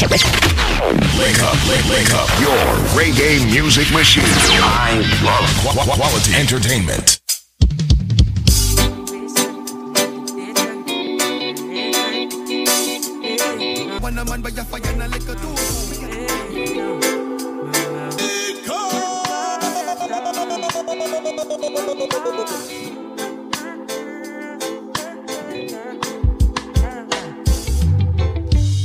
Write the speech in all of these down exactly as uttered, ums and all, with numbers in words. Link up, link, link up your reggae music machine. I love qu- quality entertainment.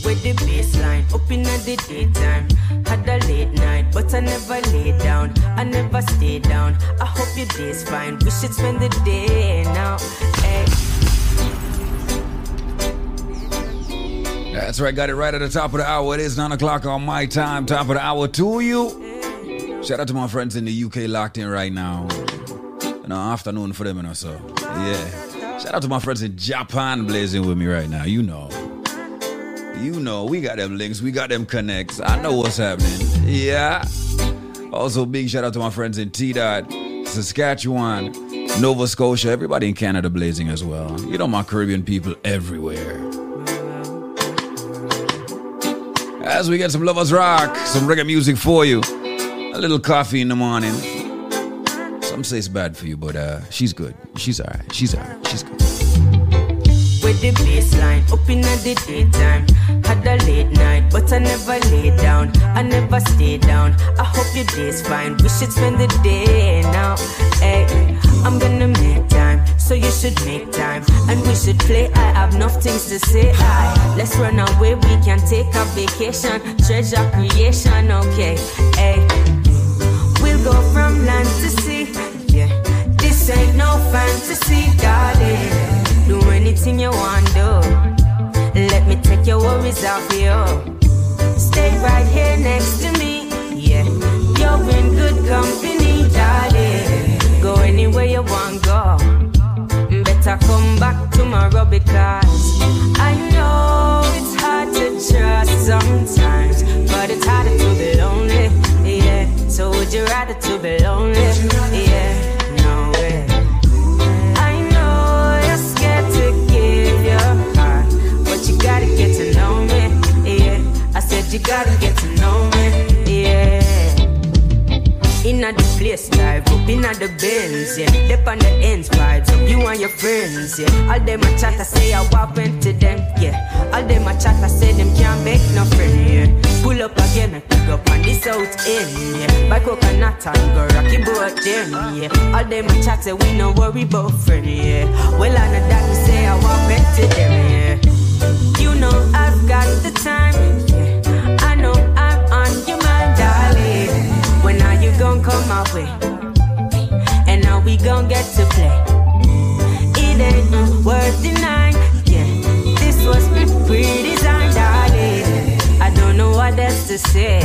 With the baseline, up in the daytime. Had a late night, but I never lay down. I never stay down. I hope your day's fine. We should spend the day now. Hey. That's right, got it right at the top of the hour. It is nine o'clock on my time. Top of the hour to you. Shout out to my friends in the U K locked in right now. You know, afternoon for them, you know, so. Yeah. Shout out to my friends in Japan blazing with me right now. You know. You know, we got them links. We got them connects. I know what's happening. Yeah. Also, big shout out to my friends in T-Dot, Saskatchewan, Nova Scotia. Everybody in Canada blazing as well. You know, my Caribbean people everywhere. As we get some Lovers Rock, some reggae music for you, a little coffee in the morning. Some say it's bad for you, but uh, she's good. She's all right. She's all right. She's good. With the baseline, up in the daytime. Had a late night, but I never lay down. I never stay down. I hope your day's fine. We should spend the day now. Hey, I'm gonna make time, so you should make time. And we should play. I have enough things to say. Aye. Let's run away. We can take a vacation. Treasure creation, okay. Hey, we'll go from land to sea. Yeah, this ain't no fantasy, darling. Do anything you want, do. Let me take your worries off you. Stay right here next to me. Yeah, you're in good company, darling. Go anywhere you want, go. Better come back tomorrow because I know it's hard to trust sometimes, but it's harder to be lonely. Yeah, so would you rather to be lonely? Yeah. You gotta get to know me, yeah. Inna the place, dive up inna the bins, yeah. Dip on the ends, vibes up you and your friends, yeah. All them a chat, I say I went to them, yeah. All them a chat, I say them can't make no friend, yeah. Pull up again and pick up on this out end, yeah. Buy coconut and go rocky boat them, yeah. All them a chat, say we no worry about friend, yeah. Well, I know that we say I went to them, yeah. You know I've got the time, yeah. When are you gon' come my way? And now we gon' get to play. It ain't worth denying, yeah. This was pre-designed, darling. I don't know what else to say.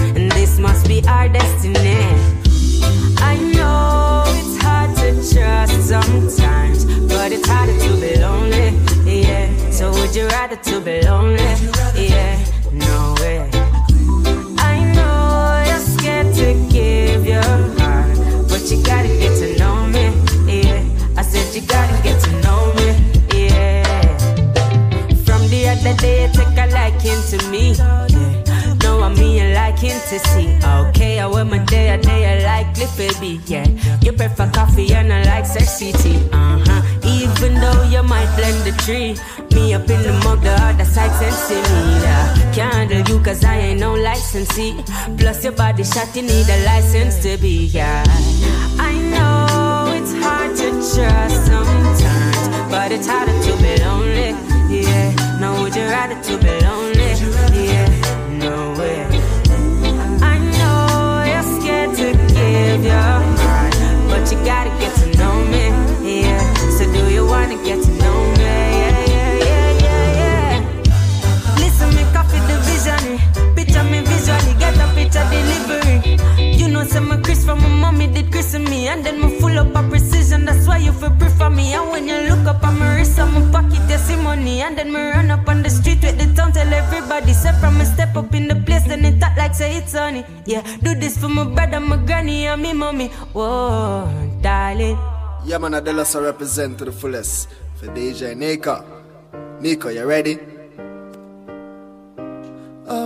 And this must be our destiny. I know it's hard to trust sometimes, but it's harder to be lonely, yeah. So would you rather to be lonely? Yeah, no way. To give your heart, but you gotta get to know me, yeah. I said you gotta get to know me, yeah. From the other day, take a liking to me, yeah. No, I mean you liking to see. Okay, I want my day, a day I like it, baby, yeah. You prefer coffee and I like sexy tea, uh-huh. Even though you might blend the tree, me up in the mug, the other side sensing me, yeah. Can't handle you cause I ain't no licensee. Plus your body shot, you need a license to be, yeah. I know it's hard to trust sometimes, but it's harder to be lonely, yeah. No, would you rather to be lonely, yeah. No way. I know you're scared to give your heart, but you gotta get to know me, yeah. So do you wanna get to know me? Yeah, yeah, yeah, yeah, yeah. Listen, me copy the vision. Picture me visually, get a picture delivery. You know, some of Chris from my mommy did Chris and me. And then me full up a precision, that's why you feel prefer me. And when you look up at my wrist, on my pocket, you see money. And then me run up on the street with the town, tell everybody. So from me step up in the place, then it talk like say it's honey. Yeah, do this for my brother, my granny, and me mommy. Whoa, darling. Yeah, man, I tell us I represent to the fullest for D J Niko. Niko, you ready? Oh,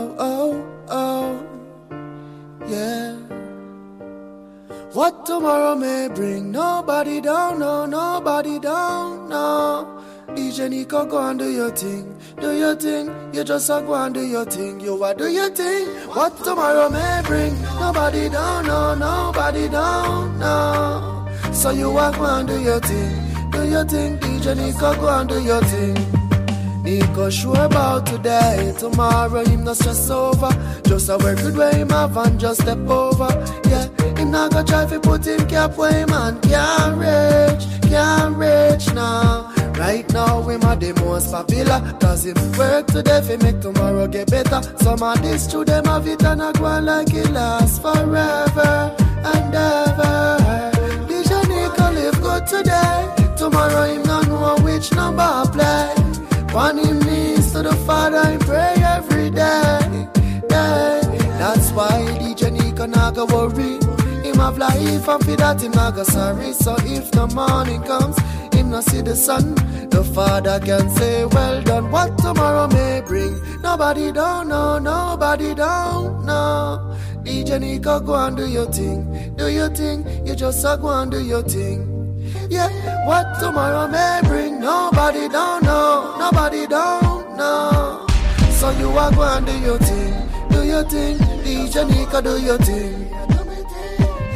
can't bring nobody down, no, nobody down, no. D J Niko, go and do your thing, do your thing. You just a go and do your thing, you a do your thing. What tomorrow may bring, nobody down, no, nobody down, no. So you a go and do your thing, do your thing. D J Niko, go and do your thing. Niko sure about today, tomorrow him no stress over. Just a work good way him have and just step over. Yeah, him not go try fi put him cap where him and can't reach, can't reach now. Right now him a the most popular, cause him work today fi make tomorrow get better. Some of this true them have it and a go on like it lasts forever and ever. D J Niko live good today, tomorrow him no know which number I play. On him knees to the Father I pray every day, day. That's why D J Niko naga worry. Him have life and for that him naga sorry. So if the morning comes, him no see the sun, the Father can say well done. What tomorrow may bring, nobody down, no, nobody down, no. D J Niko, go and do your thing, do your thing. You just uh, go and do your thing. Yeah, what tomorrow may bring, nobody don't know, nobody don't know. So you are going to do your thing, do your thing. D J Niko, do your thing.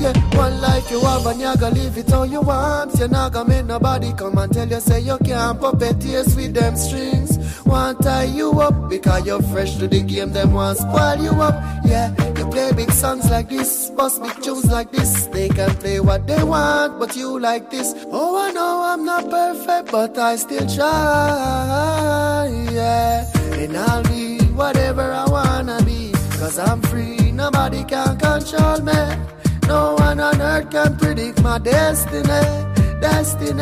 Yeah, one life you have and you're gonna live it all you want. You're not gonna make nobody come and tell you, say you can't puppet tears with them strings. Won't tie you up because you're fresh to the game, them won't spoil you up. Yeah, you play big songs like this, bust big tunes like this. They can play what they want, but you like this. Oh, I know I'm not perfect, but I still try. Yeah, and I'll be whatever I wanna be, cause I'm free, nobody can control me. No one on earth can predict my destiny, destiny.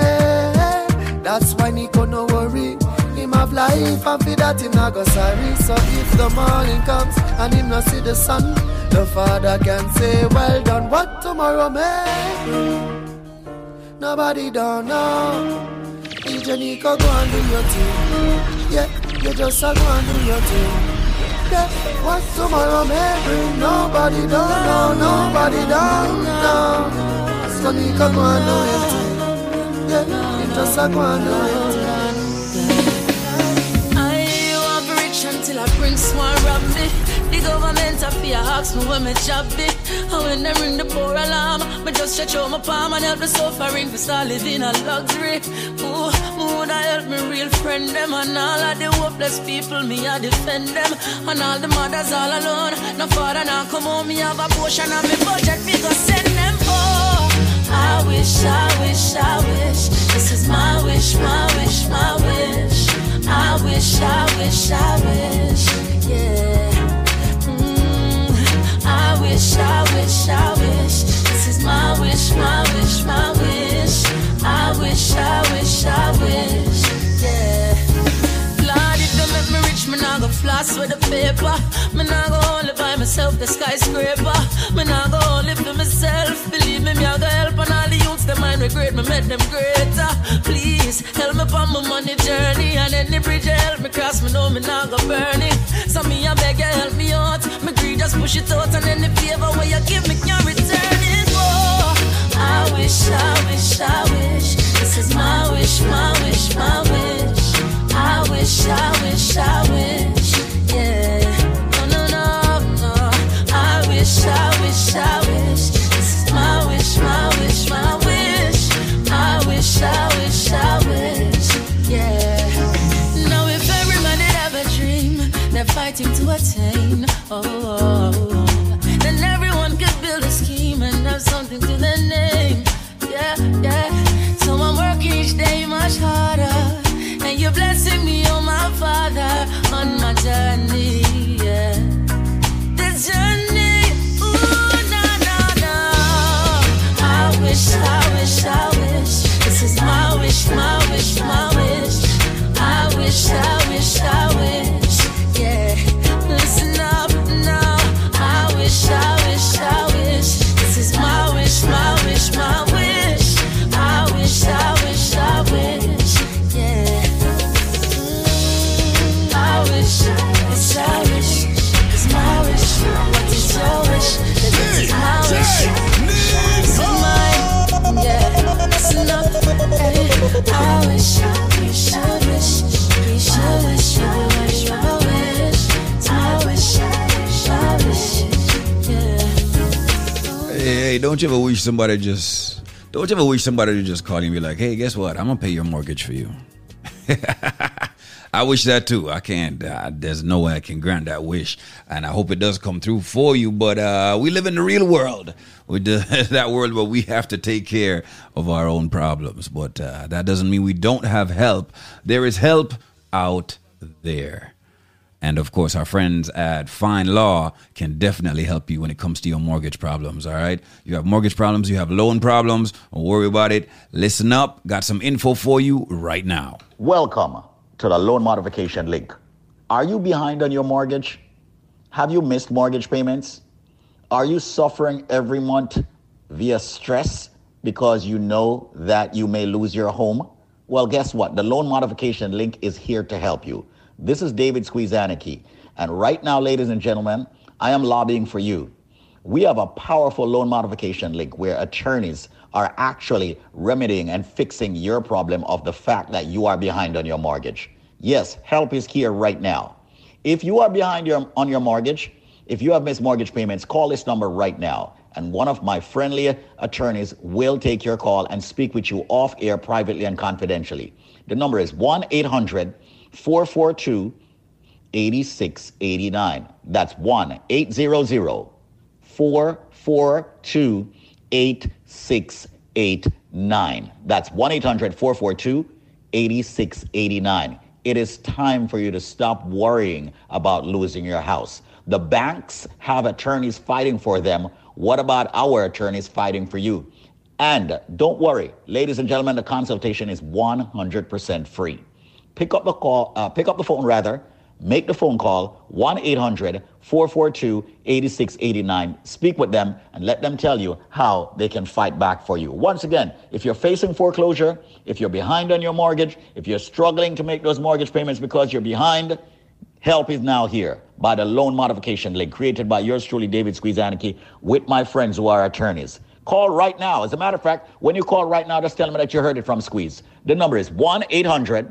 That's why Niko no worry. Him have life and for that him not go sorry. So if the morning comes and him not see the sun, the Father can say well done. What tomorrow may, nobody don't know. D J Niko, go and do your thing. Yeah, you just go and do your thing. What tomorrow may bring, nobody don't know, nobody don't know. So Niko, go and do your thing. Yeah, you just go and do your thing. I operate until I bring swan rob me. The government I fear ask me where my job be. And when they ring the poor alarm, I just stretch out my palm and help the suffering to start living a luxury. Ooh, who would I help me real friend them? And all of the hopeless people, me I defend them. And all the mothers all alone, no father now come home, me have a portion of me budget, me go send them. Oh, I wish, I wish, I wish, this is my wish, my wish, my wish. I wish, I wish, I wish, yeah. I wish, I wish, I wish, this is my wish, my wish, my wish. I wish, I wish, I wish, yeah. Lord, if you make me rich, me nah go floss with the paper. Me nah go only buy myself the skyscraper. Me nah go only for myself. Believe me, me I go help on all the youths. Them mind regret, me make them greater. Please, help me on my money journey. And any bridge you help me cross, me know me nah go burn it. So me I beg you help me out. Me just push it out and any favor where you give me can return it. Oh, I wish, I wish, I wish, this is my wish, my wish, my wish. I wish, I wish, I wish, yeah. No, no, no, no. I wish, I wish, I wish, this is my wish, my wish, my wish. I wish, I wish, I wish, yeah. Now if everybody have a dream, they're fighting to attain. Oh, oh, oh, then everyone could build a scheme and have something to their name. Yeah, yeah. So I'm working each day much harder, and you're blessing me, oh my Father, on my journey. Yeah, this journey. Ooh, no, no, no. I wish, I wish, I wish, this is my wish, my wish, my wish. I wish, I wish, I wish, yeah. Listen up. I don't you ever wish somebody just don't you ever wish somebody to just call you and be like, hey, guess what? I'm gonna pay your mortgage for you. I wish that too. I can't. Uh, there's no way I can grant that wish, and I hope it does come through for you. But uh, we live in the real world, with the, that world where we have to take care of our own problems. But uh, that doesn't mean we don't have help. There is help out there, and of course, our friends at Fine Law can definitely help you when it comes to your mortgage problems. All right, you have mortgage problems, you have loan problems. Don't worry about it. Listen up. Got some info for you right now. Welcome to the Loan Modification Link. Are you behind on your mortgage? Have you missed mortgage payments? Are you suffering every month via stress because you know that you may lose your home? Well, guess what? The Loan Modification Link is here to help you. This is David Squeeze Anarchy. And right now, ladies and gentlemen, I am lobbying for you. We have a powerful Loan Modification Link where attorneys are actually remedying and fixing your problem of the fact that you are behind on your mortgage. Yes, help is here right now. If you are behind your, on your mortgage, if you have missed mortgage payments, call this number right now. And one of my friendly attorneys will take your call and speak with you off air privately and confidentially. The number is one eight hundred, four four two, eight six eight nine. That's one eight hundred, four four two, eight six eight nine. That's one eight hundred, four four two, eight six eight nine. It is time for you to stop worrying about losing your house. The banks have attorneys fighting for them. What about our attorneys fighting for you? And don't worry, ladies and gentlemen, the consultation is one hundred percent free. Pick up the call, uh, pick up the phone rather. Make the phone call, one eight hundred, four four two, eight six eight nine. Speak with them and let them tell you how they can fight back for you. Once again, if you're facing foreclosure, if you're behind on your mortgage, if you're struggling to make those mortgage payments because you're behind, help is now here by the Loan Modification Link created by yours truly, David Squeeze Anarchy, with my friends who are attorneys. Call right now. As a matter of fact, when you call right now, just tell them that you heard it from Squeeze. The number is one eight hundred,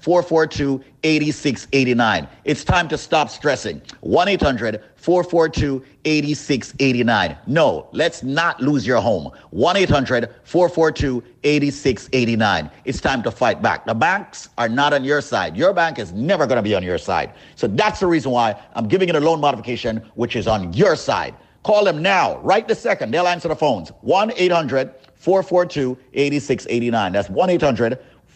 four four two, eight six eight nine. It's time to stop stressing. one eight hundred, four four two, eight six eight nine. No, let's not lose your home. one eight hundred, four four two, eight six eight nine. It's time to fight back. The banks are not on your side. Your bank is never going to be on your side. So that's the reason why I'm giving it a loan modification, which is on your side. Call them now, right this second. They'll answer the phones. one eight hundred, four four two, eight six eight nine. That's one eight hundred,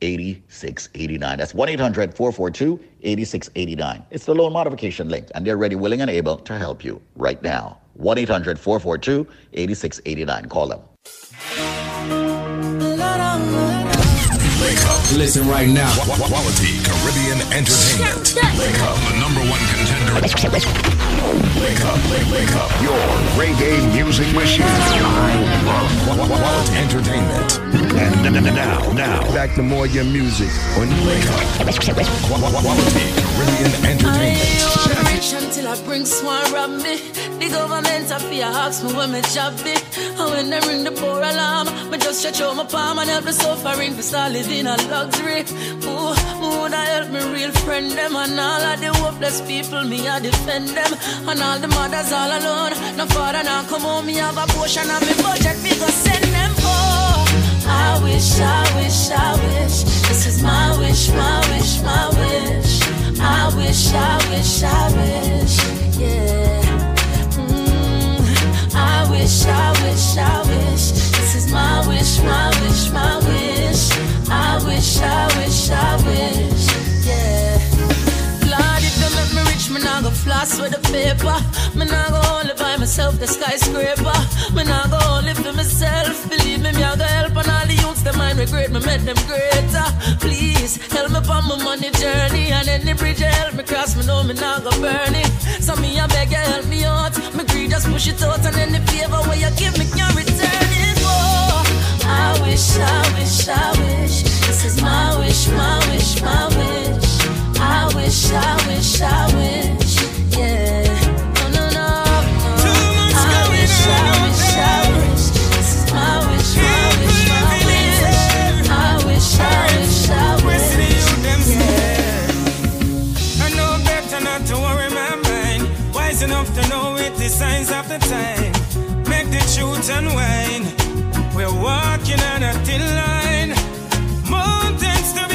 eight six eight nine. That's one eight hundred, four four two, eight six eight nine. It's the Loan Modification Link, and they're ready, willing, and able to help you right now. one eight hundred, four four two, eight six eight nine. Call them. Link Up. Listen right now. Quality Caribbean Entertainment. Link Up, the number one contender. Link Up, Link Up, your reggae music machine. I love Quality Entertainment. And now, now, back to more of your music on Link Up. Quality Caribbean Entertainment. I reach until I bring swan around me. The government I fear ask me where my job be. And when they ring the poor alarm, I just stretch out my palm and help the suffering for solid. In a luxury, ooh, would I help me real friend them? And all of the hopeless people, me I defend them. And all the mothers all alone, no father now come home, me have a portion of me budget, me go send them home. I wish, I wish, I wish, this is my wish, my wish, my wish. I wish, I wish, I wish, yeah. Mm. I wish, I wish, I wish, this is my wish, my wish, my wish. I wish, I wish, I wish, yeah. lost with the paper. Me nah go only by myself, the skyscraper. Me nah go only for myself. Believe me, me I go help and all the youths, them mind regret me, make them greater. Please, help me on my money journey, and any bridge you help me cross, me know me nah go burn it. So me I beg you help me out, me greed just push it out, and any favor where you give me can return it. Oh, I wish, I wish, I wish. This is my wish, my wish, my wish. I wish, I wish, I wish, yeah. No, no, no, no. I wish, I wish, I wish. This is my wish, my wish, my wish. I wish, I wish, I wish, yeah. I know better not to worry my mind. Wise enough to know it, the signs of the time. Make the truth unwind. We're walking on a thin line. Mountains to be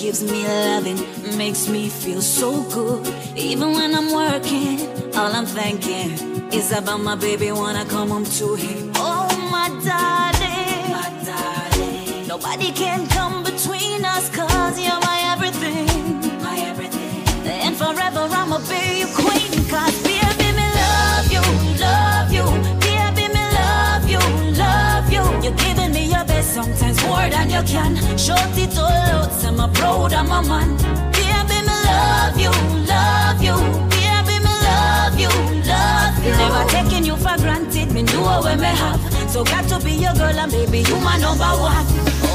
gives me loving, makes me feel so good. Even when I'm working, all I'm thinking is about my baby when I come home to him. Oh, my darling, my darling, nobody can come between us, cause you're my everything, my everything. And forever I'ma be your queen, cause baby, me love you, love you. Baby, me love you, love you. You're giving me your best, sometimes more than you can. Short it all out, I'm a proud of my man. Baby, me love you, love you. Baby, me love you, love you. Never taking you for granted, me knew what we have. So got to be your girl and baby, you my number one.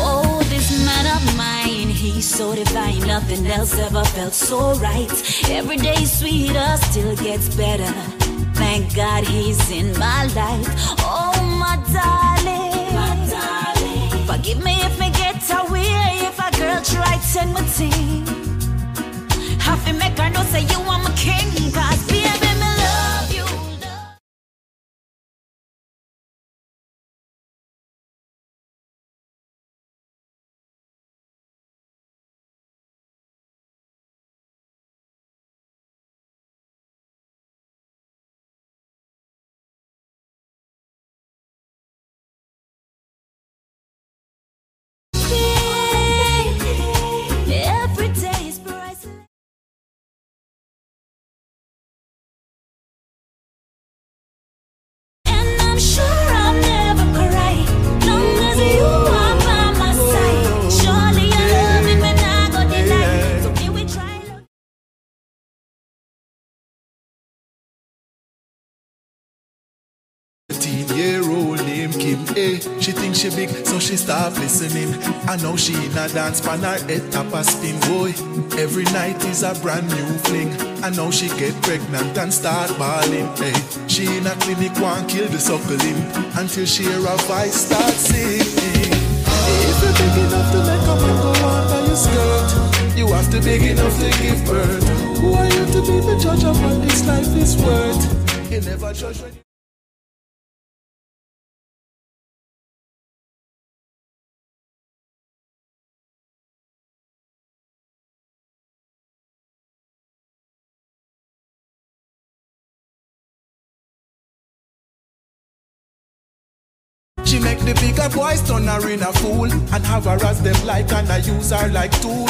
Oh, this man of mine, he's so divine. Nothing else ever felt so right. Every day sweeter, still gets better. Thank God he's in my life. Oh, my darling, my darling, forgive me if me get away. Girl, try to send my team. Have to make her know, say you are my king. Cause baby, me love you. She thinks she big, so she start listening. I know she in a dance, pan her head tap a spin, boy. Every night is a brand new fling. I know she get pregnant and start bawling, hey. She in a clinic, one kill the suckling, until she hear her voice start singing. If you're big enough to make a man go under your skirt, you have to big enough to give birth. Who are you to be the judge of what this life is worth? You never judge when you make the bigger boys turn her in a fool and have her as them like and I use her like tool.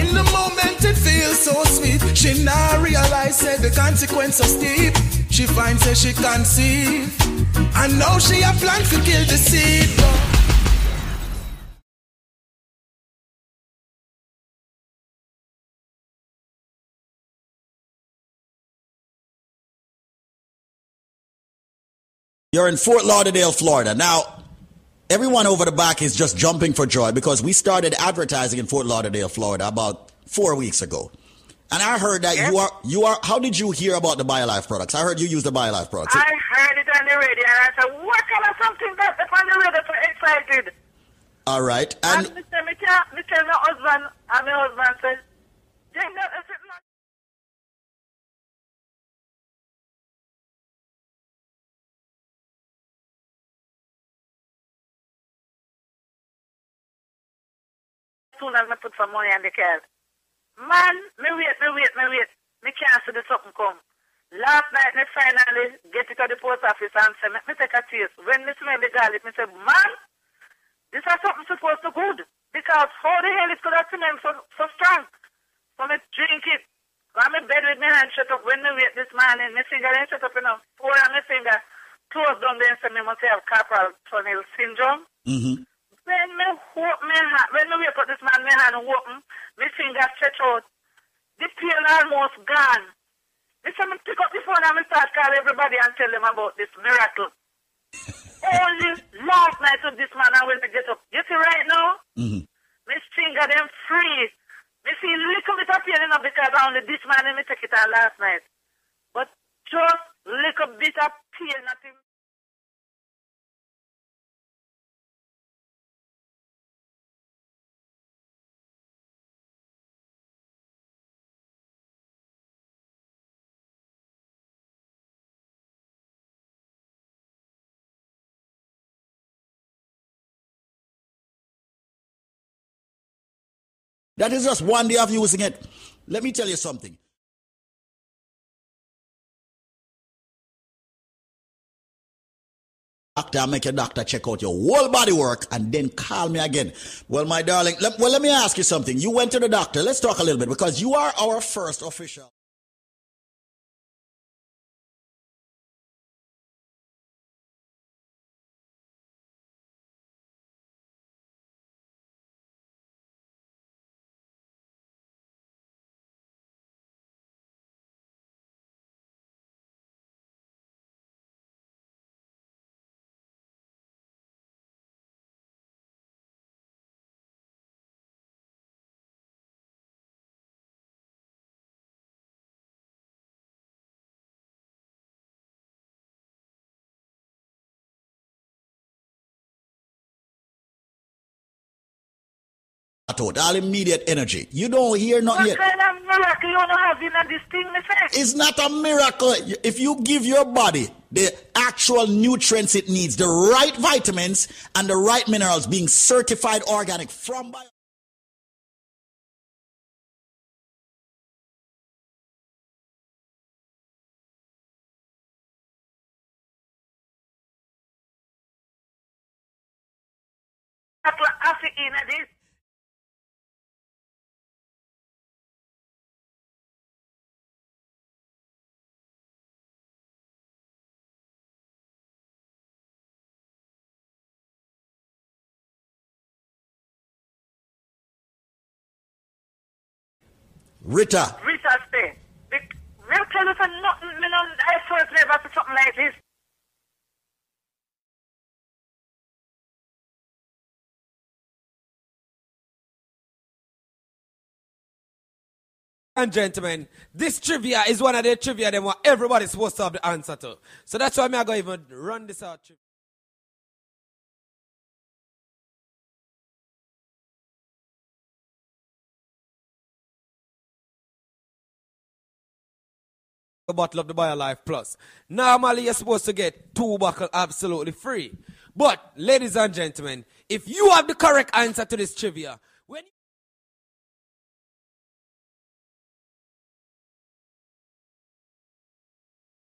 In the moment it feels so sweet, she now realize said the consequence are steep. She finds that she can't see, and now she a plan to kill the seed. You're in Fort Lauderdale, Florida. Now, everyone over the back is just jumping for joy because we started advertising in Fort Lauderdale, Florida about four weeks ago. And I heard that yes. you are, you are, how did you hear about the BioLife products? I heard you use the BioLife products. I heard it on the radio and I said, what kind of something that's on the radio? So excited. All right. And, and Mister Mister, Mister, my husband, and my husband said, soon as I put some money on the card. Man, me wait, me wait, me wait. Me can't see the something come. Last night, me finally get it to the post office and say, me, me take a taste. When me smell the garlic, me say, man, this is something supposed to good. Because how the hell it could have been so, so strong? So me drink it. Go on my bed with me hand shut up. When me wait this morning, my finger ain't shut up enough. Pour on my finger, close down there and say, me must have carpal tunnel syndrome. Mm-hmm. When me hope my hand, when me wake up this man, my hand open, my finger stretch out. The pain almost gone. This time I pick up the phone and I start calling everybody and tell them about this miracle. Only last night of this man, I will get up. You see right now? Mm-hmm. My finger them free. I see a little bit of pain enough because only this man and I take it out last night. But just a little bit of pain, nothing. That is just one day of using it. Let me tell you something. Doctor, make your doctor check out your whole body work and then call me again. Well, my darling, let, well, let me ask you something. You went to the doctor. Let's talk a little bit because you are our first official. Out, all immediate energy. You don't hear nothing yet. What kind of miracle you don't have in this thing, Mister? It's not a miracle. If you give your body the actual nutrients it needs, the right vitamins and the right minerals being certified organic from bio. Rita. Rita, stay. We'll tell you for nothing. You know, I first never saw something like this. And gentlemen, this trivia is one of the trivia that everybody's supposed to have the answer to. So that's why I'm not going to even run this out. A bottle of the BioLife Plus. Normally you're supposed to get two bottles absolutely free. But ladies and gentlemen, if you have the correct answer to this trivia, when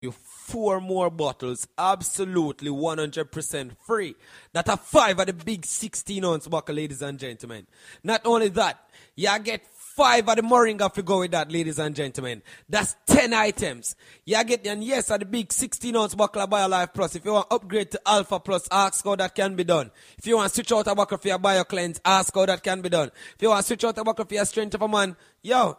you you four more bottles absolutely one hundred percent free. That are five of the big sixteen ounce bottle, ladies and gentlemen. Not only that, you get five of the Moringa if you go with that, ladies and gentlemen. That's ten items. You get, and yes, at the big sixteen ounce bottle of BioLife Plus. If you want to upgrade to Alpha Plus, ask how that can be done. If you want to switch out a bottle for your BioCleanse, ask how that can be done. If you want to switch out a bottle for your Strength of a Man, yo,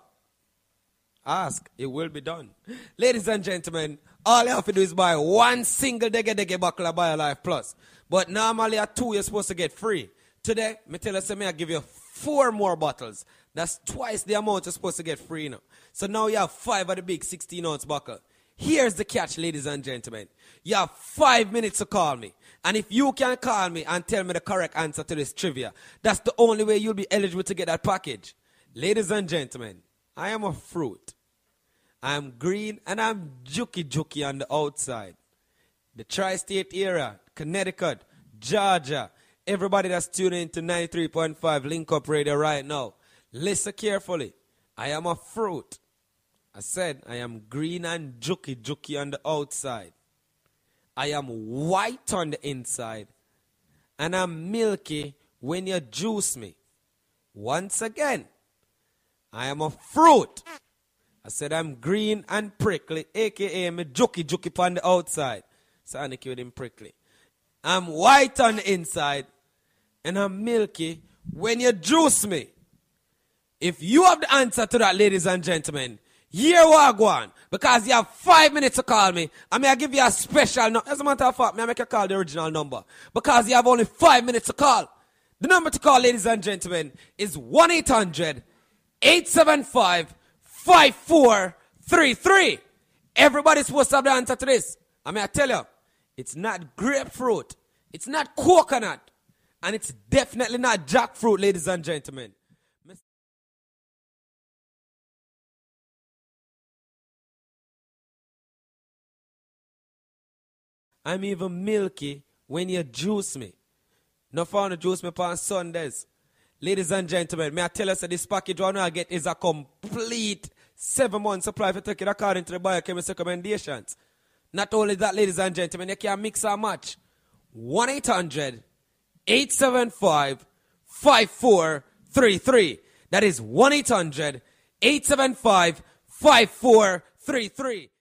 ask. It will be done. Ladies and gentlemen, all you have to do is buy one single dege dege bottle of BioLife Plus. But normally at two, you're supposed to get free. Today, me tell you, I give you four more bottles. That's twice the amount you're supposed to get free now. So now you have five of the big sixteen ounce buckle. Here's the catch, ladies and gentlemen. You have five minutes to call me. And if you can call me and tell me the correct answer to this trivia, that's the only way you'll be eligible to get that package. Ladies and gentlemen, I am a fruit. I'm green and I'm juki-juki on the outside. The tri-state area, Connecticut, Georgia, everybody that's tuning in to ninety-three point five LinkUp Radio right now. Listen carefully. I am a fruit. I said I am green and juki-juki on the outside. I am white on the inside. And I'm milky when you juice me. Once again, I am a fruit. I said I'm green and prickly, a k a me juki-juki on the outside. So I killed him prickly. I'm white on the inside. And I'm milky when you juice me. If you have the answer to that, ladies and gentlemen, here we go on. Because you have five minutes to call me. I may give you a special number. As a matter of fact, may I make you call the original number. Because you have only five minutes to call. The number to call, ladies and gentlemen, is one eight hundred eight seven five five four three three. Everybody's supposed to have the answer to this. I may tell you, it's not grapefruit. It's not coconut. And it's definitely not jackfruit, ladies and gentlemen. I'm even milky when you juice me. No found to juice me on Sundays. Ladies and gentlemen, may I tell us that this package one I get is a complete seven month supply for taking according to the biochemist recommendations. Not only that, ladies and gentlemen, you can mix and match. one eight hundred eight seven five five four three three. That is one eight hundred eight seven five five four three three.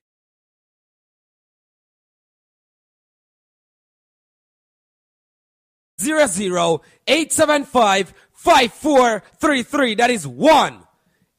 Zero zero eight seven five five four three three. That is one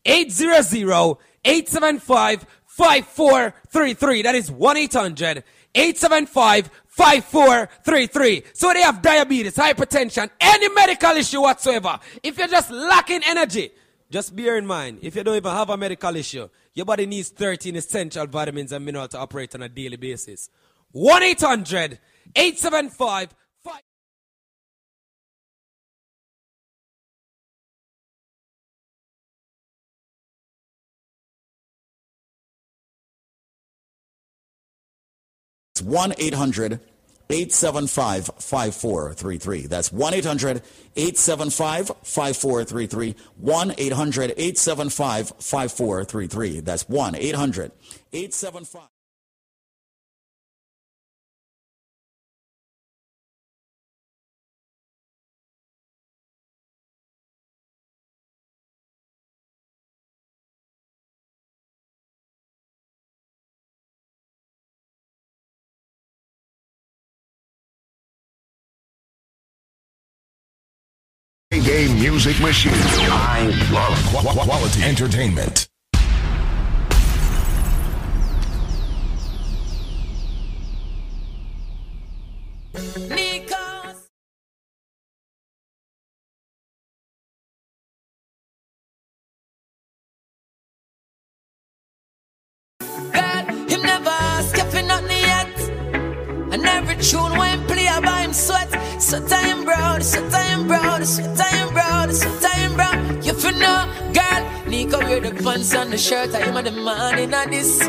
eight zero zero eight seven five five four three three. That is one eight hundred eight seven five five four three three. So they have diabetes, hypertension, any medical issue whatsoever. If you're just lacking energy, just bear in mind, if you don't even have a medical issue, your body needs thirteen essential vitamins and minerals to operate on a daily basis. One eight hundred eight seven five. one eight hundred eight seven five five four three three. That's one eight hundred eight seven five five four three three. one eight hundred eight seven five five four three three. That's one eight hundred eight seven five. Game music machine. I love qu- qu- quality entertainment. Because God, him never ask if he nothing yet, and every tune when play by him sweat. So time broad, so time broad, so time broad, so time broad. You feel no girl, Niko wear the pants and the shirt. I am the man in this.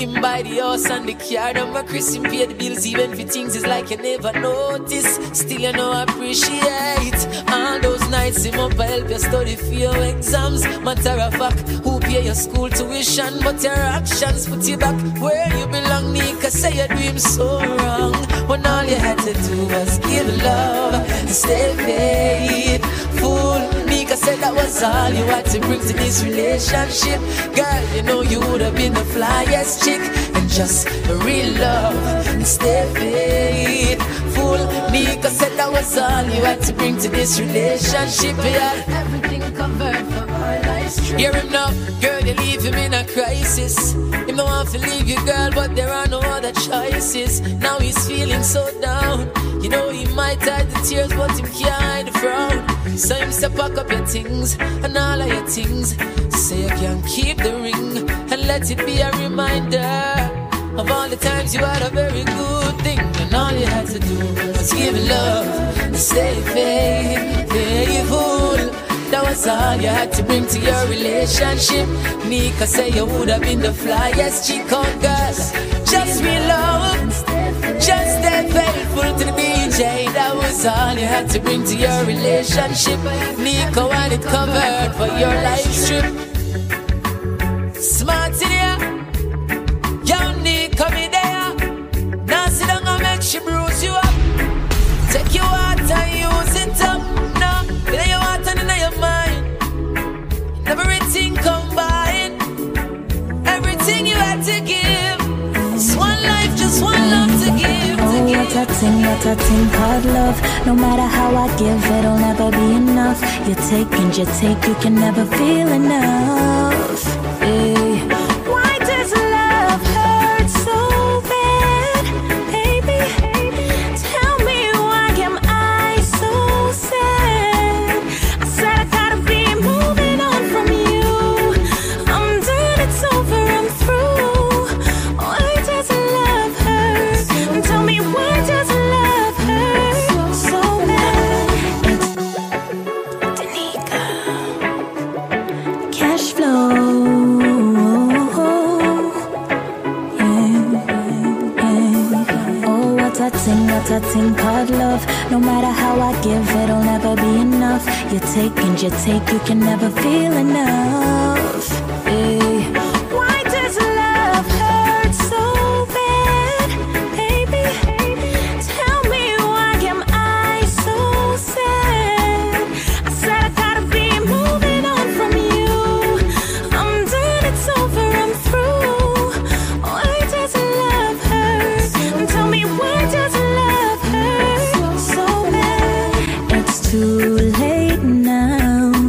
Him buy the house and the car. Number Chris, him pay the bills even for things is like you never notice. Still you know appreciate all those nights him up help you study for your exams. Matter of fact, who pay your school tuition, but your actions put you back where you belong. Nika say your dreams so wrong, when all you had to do was give love and stay faithful. Nika said that was all you had to bring to this relationship. Girl, you know you would have been the flyest chick, and just real love and stay faithful. Nika said that was all you had to bring to this relationship. Yeah, everything covered for our lives. Hear him now, girl, you leave him in a crisis. Him don't want to leave you, girl, but there are no other choices. Now he's feeling so down. You know he might hide the tears, but him can't hide the frown. So him say pack up your things and all of your things. Say you can keep the ring and let it be a reminder of all the times you had a very good thing, and all you had to do was give love and stay faithful. That was all you had to bring to your relationship. Nika say you would have been the flyest chick on girls. Just real love, just stay faithful to the D J. That was all you had to bring to your relationship. Nika had it covered for your life trip. Smart idiot. Come in there, now sit down and make she bruise you up. Take your heart and use it up. Now, lay your heart and in your mind. Never everything combined, everything you had to give. Just one life, just one love to give. To oh, give. What a thing, what a thing called love. No matter how I give, it'll never be enough. You take and you take, you can never feel enough. Hey. A thing called love. No matter how I give, it'll never be enough. You take and you take, you can never feel enough. Hey. Why does love hurt so bad, baby? Tell me why am I so sad? I said I gotta be moving on from you. I'm done, it's over, I'm through. Why does love hurt? Tell me why does too late now.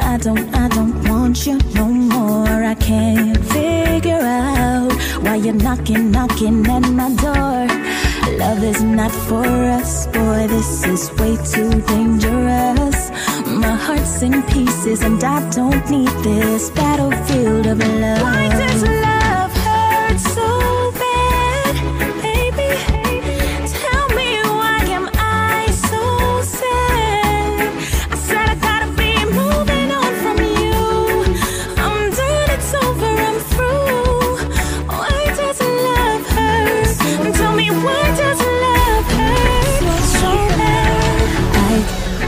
I don't, I don't want you no more. I can't figure out why you're knocking, knocking at my door. Love is not for us, boy, this is way too dangerous. My heart's in pieces and I don't need this battlefield of love. Why does love hurt so?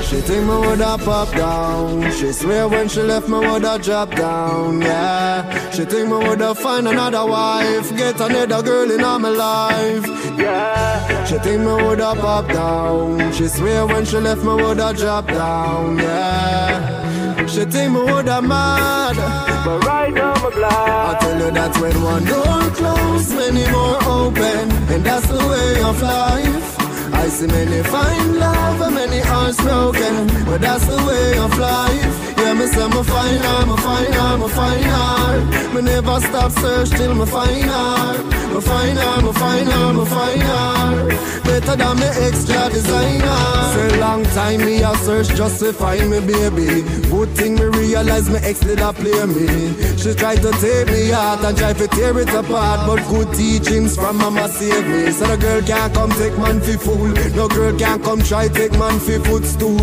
She think me woulda pop down. She swear when she left me woulda drop down, yeah. She think me woulda find another wife, get another girl in all my life, yeah. She think me woulda pop down. She swear when she left me woulda drop down, yeah. She think me woulda mad, but right now I'm blind. I tell you that when one door closes, many more open, and that's the way of life. I see many find love and many hearts broken, but that's the way of life. Yeah, me say me find her, me find her, me find her. Me never stop search till me find her, me find her, me find her, me find her. Better than me extra designer. Say long time me a search just to find me baby. Good thing me realize me ex did a play me. She tried to take me out and try to tear it apart, but good teachings from mama saved me. So the girl can't come take man fi fool. No girl can come try take man fi footstool.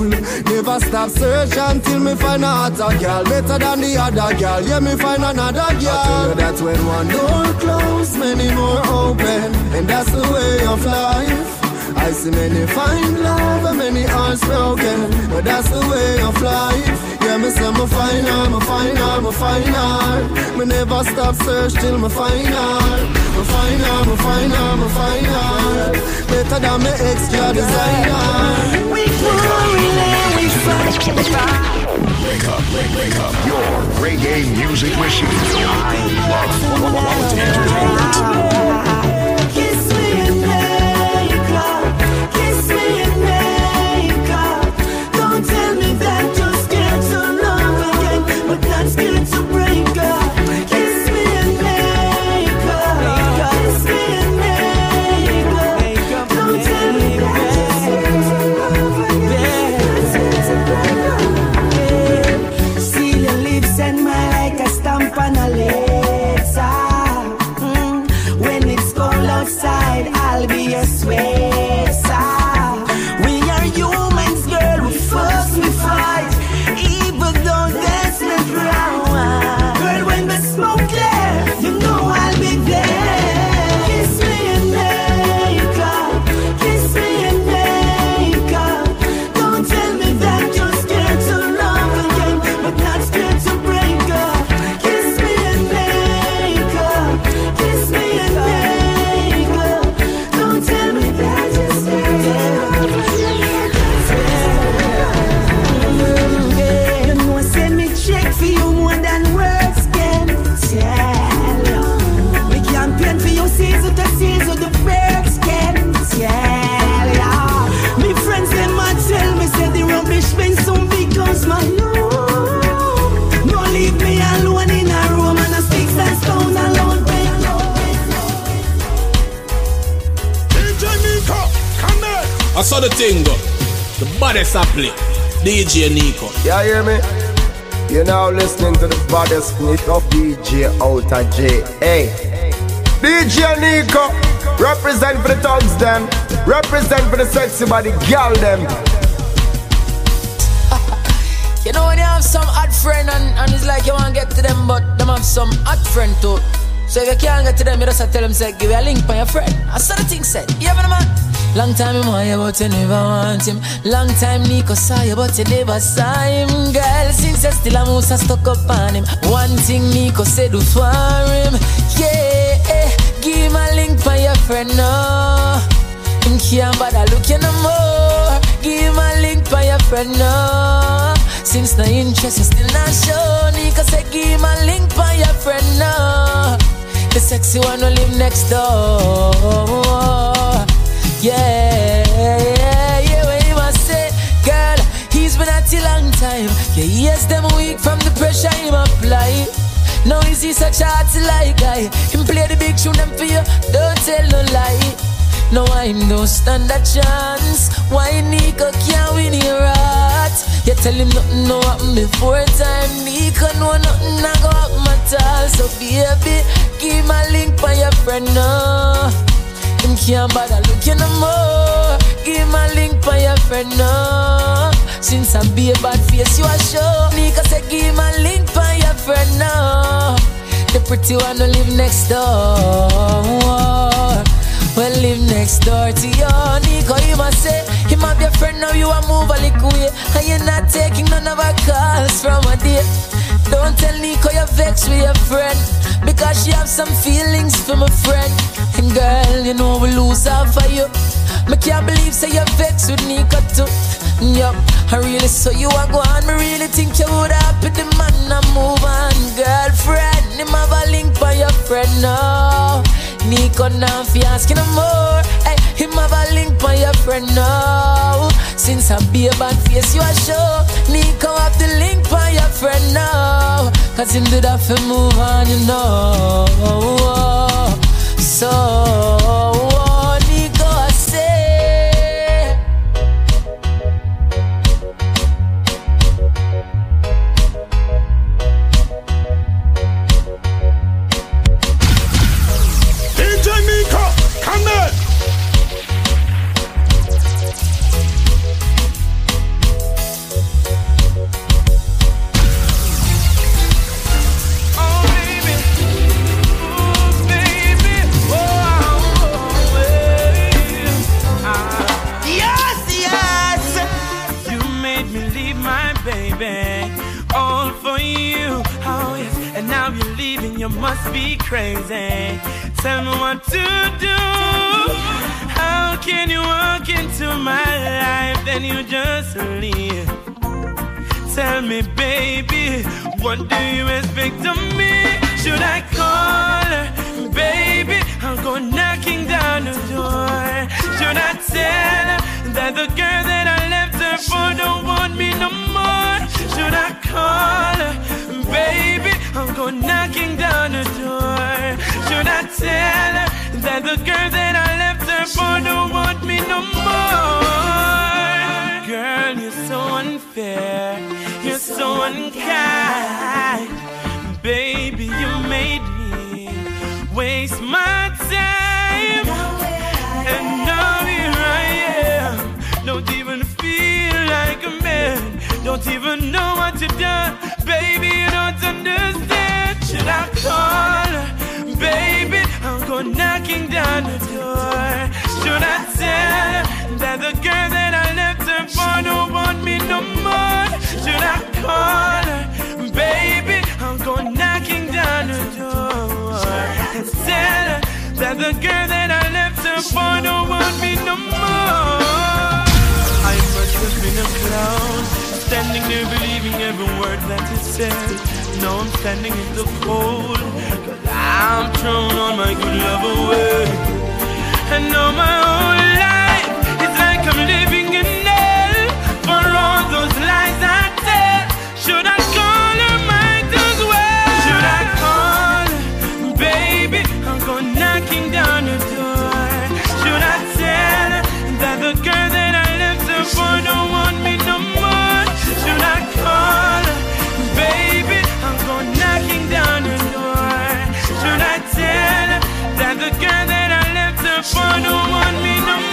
Never stop search until me find another girl better than the other girl. Yeah, me find another girl. I tell you that when one door close, many more open, and that's the way of life. I see many find love and many hearts broken, but that's the way of life. Yeah, me say me find her, me find find her, me find her. Me never stop search till me find her. Me find her, me find her, me find her. Better than me extra designer. We can we find. Wake up, wake, wake up your reggae music machine. I love quality entertainment. Kiss me and make up, kiss me and make up. I saw the thing go, the baddest I play, D J Niko. Yeah, hear me? You're now listening to the baddest split of D J Outta J. Hey, D J Niko, represent for the thugs them, represent for the sexy body girl them. You know when you have some hot friend and, and it's like you want to get to them, but them have some hot friend too. So if you can't get to them, you just tell them, say, give you a link for your friend. I saw the thing said, you have a man? Long time him want you but you never want him. Long time Nico saw you but you never saw him. Girl, since you still a moose I stuck up on him. One thing Nico said do for him. Yeah, eh, give him a link for your friend, no. Him can't bother look you no more. Give him a link for your friend, no. Since no interest you still not show. Nico said give him a link for your friend, no. The sexy one will live next door. Yeah, yeah, yeah, when you must say, girl, he's been at you long time. Yeah, yes, them weak from the pressure him apply. Now is he such a hearty like guy. Him play the big tune them for you, don't tell no lie. No, I no stand a chance. Why Nico can't win your heart? You tell him nothing no happen before time. Nico know nothing I go up my tall. So baby, give my link for your friend, no. Him can't bother looking no more. Give my link for your friend, no. Since I be a bad face, you are sure. Nigga say give my link for your friend, no. The pretty one who live next door. Well, live next door to you, Nico. You must say, him have your friend now, you a move a little way. And you're not taking none of our calls from a day. Don't tell Nico you're vexed with your friend, because she have some feelings for my friend. And girl, you know we lose half of you. Me can't believe say you're vexed with Nico too. Yup, I really saw you a go on. Me really think you would have put the man and move on. Girlfriend, him have a link for your friend now. Nico now fi asking no more. Hey, him have a link for your friend now. Since I be a bad face, you are sure. Nico have the link for your friend now. Cause him do that for move on, you know. So Nico I say, D J Niko, come in. Oh baby, oh baby, oh, oh baby. Ah. Yes, yes. You made me leave my baby, all for you. now you're leaving, you must be crazy. Tell me what to do. How can you walk into my life and you just leave? Tell me, baby, what do you expect of me? Should I call her, baby? I'll go knocking down the door. Should I tell her that the girl that I left her for don't want me no more? Should I call her, baby? I'll go knocking down the door. Should I tell her that the girl that I left her for don't want me no more? Girl, you're so unfair. You're so unkind. Baby, you made me waste my time, and now here I am. Don't even feel like a man. Don't even know what you've done, baby. You don't understand. Should I call her, baby? I'll go knocking down the door. Should I tell her that the girl that I left her for don't want me no more? Should I call her, baby? I'll go knocking down the door. And tell her that the girl that I left her for don't want me no more. I must have been a clown, standing there believing every word that it said. Now I'm standing in the cold, cause I'm thrown all my good love away. And now my whole life is like I'm living in hell for all those lies I tell. Should I call her? Might as well. Should I call? Knocking down the door. Should I tell her that the girl that I left her for don't want me no more? Should I call her, baby? I'm going knocking down the door. Should I tell her that the girl that I left her for don't want me no more?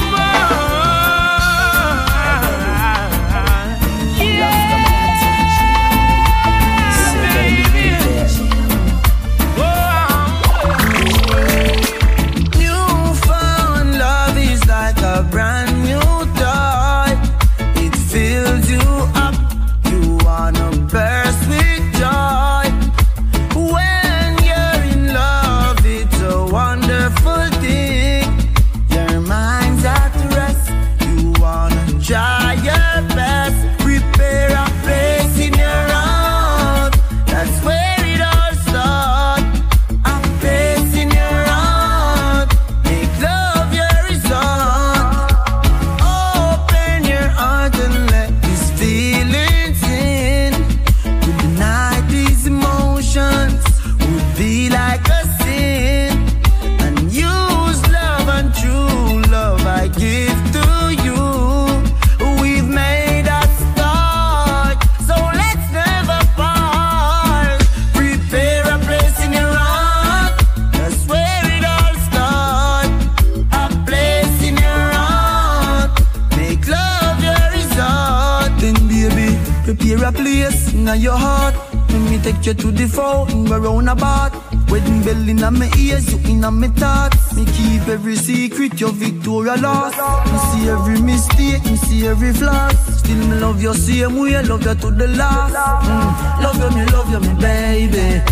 You to the fountain, we're round about. Wedding bell in my ears, you in my thoughts. Me keep every secret, your Victoria lost. Me see every mistake, me see every flaw. Still me love you same way, love you to the last. Mm. Love you, me love you, me baby.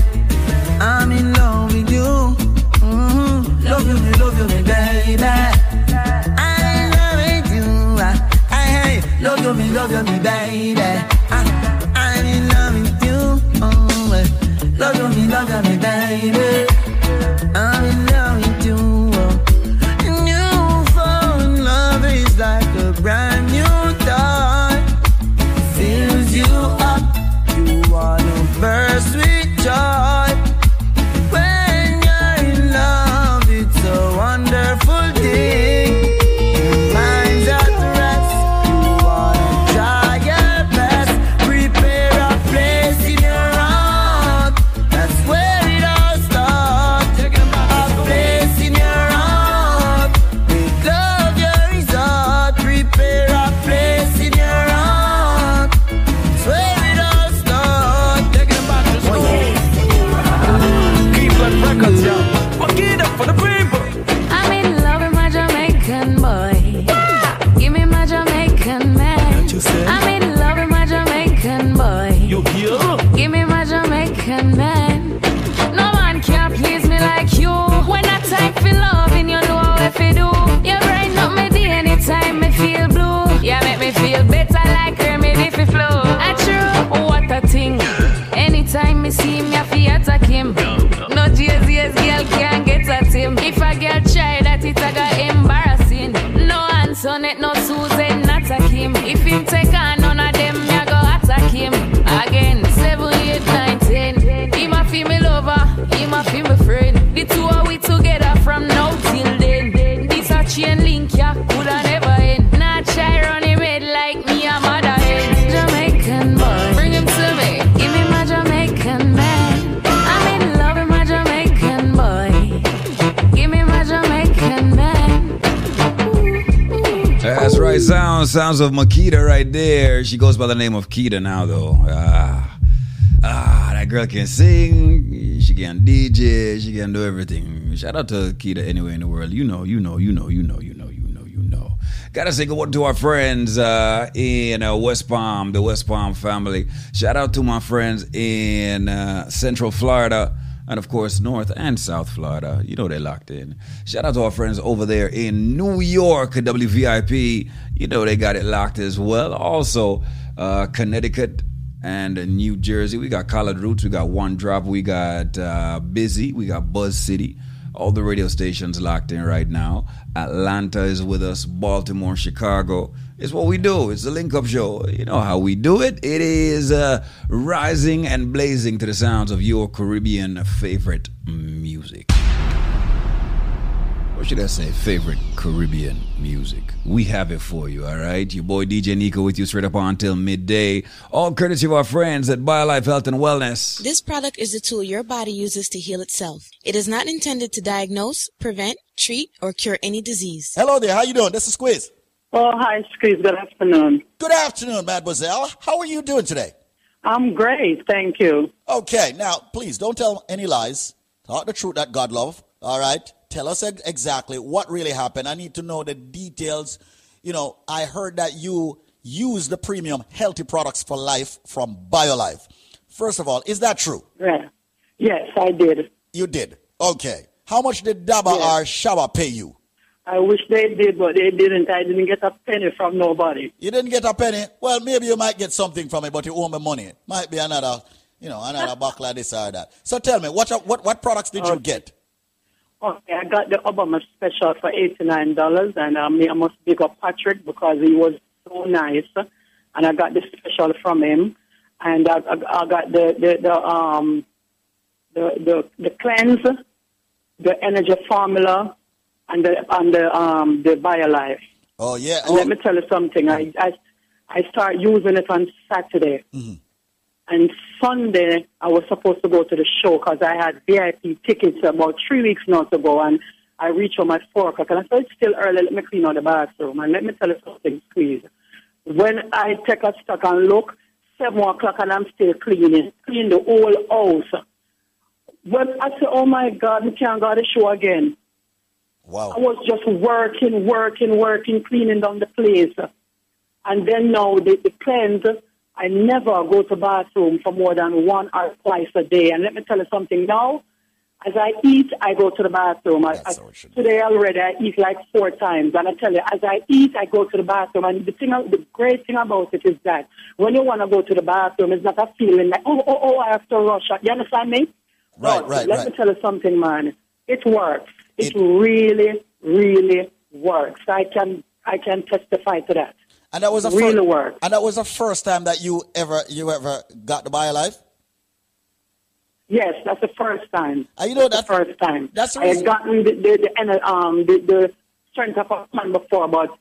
I'm in love with you. Mm-hmm. Love you, me love you, me baby. I'm in love with you. I, I love you, me love you, me baby. I, I'm in love with you. Love you, me, love you, me, baby. I'm in love with you. New phone love is like a brand new toy. Fills you up, you wanna burst with joy. When you're in love, it's a wonderful thing. Your mind's at rest, you wanna try your best. connect no Susan, attack him. If him take on none of them, I go attack him again. seven, eight, nine, ten. He my female lover, he my female friend. The two are we together from now till then. This a chain link, yeah, could I never end. Not try run him head like me, I'm mother head. Jamaican boy, bring him to me. Give me my Jamaican man. I'm in love with my Jamaican boy. Give me my Jamaican man. That's right, sounds sounds of Makita right there. She goes by the name of Kita now, though. Ah, ah, that girl can sing. She can D J. She can do everything. Shout out to Kita anywhere in the world. You know, you know, you know, you know, you know, you know, you know. Gotta say good word to our friends uh, in uh, West Palm, the West Palm family. Shout out to my friends in uh, Central Florida. And of course, North and South Florida. You know they're locked in. Shout out to our friends over there in New York, W V I P. You know they got it locked as well. Also, uh, Connecticut and New Jersey. We got Collard Roots. We got One Drop. We got uh, Busy. We got Buzz City. All the radio stations locked in right now. Atlanta is with us. Baltimore, Chicago. It's what we do. It's the Link Up Show. You know how we do it. It is uh, rising and blazing to the sounds of your Caribbean favorite music. Or should I say favorite Caribbean music? We have it for you, all right? Your boy D J Niko with you straight up on till midday. All courtesy of our friends at BioLife Health and Wellness. This product is the tool your body uses to heal itself. It is not intended to diagnose, prevent, treat, or cure any disease. Hello there. How you doing? This is Squeeze. Oh, hi, Squeeze. Good afternoon. Good afternoon, mademoiselle. How are you doing today? I'm great, thank you. Okay, now, please, don't tell any lies. Talk the truth that God loves, all right? Tell us ex- exactly what really happened. I need to know the details. You know, I heard that you use the premium healthy products for life from BioLife. First of all, is that true? Yeah. Yes, I did. You did? Okay. How much did Daba yeah. or Shaba pay you? I wish they did, but they didn't. I didn't get a penny from nobody. You didn't get a penny? Well, maybe you might get something from it, but you owe me money. Might be another, you know, another buck like this or that. So tell me, what what, what products did okay. you get? Okay, I got the Obama special for eighty-nine dollars, and um, I must big up Patrick because he was so nice, and I got the special from him, and I, I, I got the the the um the the, the cleanse, the energy formula. And the on the um the BioLife. Oh yeah. Oh. Let me tell you something. I I, I start using it on Saturday, mm-hmm. and Sunday I was supposed to go to the show because I had V I P tickets about three weeks now to go, and I reached home at four o'clock, and I said it's still early. Let me clean out the bathroom, and let me tell you something, Squeeze. When I take a stock and look, seven o'clock, and I'm still cleaning, clean the whole house. When I say, oh my God, we can't go to the show again. Wow. I was just working, working, working, cleaning down the place. And then now the, the cleanse, I never go to bathroom for more than one or twice a day. And let me tell you something now, as I eat, I go to the bathroom. I, I, today already I eat like four times. And I tell you, as I eat, I go to the bathroom. And the thing, the great thing about it is that when you want to go to the bathroom, it's not a feeling like, oh, oh, oh, I have to rush. You understand me? Right, but right, let right. me tell you something, man. It works. It, it really, really works. I can, I can testify to that. And that was a really first, work. And that was the first time that you ever, you ever got the BioLife. Yes, that's the first time. And you know that's, that's the first time. That's the reason. I had gotten the the, the, um, the the strength of a man before, but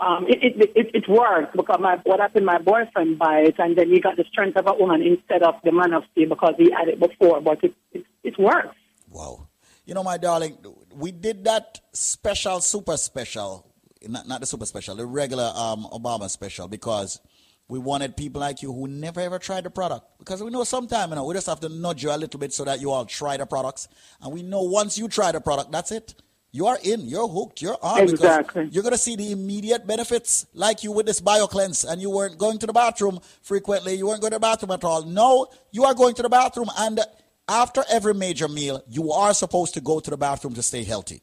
um, it, it it it worked because my what happened? My boyfriend buy it, and then he got the strength of a woman instead of the man of steel because he had it before. But it it, it works. Wow. You know, my darling, we did that special, super special, not, not the super special, the regular um, Obama special, because we wanted people like you who never, ever tried the product. Because we know sometime, you know, we just have to nudge you a little bit so that you all try the products. And we know once you try the product, that's it. You are in. You're hooked. You're on. Exactly. You're going to see the immediate benefits like you with this BioCleanse, and you weren't going to the bathroom frequently. You weren't going to the bathroom at all. No, you are going to the bathroom, and after every major meal, you are supposed to go to the bathroom to stay healthy.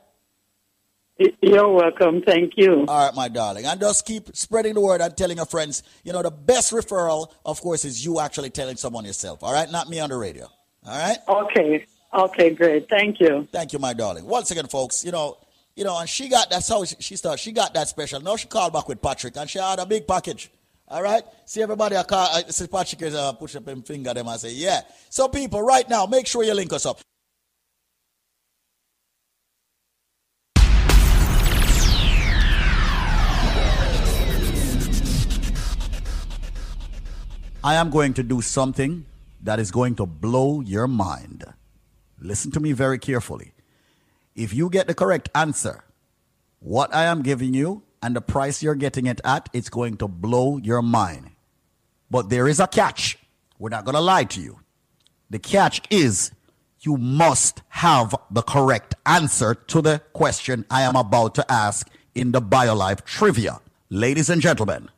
You're welcome. Thank you. All right, my darling. And just keep spreading the word and telling your friends. You know, the best referral, of course, is you actually telling someone yourself. All right? Not me on the radio. All right? Okay. Okay, great. Thank you. Thank you, my darling. Once again, folks, you know, you know, and she got, that's how she started. She got that special. Now she called back with Patrick and she had a big package. All right? See, everybody, I call, I see Patrick is uh, push up him finger them and say, yeah. So, people, right now, make sure you link us up. I am going to do something that is going to blow your mind. Listen to me very carefully. If you get the correct answer, what I am giving you and the price you're getting it at, it's going to blow your mind. But there is a catch. We're not going to lie to you. The catch is you must have the correct answer to the question I am about to ask in the BioLife trivia. Ladies and gentlemen,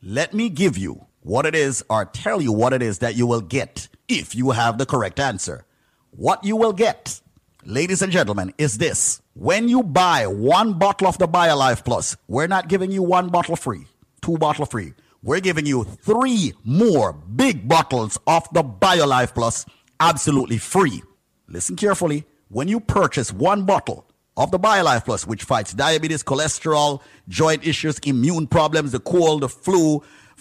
let me give you what it is, or tell you what it is that you will get if you have the correct answer. What you will get, ladies and gentlemen, is this. When you buy one bottle of the BioLife Plus, we're not giving you one bottle free, two bottle free. We're giving you three more big bottles of the BioLife Plus absolutely free. Listen carefully. When you purchase one bottle of the BioLife Plus, which fights diabetes, cholesterol, joint issues, immune problems, the cold, the flu,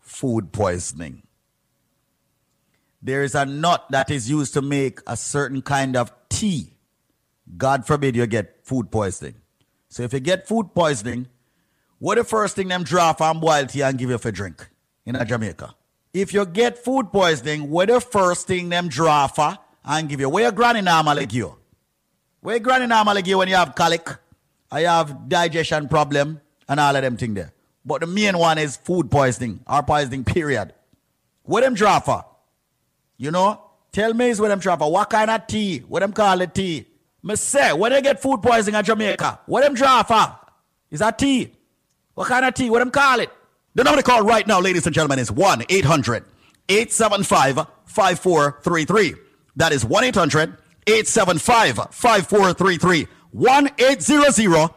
food poisoning. There is a nut that is used to make a certain kind of tea. God forbid you get food poisoning. So if you get food poisoning, what the first thing them draw from boil tea and give you for drink in a Jamaica? If you get food poisoning, what the first thing them draw for and give you? Where your granny normally give you? Where your granny normally give you when you have colic? I have digestion problem and all of them thing there. But the main one is food poisoning or poisoning period. What them draw for? You know, tell me is what them travel. What kind of tea? What them call it tea? Me say, when they get food poisoning in Jamaica, what them draw for? Is that tea? What kind of tea? What them call it? The number to call right now, ladies and gentlemen, is one eight hundred eight seven five five four three three. That is one eight hundred eight seven five five four three three. one eight hundred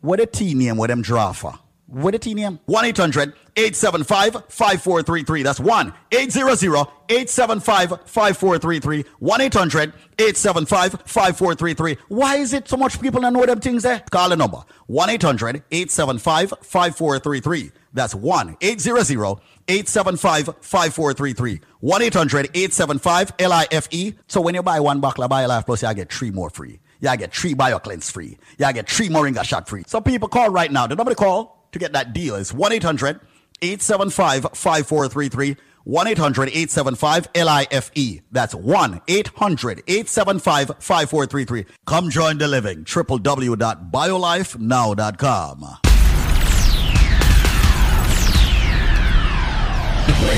What the tea name where them draw for? What a T N M. one eight hundred eight seven five five four three three. That's one eight hundred eight seven five five four three three. one eight hundred eight seven five five four three three. Why is it so much people don't know them things there? Call the number. one eight hundred eight seven five five four three three. That's one eight hundred eight seven five five four three three. one eight hundred eight seven five L I F E. So when you buy one bottle of BioLife Plus, you get three more free. Y'all get three BioCleanse free. Y'all get three Moringa shot free. So people call right now. The number to call to get that deal is one eight hundred eight seven five five four three three. one eight hundred eight seven five L I F E. That's one eight hundred eight seven five five four three three. Come join the living. w w w dot biolife now dot com. Wake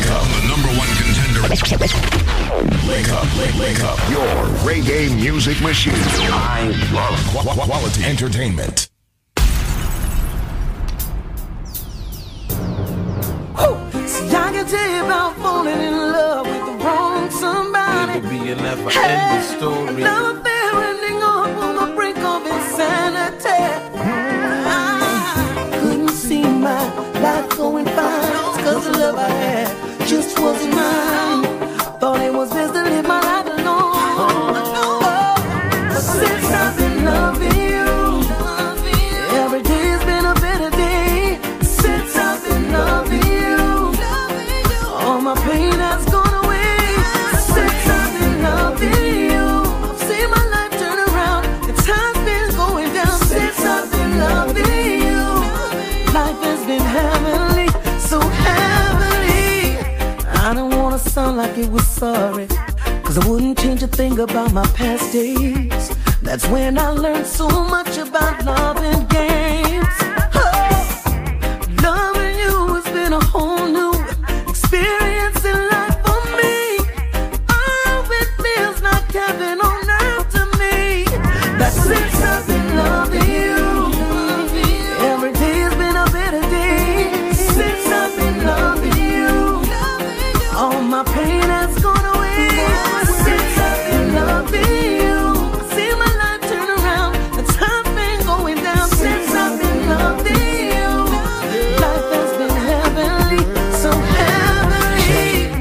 up, the number one contender. Wake up, wake, wake up. Your reggae music machine. I love qu- quality entertainment. Ooh, see, I can tell you about falling in love with the wrong somebody. It could be a never-ending story. Love there ending up on the brink of insanity. I couldn't see my life going fine. Cause the love I had just wasn't mine. Thought it was best to live my life alone. Oh, but since I've been loving you, every day has been a better day. Since I've been loving you, all my pain has gone away. Since I've been loving you, I've seen my life turn around. The time's been going down. Since I've been loving you, life has been heavenly. So heavily, I don't wanna sound like it was sorry, cause I wouldn't change a thing about my past days. That's when I learned so much about love and games. Oh, loving you has been a whole new experience in life for me. Oh, it feels like heaven on earth to me. That's since I've been loving you.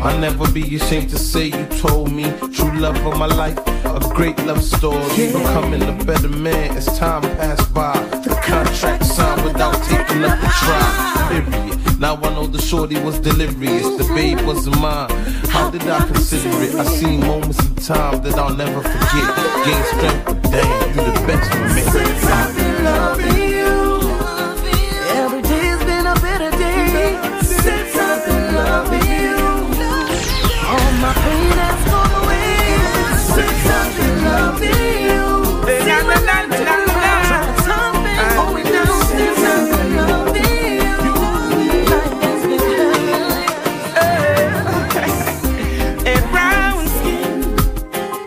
I'll never be ashamed to say you told me true love of my life, a great love story. Yeah. Becoming a better man as time passed by. The contract signed without taking up the trial. Period. Now I know the shorty was delirious. The babe wasn't mine. How did I consider it? I seen moments in time that I'll never forget. Gain strength, but damn, you the best for me. Since I've been loving you, every day's been a better day. Since I've been loving you. My pain has gone away. Since I've been loving you, see my life turn around. The time been going down. Since I've been loving you, life has been heavenly. Hey, brown skin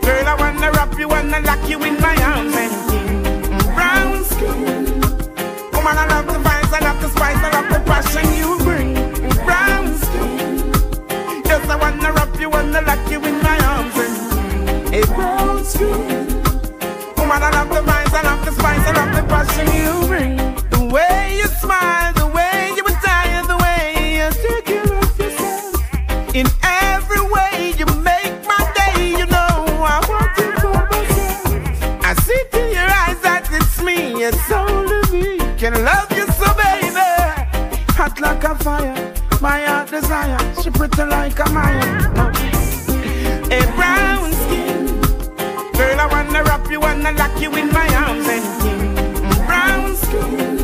girl, I wanna wrap you and I lock you in my arms and skin. Brown skin woman, I love the vibes, I love the spice, I love the passion you bring. Brown skin, yes, I wanna wrap you wanna lock you in my arms and a brown skin. Woman, I love the vines, I love the spice, I love the passion you bring. The way you smile, the way you retire, the way you take care of yourself. In every way you make my day, you know I want you for myself. I see to your eyes that it's me, it's only me. Can love you so, baby. Hot like a fire, my heart desire, she pretty like a Maya. Uh, a brown skin girl, I wanna wrap you, wanna lock you in my arms and skin. Brown skin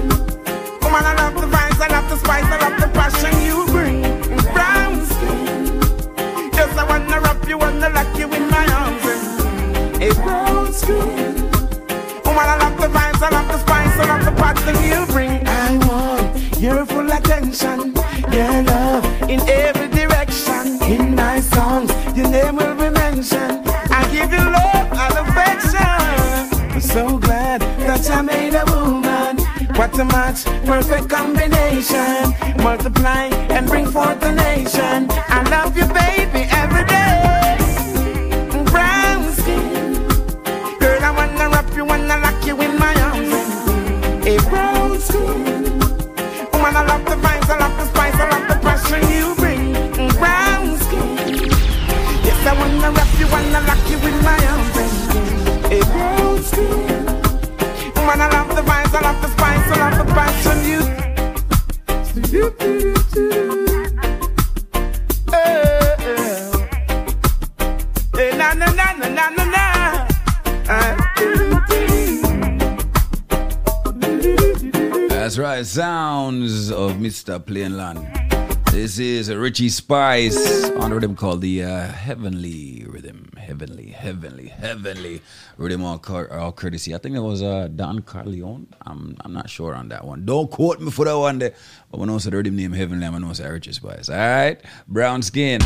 woman, I love the vines, I love the spice, I love the passion you bring. Brown skin, yes, I wanna wrap you, wanna lock you in my arms and a brown skin woman, I love the vines, I love the spice, I love the passion you bring. I want your full attention, your love in every direction. In my songs, your name will be mentioned. I give you love and affection. I'm so glad that I made a woman. What a match, perfect combination. Multiply and bring forth a nation. I love you, baby, every day. Brown skin girl, I wanna wrap you, wanna lock you in my arms. A brown skin woman, I love na na na na na na na. Uh. That's right, sounds of Mister Plainland. This is a Richie Spice on a rhythm called the uh, Heavenly Rhythm. Heavenly, heavenly, heavenly rhythm, all, cur- all courtesy. I think it was uh, Don Corleone. I'm I'm not sure on that one. Don't quote me for that one there. But when I said the rhythm name Heavenly, I'm going to say Richie Spice. All right? Brown skin.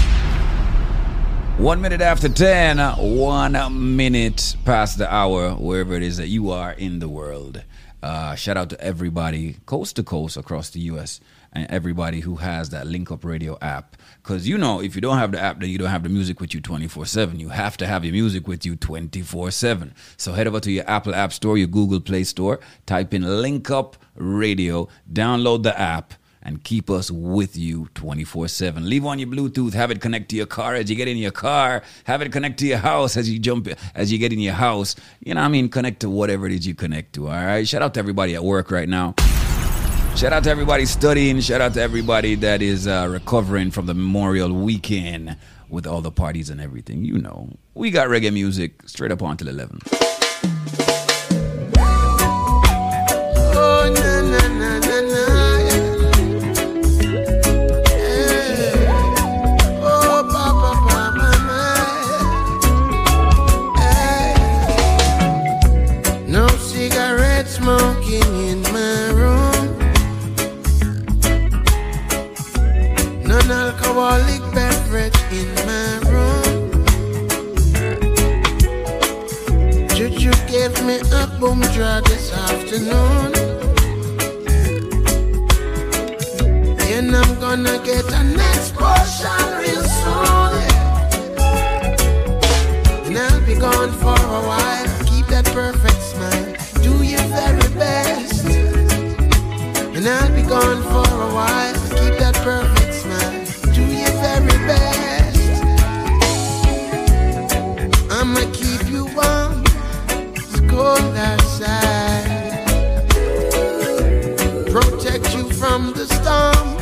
One minute after ten, one minute past the hour, wherever it is that you are in the world. Uh, shout out to everybody, coast to coast, across the U S, and everybody who has that LinkUp Radio app. Because, you know, if you don't have the app, then you don't have the music with you twenty-four seven. You have to have your music with you twenty-four seven. So head over to your Apple App Store, your Google Play Store, type in LinkUp Radio, download the app, and keep us with you twenty-four seven. Leave on your Bluetooth. Have it connect to your car as you get in your car. Have it connect to your house as you jump, as you get in your house. You know what I mean? Connect to whatever it is you connect to, all right? Shout out to everybody at work right now. Shout out to everybody studying. Shout out to everybody that is uh, recovering from the Memorial Weekend with all the parties and everything. You know, we got reggae music straight up on till eleven. Oh, na, na, na, na, na. Smoking in my room, non-alcoholic beverage in my room. Juju gave me a boom draw this afternoon, and I'm gonna get a next portion real soon, and I'll be gone for a while. Keep that perfect smile, do your very best, and I'll be gone for a while. Keep that perfect smile, do your very best. I'ma keep you warm, it's cold outside, protect you from the storm,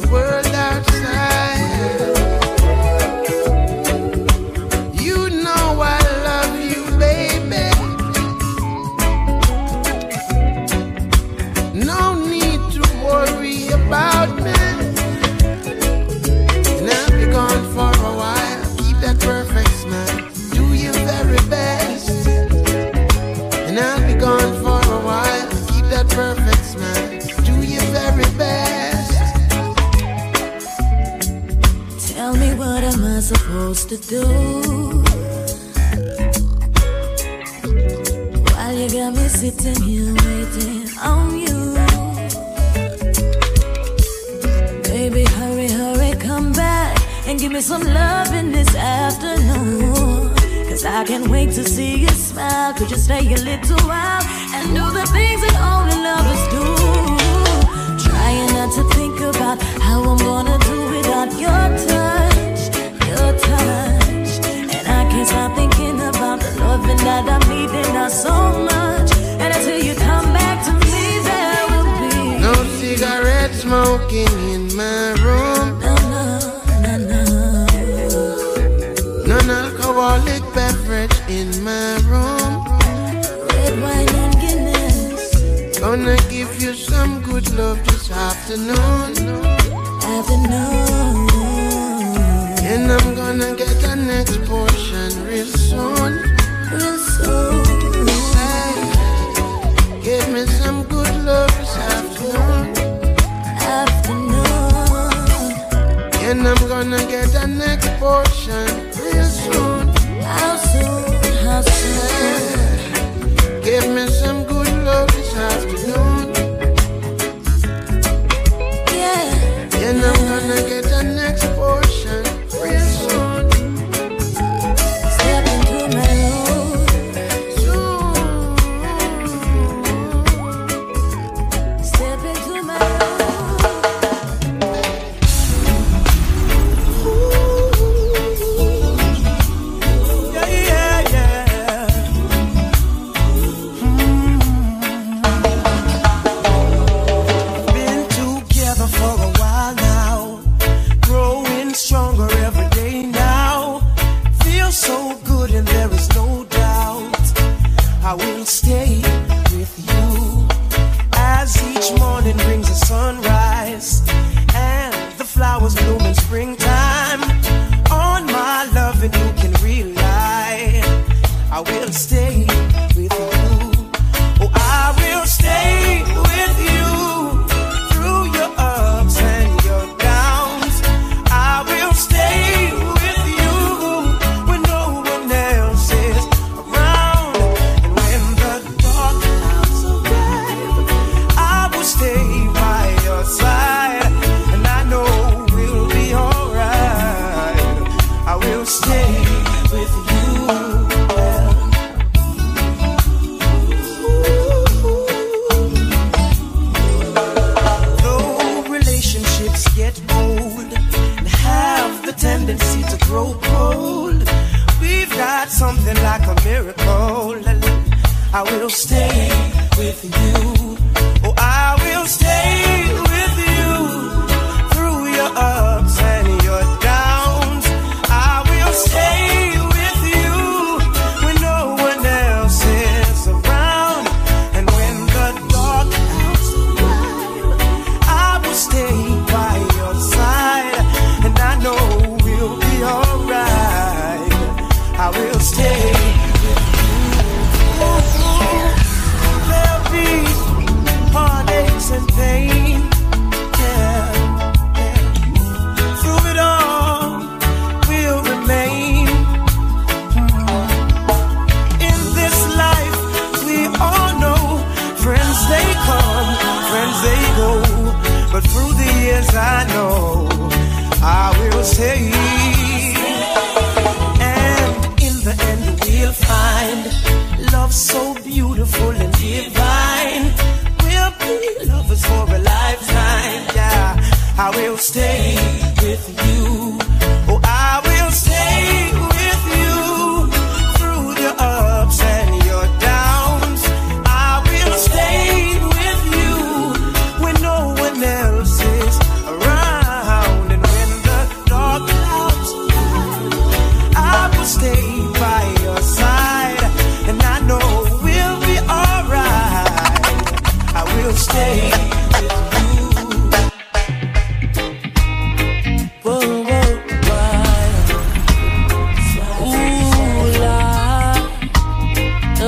the world outside. Supposed to do while you got me sitting here waiting on you, baby. Hurry, hurry, come back and give me some loving this afternoon. Cause I can't wait to see you smile. Could you stay a little while and do the things that only lovers do? Trying not to think about how I'm gonna do without your touch. Your touch, and I can't stop thinking about the loving that I'm needing now so much. And until you come back to me, there will be no cigarette smoking in my room. No, no, no, no. Non-alcoholic beverage in my room. Red wine and Guinness. Gonna give you some good love this afternoon. Afternoon. And I'm gonna get the next portion real soon. Real soon. Hey, give me some good love this afternoon. Afternoon. And I'm gonna get the next portion real soon. How soon? How soon? Hey, give me some good love this afternoon. Yeah. And I'm gonna get the next portion. will stay with you as each morning brings a sunrise and the flowers bloom in springtime. On my love and you can rely. I will stay with you. Oh, I will stay with you through your ups and your downs. I will stay with you when no one else is around. And when the dark clouds arrive, I will stay by your side. And I know we'll be alright. I will stay with you. Tendency to grow cold. We've got something like a miracle. I will stay with you. Oh, I will stay with you through your ups and your downs. I will stay with you when no one else is around. And when the dark clouds arrive, I will stay by your side. And I know alright, I will stay with you. Ooh, there'll be heartaches and pain, yeah, yeah. Through it all, we'll remain. In this life, we all know friends they come, friends they go. But through the years, I know I will stay. We'll find love so beautiful and divine. We'll be lovers for a lifetime. Yeah, I will stay with you. Oh, I will stay with you through the ups and your downs. I will stay with you when no one else is around. And when the dark clouds come, I will stay by your side, and I know we'll be alright. I will stay with you. Whoa, whoa, whoa. Ooh, la. Oh,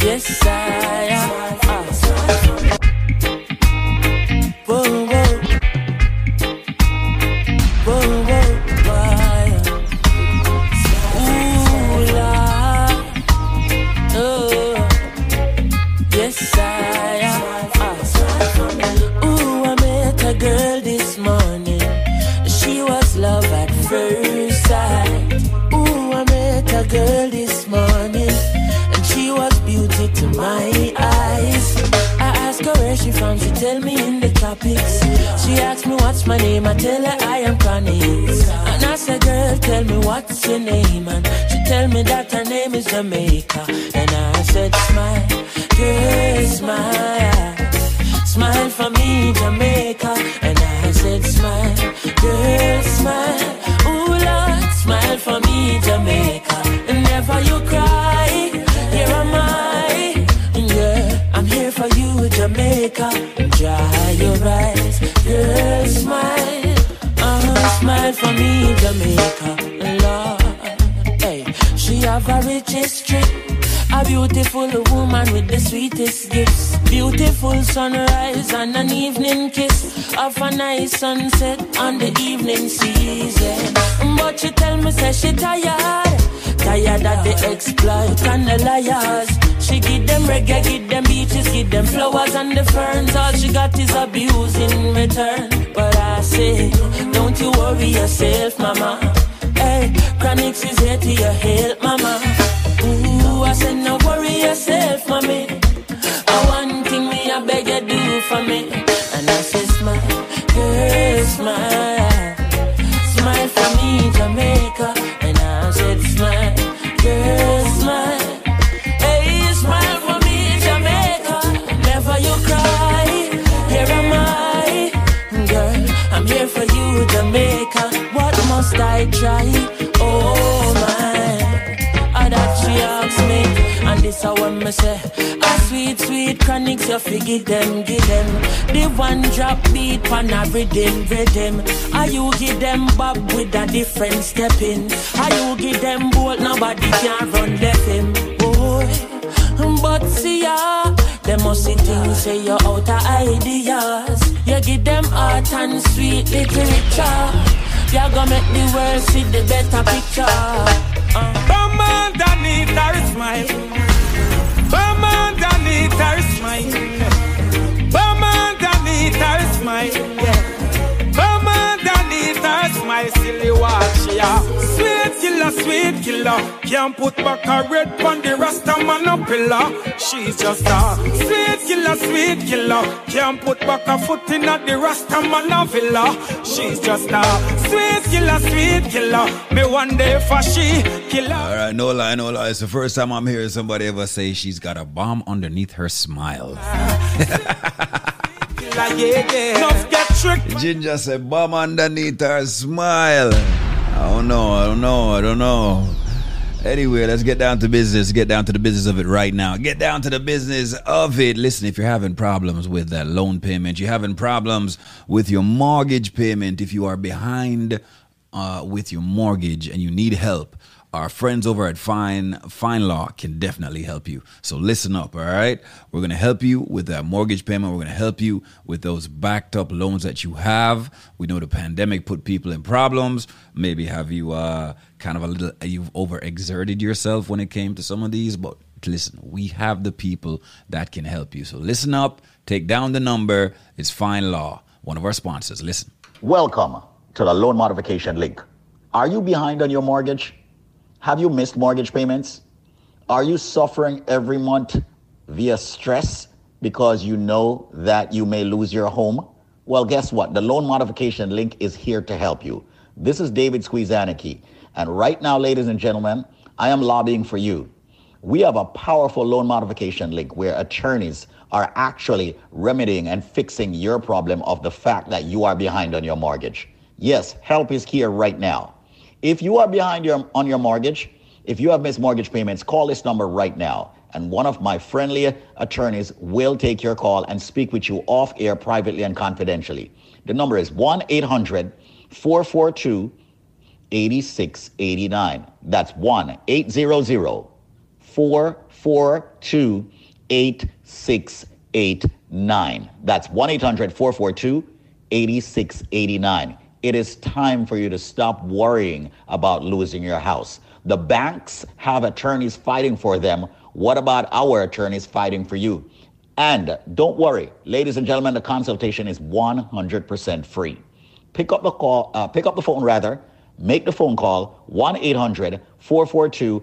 yes, I am. Uh. Whoa, whoa. Whoa, whoa. Girl this morning, and she was beauty to my eyes. I asked her where she from, she tell me in the tropics. She asked me what's my name, I tell her I am Connie's. And I said, girl, tell me what's your name, and she tell me that her name is Jamaica. And I said, smile, girl, smile, smile for me, Jamaica. And I said, smile, girl, smile, ooh, Lord, smile for me, Jamaica. For you cry, here am I, yeah, I'm here for you, Jamaica. Dry your eyes, girl, smile, oh, smile for me, Jamaica, Lord. Hey, she have a rich history, a beautiful woman with the sweetest gifts. Beautiful sunrise and an evening kiss, of a nice sunset on the evening season. But she tell me, say she tired, tired of the exploit and the liars. She give them reggae, give them beaches, give them flowers and the ferns. All she got is abuse in return. But I say, don't you worry yourself, mama. Hey, chronics is here to your help, mama. Ooh, I said, no worry yourself, mommy. I one thing me, I beg you do for me. And I say, smile, girl, smile, smile for me, Jamaica. And I said, smile, girl, smile, hey, smile for me, Jamaica. Never you cry, here am I, girl, I'm here for you, Jamaica. What must I try? Oh my, oh, that she asks me, and answer when me say a sweet, sweet chronics, you fi give them, give them. The one drop beat pan a rhythm, rhythm. Are you give them bob with a different stepping? Are you give them bolt, nobody can run left him. Boy, but see ya, they must see things say your outer ideas. You give them art and sweet literature. You're gonna make the world see the better picture. Uh. Come underneath her smile. Come underneath her smile. Come underneath her smile. Come underneath her smile. Silly watch ya. Sweet killer, sweet killer. Can't put back her red on the rasta man a pillar. She's just a sweet killer, sweet killer. Can't put back her foot in at the rasta man a villa. She's just a sweet killer, sweet killer. Me one day for she killer. Alright, no lie, no lie. It's the first time I'm hearing somebody ever say she's got a bomb underneath her smile. Ginger said bomb underneath her smile. I don't know, I don't know, I don't know. Anyway, let's get down to business. Get down to the business of it right now. Get down to the business of it. Listen, if you're having problems with that loan payment, you're having problems with your mortgage payment, if you are behind uh, with your mortgage and you need help, our friends over at Fine Fine Law can definitely help you. So listen up, all right? We're going to help you with that mortgage payment. We're going to help you with those backed up loans that you have. We know the pandemic put people in problems. Maybe have you uh, kind of a little, you've overexerted yourself when it came to some of these. But listen, we have the people that can help you. So listen up. Take down the number. It's Fine Law, one of our sponsors. Listen. Welcome to the Loan Modification Link. Are you behind on your mortgage? Have you missed mortgage payments? Are you suffering every month via stress because you know that you may lose your home? Well, guess what? The Loan Modification Link is here to help you. This is David Squeeze Anarchy. And right now, ladies and gentlemen, I am lobbying for you. We have a powerful Loan Modification Link where attorneys are actually remedying and fixing your problem of the fact that you are behind on your mortgage. Yes, help is here right now. If you are behind your, on your mortgage, if you have missed mortgage payments, call this number right now. And one of my friendly attorneys will take your call and speak with you off air privately and confidentially. The number is one eight hundred four four two eight six eight nine. That's one eight hundred four four two eight six eight nine. That's one eight hundred four four two eight six eight nine. It is time for you to stop worrying about losing your house. The banks have attorneys fighting for them. What about our attorneys fighting for you? And don't worry, ladies and gentlemen, the consultation is one hundred percent free. Pick up the call, uh, pick up the phone rather, make the phone call, one eight hundred four four two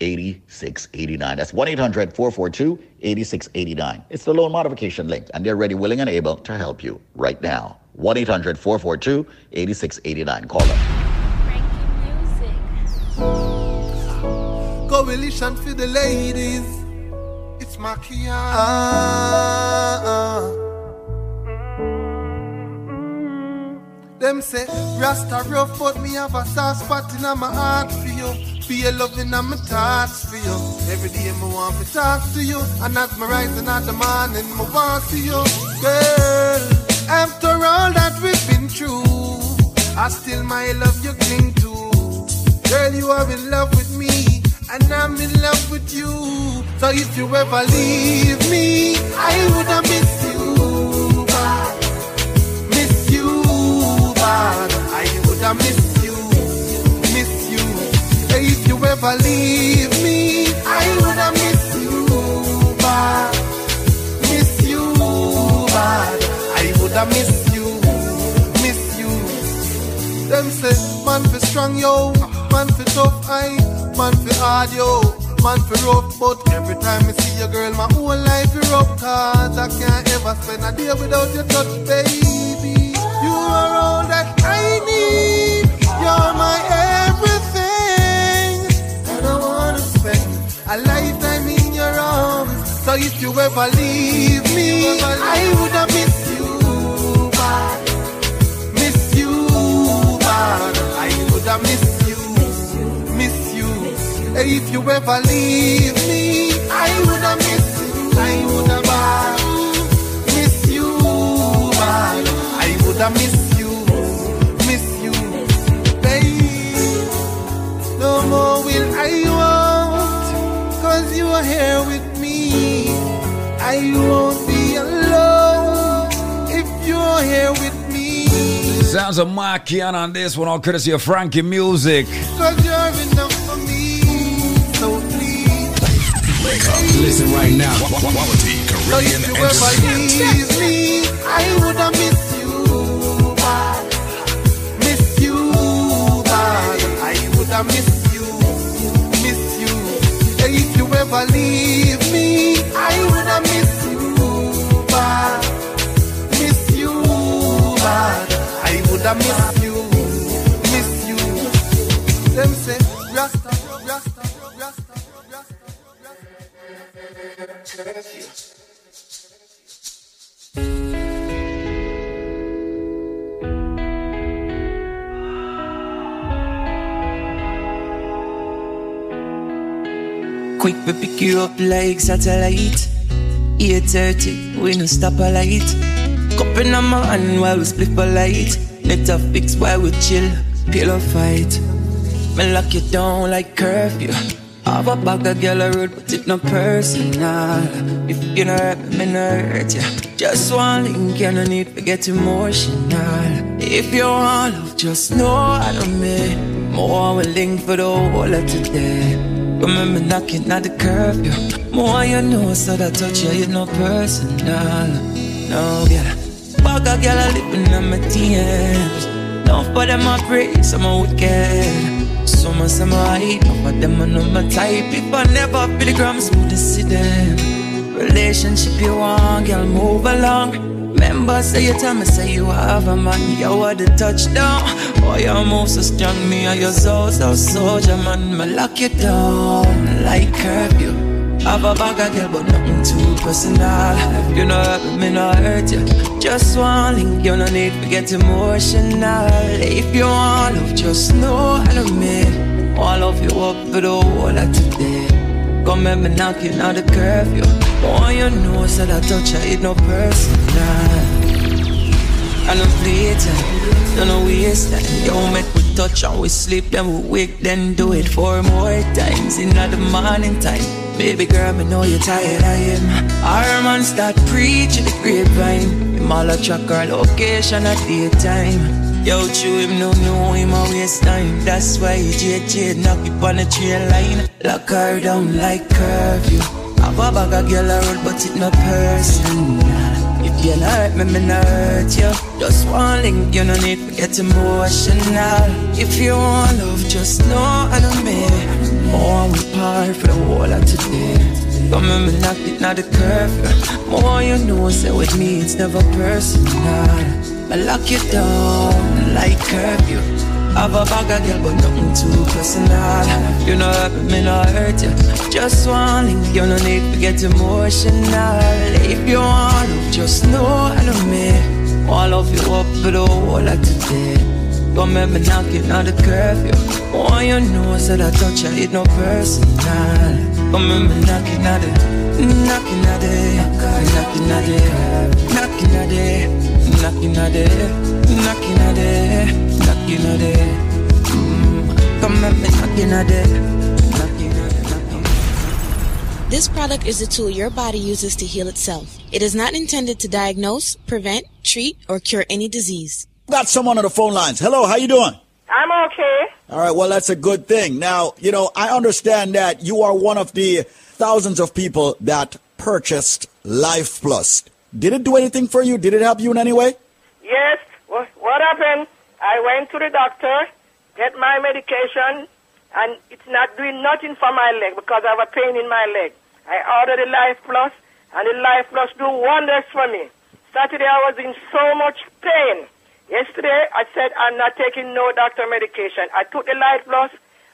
eight six eight nine. eighty-six eighty-nine. That's one eight hundred four four two eight six eight nine. It's the Loan Modification Link, and they're ready, willing, and able to help you right now. one eight hundred four four two eight six eight nine. Call them. Coalition for the ladies. It's my Kia. Ah, ah. Them say, Rasta rough, but me have a soft spot in my heart for you. Be a loving and my thoughts for you. Every day me want to talk to you. And as me rise in the morning, me want to you. Girl, after all that we've been through, I still my love you cling to. Girl, you are in love with me, and I'm in love with you. So if you ever leave me, I would have missed you. Bye. I woulda miss you, miss you. Hey, if you ever leave me, I woulda miss you, bad, miss you, bad. I woulda miss you, miss you. Them say, man for strong yo, man for tough I, man for hard yo, man for rough. But every time I see your girl, my whole life is rough. Cause I can't ever spend a day without your touch, baby. You are all that I need. You're my everything. And I wanna spend a lifetime in your arms. So if you ever leave me, I woulda miss you bad, miss you bad. I woulda miss you, miss you. Hey, if you ever leave me, I woulda miss you. I woulda bad, miss you bad. I miss you, miss you, babe. No more will I want, cause you are here with me. I won't be alone if you're here with me. Sounds of Mark Kian on this one, all courtesy of Frankie Music. Cause you're enough for me, so please. Wake up, listen right now. Quality Caribbean entertainment. So if you ever leave me, I would have missed you. I miss you, miss you. Hey, if you ever leave me, I woulda miss you bad, miss you bad. I woulda miss you, miss you. Them say Rasta, Rasta, Rasta, Rasta, Rasta. Quick, we pick you up like satellite. eight thirty, we no stop a light. Cup in my hand while we split a light. Net off fix while we chill, pillow fight. Me lock you down like curfew. Have a bag that girl a road, but it no personal. If you no hurt me, me no hurt ya. Just one link, you no need to get emotional. If you want love, just know I don't me. More we link for the whole of today. Remember knocking at the curb, yeah. More you know, so that touch you, yeah, you no personal. No, yeah. Bag a girl a living on my tears. Now for them I pray, some are wicked. Some are some are hate, now for them I know my type. If I never feel the gram, smooth to see them. Relationship you want, girl, move along. Remember, say you tell me, say you have a man. You are the touchdown. Oh, your move so strong, me and your soul so soldier, man. Me lock you down like curfew. Have a bag of girl, but nothing too personal. You know hurt me, no hurt you. Just one link, you no need to get emotional. If you want love, just know I love me. All of you up for the whole of today. Come and me knock you out the curfew. Oh, you know, so that touch I ain't no personal. I don't play it. Don't no waste time. Don't make we touch and we sleep, then we wake, then do it four more times in the morning time. Baby girl, me know you're tired, I am. Our man start preaching the grapevine. Him all a track our location at daytime. Yo, chew him, no, no, him a waste time. That's why J J knock you on the train line. Lock her down like curfew. Have a bag of girl a road, but it no personal. If you hurt me, me not hurt you. Just one link, you no need to get emotional. If you want love, just know I don't mean. More we part remember knocking not the curve. More you know, say with me, it's never personal. I lock you down, like curb you. I've a bag of girl, but nothing too personal. You know help me, not hurt you. Just one link, you no need to get emotional. If you want love, just know I love me. All of you up for the whole of today. Don't make me knock you, not the curfew. All you know, said I touch you, it's no personal. Come in me knocking at it, knocking at it, knocking at it, knocking at it, knocking at it, knocking at it, knocking at it. Come in me knocking at it, knocking at it, knocking. This product is a tool your body uses to heal itself. It is not intended to diagnose, prevent, treat, or cure any disease. Got someone on the phone lines. Hello, how you doing? I'm okay. All right, well, that's a good thing. Now, you know, I understand that you are one of the thousands of people that purchased Life Plus. Did it do anything for you? Did it help you in any way? Yes. What happened? I went to the doctor, get my medication, and it's not doing nothing for my leg because I have a pain in my leg. I ordered the Life Plus, and the Life Plus do wonders for me. Saturday, I was in so much pain. Yesterday, I said I'm not taking no doctor medication. I took the Life Plus,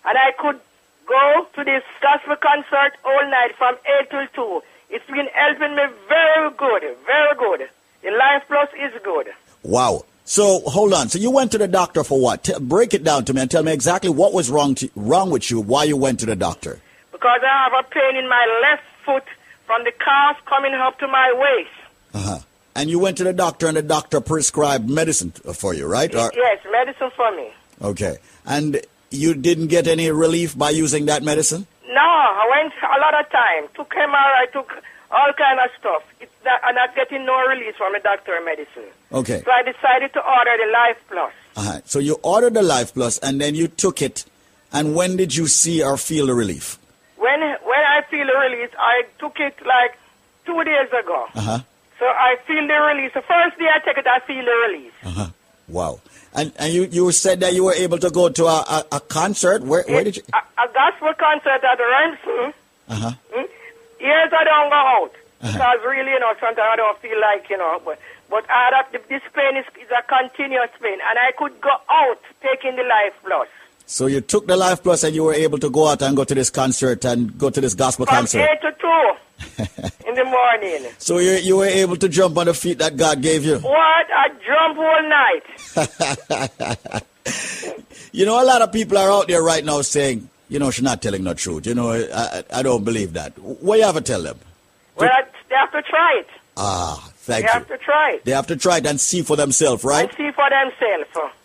and I could go to this gospel concert all night from eight till two. It's been helping me very good, very good. The Life Plus is good. Wow. So, hold on. So, you went to the doctor for what? T- break it down to me and tell me exactly what was wrong to, wrong with you, why you went to the doctor. Because I have a pain in my left foot from the calf coming up to my waist. Uh-huh. And you went to the doctor, and the doctor prescribed medicine for you, right? Or... Yes, medicine for me. Okay. And you didn't get any relief by using that medicine? No, I went a lot of time. Took M R I, took all kind of stuff. It's not, I'm not getting no release from the doctor medicine. Okay. So I decided to order the Life Plus. Uh-huh. So you ordered the Life Plus, and then you took it. And when did you see or feel the relief? When, when I feel the release, I took it like two days ago. Uh-huh. So I feel the release. The first day I take it, I feel the release. Uh-huh. Wow. And and you, you said that you were able to go to a, a, a concert. Where where did you? A, a gospel concert at the Ramsey. Uh-huh. Mm? Yes, I don't go out. Uh-huh. Because really, you know, sometimes I don't feel like, you know. But, but I have, this pain is, is a continuous pain. And I could go out taking the Life Plus. So you took the Life Plus and you were able to go out and go to this concert and go to this gospel From concert. From eight to two. In the morning. So you you were able to jump on the feet that God gave you? What? I jump all night. You know, a lot of people are out there right now saying, you know, she's not telling the truth. You know, I I don't believe that. What do you have to tell them? Well, to... they have to try it. Ah, thank they you. They have to try it. They have to try it and see for themselves, right? And see for themselves.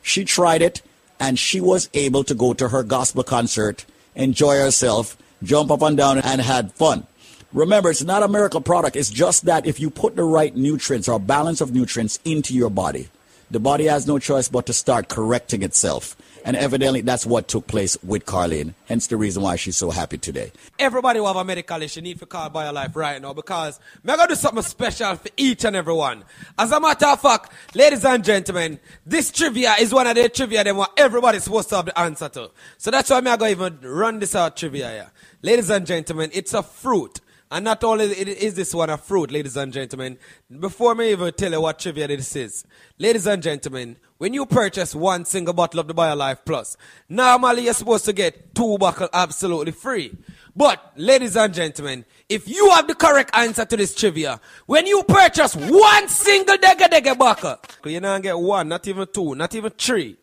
She tried it, and she was able to go to her gospel concert, enjoy herself, jump up and down, and had fun. Remember, it's not a miracle product. It's just that if you put the right nutrients or balance of nutrients into your body, the body has no choice but to start correcting itself. And evidently, that's what took place with Carleen. Hence the reason why she's so happy today. Everybody who have a medical issue need to call BioLife right now because we're going to do something special for each and everyone. As a matter of fact, ladies and gentlemen, this trivia is one of the trivia that everybody's supposed to have the answer to. So that's why I'm going to even run this out trivia here. Ladies and gentlemen, it's a fruit. And not only is this one a fruit, ladies and gentlemen, before me even tell you what trivia this is, ladies and gentlemen, when you purchase one single bottle of the BioLife Plus, normally you're supposed to get two bottles absolutely free. But, ladies and gentlemen, if you have the correct answer to this trivia, when you purchase one single dege dege bottle, you don't get one, not even two, not even three.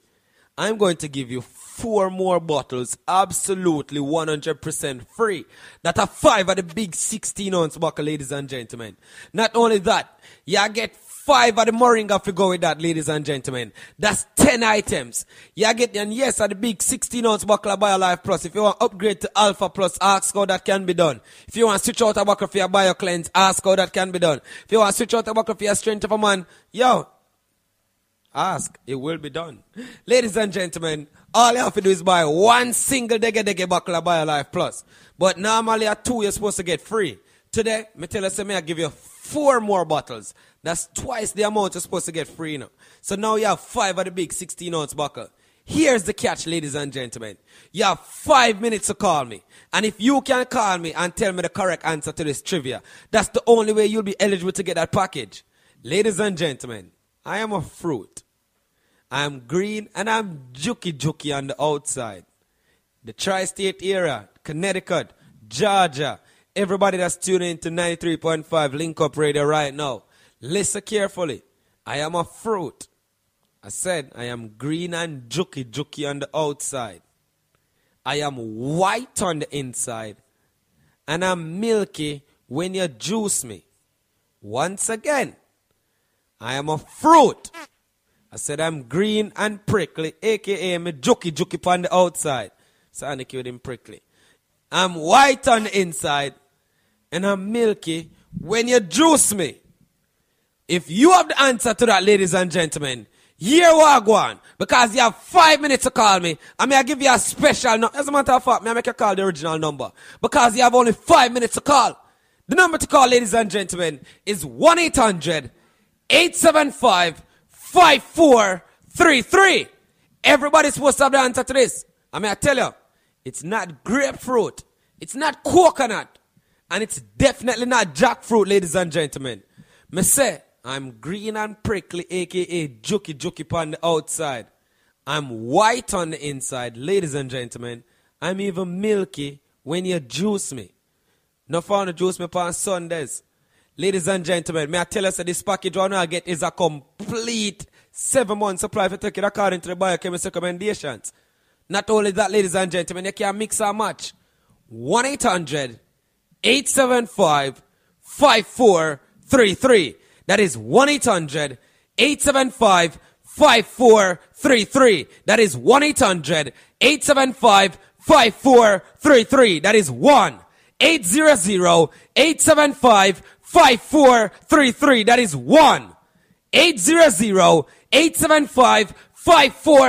I'm going to give you four more bottles absolutely one hundred percent free. That are five of the big sixteen ounce bottle, ladies and gentlemen. Not only that, you get five of the Moringa if you go with that, ladies and gentlemen. That's ten items. You get, and yes, at the big sixteen ounce bottle of BioLife Plus. If you want to upgrade to Alpha Plus, ask how that can be done. If you want to switch out a bottle for your BioCleanse, ask how that can be done. If you want to switch out a bottle for your Strength of a Man, yo, ask. It will be done. Ladies and gentlemen, all you have to do is buy one single dege dege bottle of BioLife Plus. But normally at two, you're supposed to get free. Today, me tell you, me I give you four more bottles. That's twice the amount you're supposed to get free now. So now you have five of the big sixteen ounce bottle. Here's the catch, ladies and gentlemen. You have five minutes to call me. And if you can call me and tell me the correct answer to this trivia, that's the only way you'll be eligible to get that package. Ladies and gentlemen, I am a fruit. I am green and I'm juki-juki on the outside. The tri-state area, Connecticut, Georgia, everybody that's tuning in to ninety-three point five LinkUp Radio right now, listen carefully. I am a fruit. I said I am green and juki-juki on the outside. I am white on the inside. And I'm milky when you juice me. Once again, I am a fruit. I said I'm green and prickly, a k a me juki-juki on the outside. So I killed him prickly. I'm white on the inside. And I'm milky when you juice me. If you have the answer to that, ladies and gentlemen, here we go on, because you have five minutes to call me. I may give you a special number. As a matter of fact, may I make you call the original number, because you have only five minutes to call. The number to call, ladies and gentlemen, is one eight hundred, eight seven five, five four three three. Everybody's supposed to have the answer to this. I may tell you, it's not grapefruit, it's not coconut, and it's definitely not jackfruit, ladies and gentlemen. Me say, I'm green and prickly, a k a juki juki on the outside. I'm white on the inside, ladies and gentlemen. I'm even milky when you juice me. No fun to juice me on Sundays. Ladies and gentlemen, may I tell us that this package one I get is a complete seven month supply if you take it according to the biochemist recommendations. Not only that, ladies and gentlemen, you can mix and match. one eight hundred, eight seven five, five four three three. That is one eight hundred, eight seven five, five four three three. That is one eight hundred, eight seven five, five four three three. That is one eight hundred, eight seven five, five four three three. That is one eight hundred, eight seven five, five four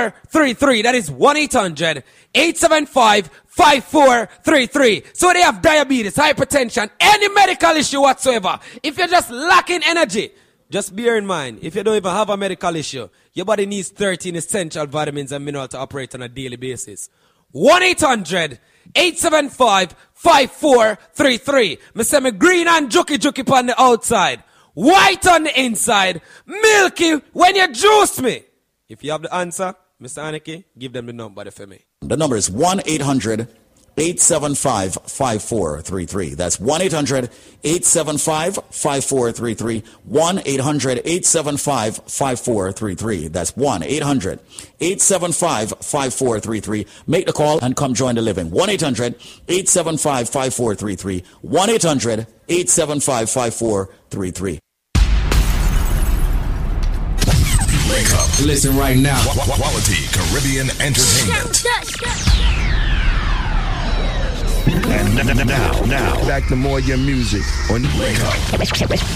three three. That is one eight hundred, eight seven five, five four three three. So they have diabetes, hypertension, any medical issue whatsoever. If you're just lacking energy, just bear in mind, if you don't even have a medical issue, your body needs thirteen essential vitamins and minerals to operate on a daily basis. one eight hundred, eight seven five, five four three three. Me say me green and juki-juki on the outside, white on the inside, milky when you juice me. If you have the answer, Mister Anarchy, give them the number for me. The number is one eight hundred, eight seven five, five four three three. That's one eight hundred, eight seven five, five four three three. one eight hundred, eight seven five, five four three three. That's one eight hundred, eight seven five, five four three three. Make the call and come join the living. one eight hundred, eight seven five, five four three three. one eight hundred, eight seven five, five four three three. Wake up. Listen right now. Quality Caribbean entertainment. And now, now, back to more your music on Wake Up.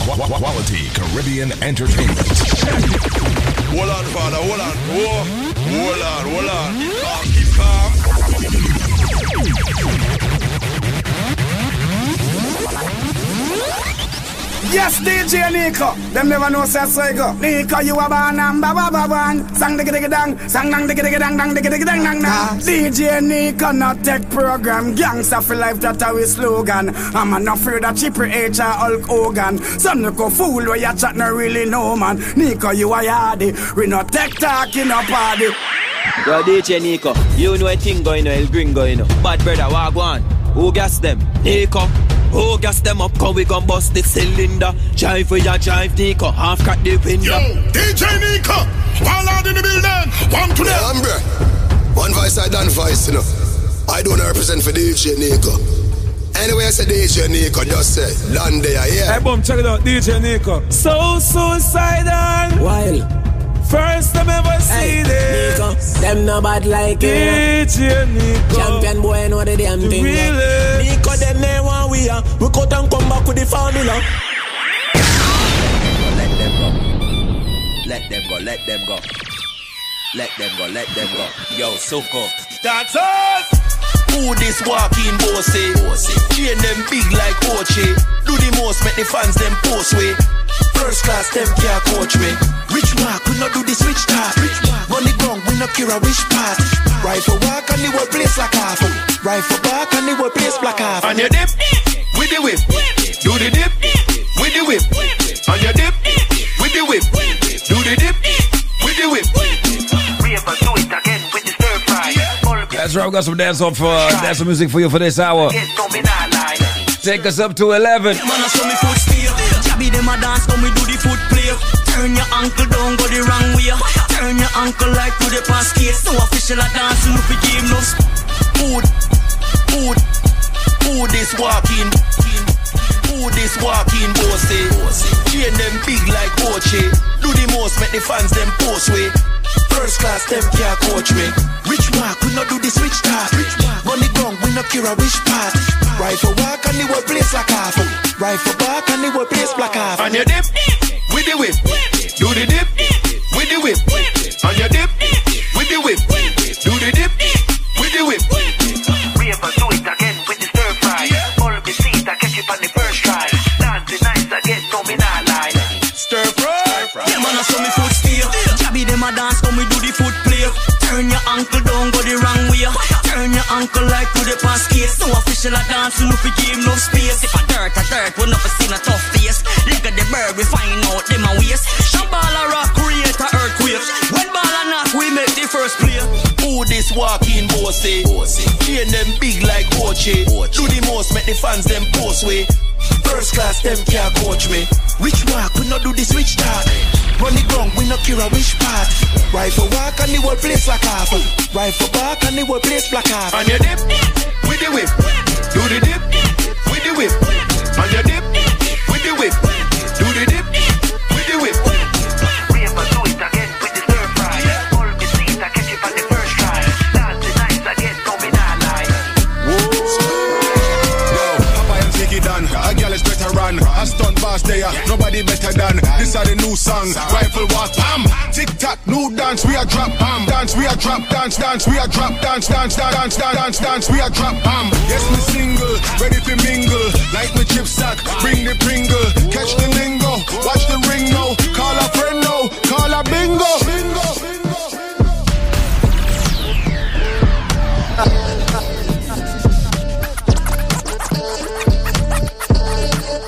Quality Caribbean entertainment. Hold on, father. Hold on. Whoa. Hold on. Hold on. Keep calm. Yes, D J Niko. Them never know says so go. Niko, you a ban and ba ba ba ban. Sang digga digga dang, sang dang digga digga dang, dang digga digga dang dang dang. D J Niko, not tech program. Gangsta for life, that's our slogan. I'm not afraid of cheaper H R Hulk Hogan. Some no go fool where you chat, not really no man. Niko, you a yardy. We not tech talk in a party. Yo, D J Niko, you know a thing going on, El Gringo, you know. Bad brother, wagwan. Who gas them? Niko. Oh, gas them up, cause we gon' bust the cylinder. Drive where ya drive, Niko, half crack the window. Yo, D J Niko, one loud in the building, one to yeah, them. Bro. One voice I done voice, you know. I don't represent for D J Niko. Anyway, I said D J Niko, just say, land there, yeah. Hey, boom, check it out, D J Niko. So suicidal. Wild. First time ever hey, see this. Niko, them no bad like D J Niko. Champion boy, know the damn thing. Really? Yeah. Niko, them they want we are. We cut and come back with the formula. Let them go. Let them go, let them go. Let them go, let them go. Yo, so go. That's us! Who this walking bossy? Playing them big like Ochi. Do the most, make the fans them post way. First class, them can't coach me. Rich mark, we not do this rich talk. Run the ground, we not care a rich pass. Right for walk and the word place like half. Right for back and the word place black half. And you dip, with the whip. Do the dip, with the whip. And you dip, with the whip. Do the dip, with the whip. We ever do it again with the stir fry. That's right, we got some dance off, uh, dance music for you for this hour. Take us up to eleven. Jabby them a dance, come we do the foot play. Turn your ankle down, go the wrong way. Turn your ankle like to the past case. No official a dance, no big game, no. Who, who, who this walking? Who this walking bossy? Playing them big like Ochi. Do the most, make the fans them post way. First class, them can't coach me. Rich mark, we not do this rich task. Run it down, we not care a rich pass. Right for walk and the word place like half. Right for back and the word place black half. And you dip, with the whip. Do the dip, with the whip. And you dip, with the whip. Do the dip, with the whip. We ever do it again with the stir fry. All of the seeds, I catch it on the first try. Dance the nights, I get no me not lie. Stir fry. Yeah, man, I saw me foot steal. Jabby them a dance, come we do the foot play. Turn your ankle down, go the wrong way. Turn your ankle like to the past case. No official a dance, no free game, no space. If a dirt, a dirt, we'll never see a tough face. Look at the bird, we find out them a waste. Shot ball a rock, create a earthquake. When ball a knock, we make the first play. Who this walking bossy? Playing them big like Ochi. Do the most, make the fans them post way. First class, them can't coach me. Rich walk, we not do this rich talk. Run the ground, we not care a rich pass. Right for walk and the whole place like half. Right for back and the whole place black half. And you dip, with the whip. Do the dip, with the whip. And you dip, with the whip. Do the dip, with the whip. We ever do it again with the stir fry. All the seeds, I catch it on the first try. Dance the nights, I get no me not lie. Yo, Papa M take it down. A girl is better run. A stunt boss there, nobody better than. This are the new song. Rifle war, bam. Tick-tock, new dance, we a drop, bam. Dance, we a drop, dance, dance, we a drop, dance, dance, dance, dance, dance, dance, we a drop, bam. Yes, me single, ready to mingle. Like me chip sack, bring the pringle. Catch the lingo, watch the ring now. Call a friend now, call a bingo. Bingo, bingo, bingo.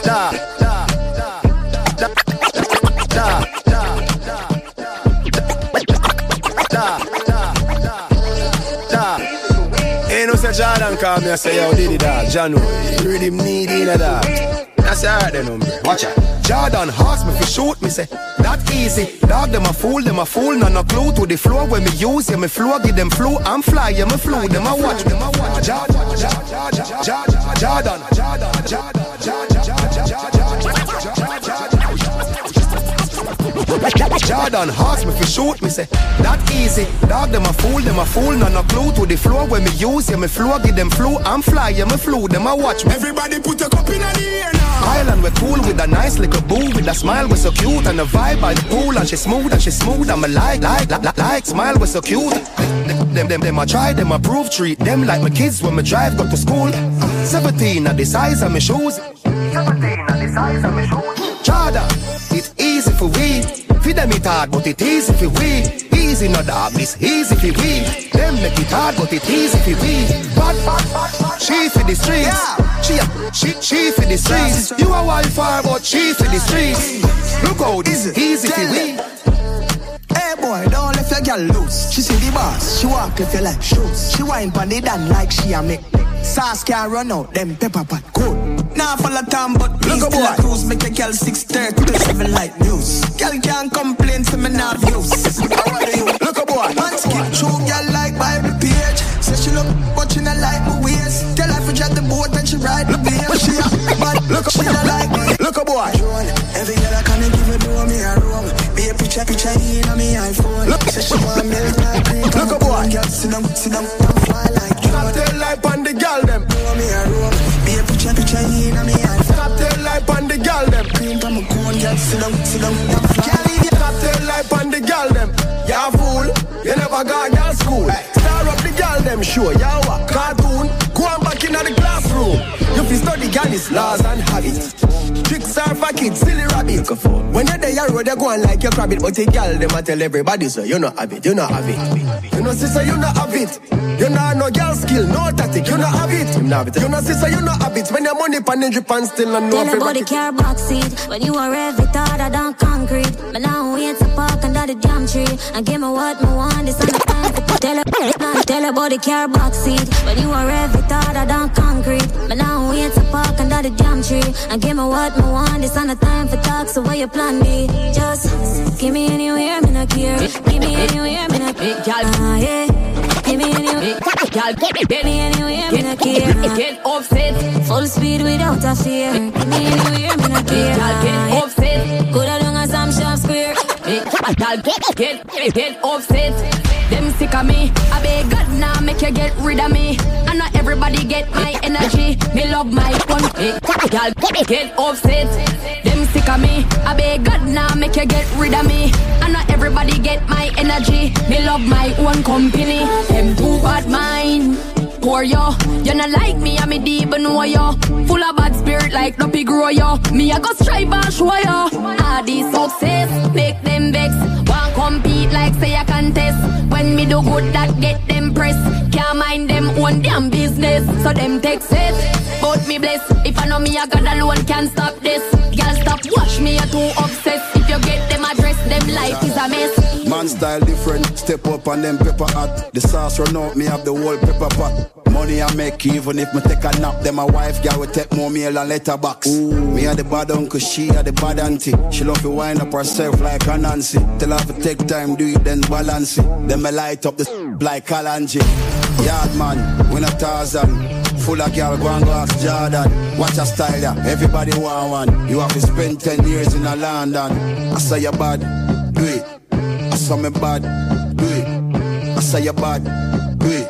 Da, da, da, da, da, da. Jordan called me and said, yo, did it that? Janu, you really need it that. I say, alright then, hombre. Watch out. Jordan asked me for shoot, me say, that easy. Dog, them a fool, them a fool, none a clue to the floor when me use, yeah, me floor, give them flow, I'm fly, yeah, me flow, them a watch, them a watch. Jordan, Jordan, Jordan, Jordan, Jordan, Jordan asked me for shoot, me say, that easy. Dog, them a fool, them a fool, none a clue to the floor when me use, yeah, me floor, give them flow, I'm fly, yeah, me flow, them a watch me. Everybody put a cup in the air now. Island, we're cool with a nice little boo, with a smile, we're so cute, and a vibe by the pool, and she smooth, and she smooth, I'm a like, like, like, like, smile, we're so cute. Them, them, them, I try, them, I prove, treat them like my kids when me drive, go to school. seventeen at the size of my shoes. seventeen at the size of my shoes. Jordan, it's easy for we. Feed them it hard, but it easy for we. Easy no dog, this easy for we. Them make it hard, but it easy for we. Bad, bad, bad, bad. She for the streets. Yeah. She, she, she for the streets. You a wife far, but she for the streets. Look how this easy for we. Hey boy, don't let your girl loose. She see the boss, she walk if you like shoes. She wine pon the dan like she a make. Sauce can't run out, them pepper pot cool. Nah, full of time, but me still a cruise. Make a girl six thirty to seven like news. Girl can't complain to me now views. How are you? Look a boy. Man skip through girl like Bible page. Say she look, but she not like my ways. Tell her to drive the boat and she ride the beer. She a bad, look she not like me. Look a boy. Every girl I can't give a door, me a room. Be a picture, picture in on me iPhone. Say she want me like me. Look a boy. Girl sit down, sit down, fly like you. Stop the life on the girl them. Me a room. Be a picture, picture in on me iPhone. Stop the life on the girl them. Clean from a cone, girl sit down, sit down, fly. Stop the life on the girl them. Ya fool, you never got girl school. Star up the girl them, show ya what cartoon. Go on back in the classroom. You fi study girl is laws and habits. Tricks are for kids, silly rabbit. When you're there, you're they go on like your rabbit. But the girl them a tell everybody, so you not have it, you not have it. You know sister, you not have it. You not no girl skill, no tactic, you not have it. You not have it. You know sister, you not have it. When your money pan and drip and still and no. Tell about the car box seat. When you are every thought I don't concrete. But now we ain't to park under the damn tree. And give me what me want, this on the path. Tell her, tell her about the car box seat. When you are every thought I don't concrete. But now we ain't to park under the damn tree. And give me what me want, this on the time for talk. So where you plan me? Just give me anywhere, me not care. Give me anywhere, me not care. Ah, yeah. Give me anywhere, give me anywhere, me not care. Get upset, full speed without a fear. Give me anywhere, me not care. Get upset, go down as I'm sharp square. Y'all get, get, get upset. Them sick of me. I beg God now, make you get rid of me. I know everybody get my energy. Me love my country. Y'all get, get upset. Them sick of me. I beg God now, make you get rid of me. I know everybody get my energy. Me love my own company. Them too bad mind. Poor yo, you not like me, I'm a deep and know yo. Full of bad spirit like no pig grow yo. Me I go strive and show yo. All this success, make them vex. Won't compete like say a contest. When me do good that get them press. Can't mind them own damn business. So them text it, but me bless. If I know me a God alone can't stop this. Girl stop watch me, you're too obsessed. If you get them address, them life is a mess. Man style different, step up and them pepper hot. The sauce run out, me have the whole pepper pot. Money I make even if me take a nap. Then my wife, girl, will take more meal and letterbox. Ooh. Me are the bad uncle, she are the bad auntie. She love to wind up herself like a Nancy. Tell her to take time, do it, then balance it. Then me light up the s*** like Kalanji. Yard man, win a thousand. Full of girl, go and go ask Jordan. Watch a style ya, everybody want one. You have to spend ten years in a London. I say you're bad, do it. I saw me bad, do it. I saw you bad, do it.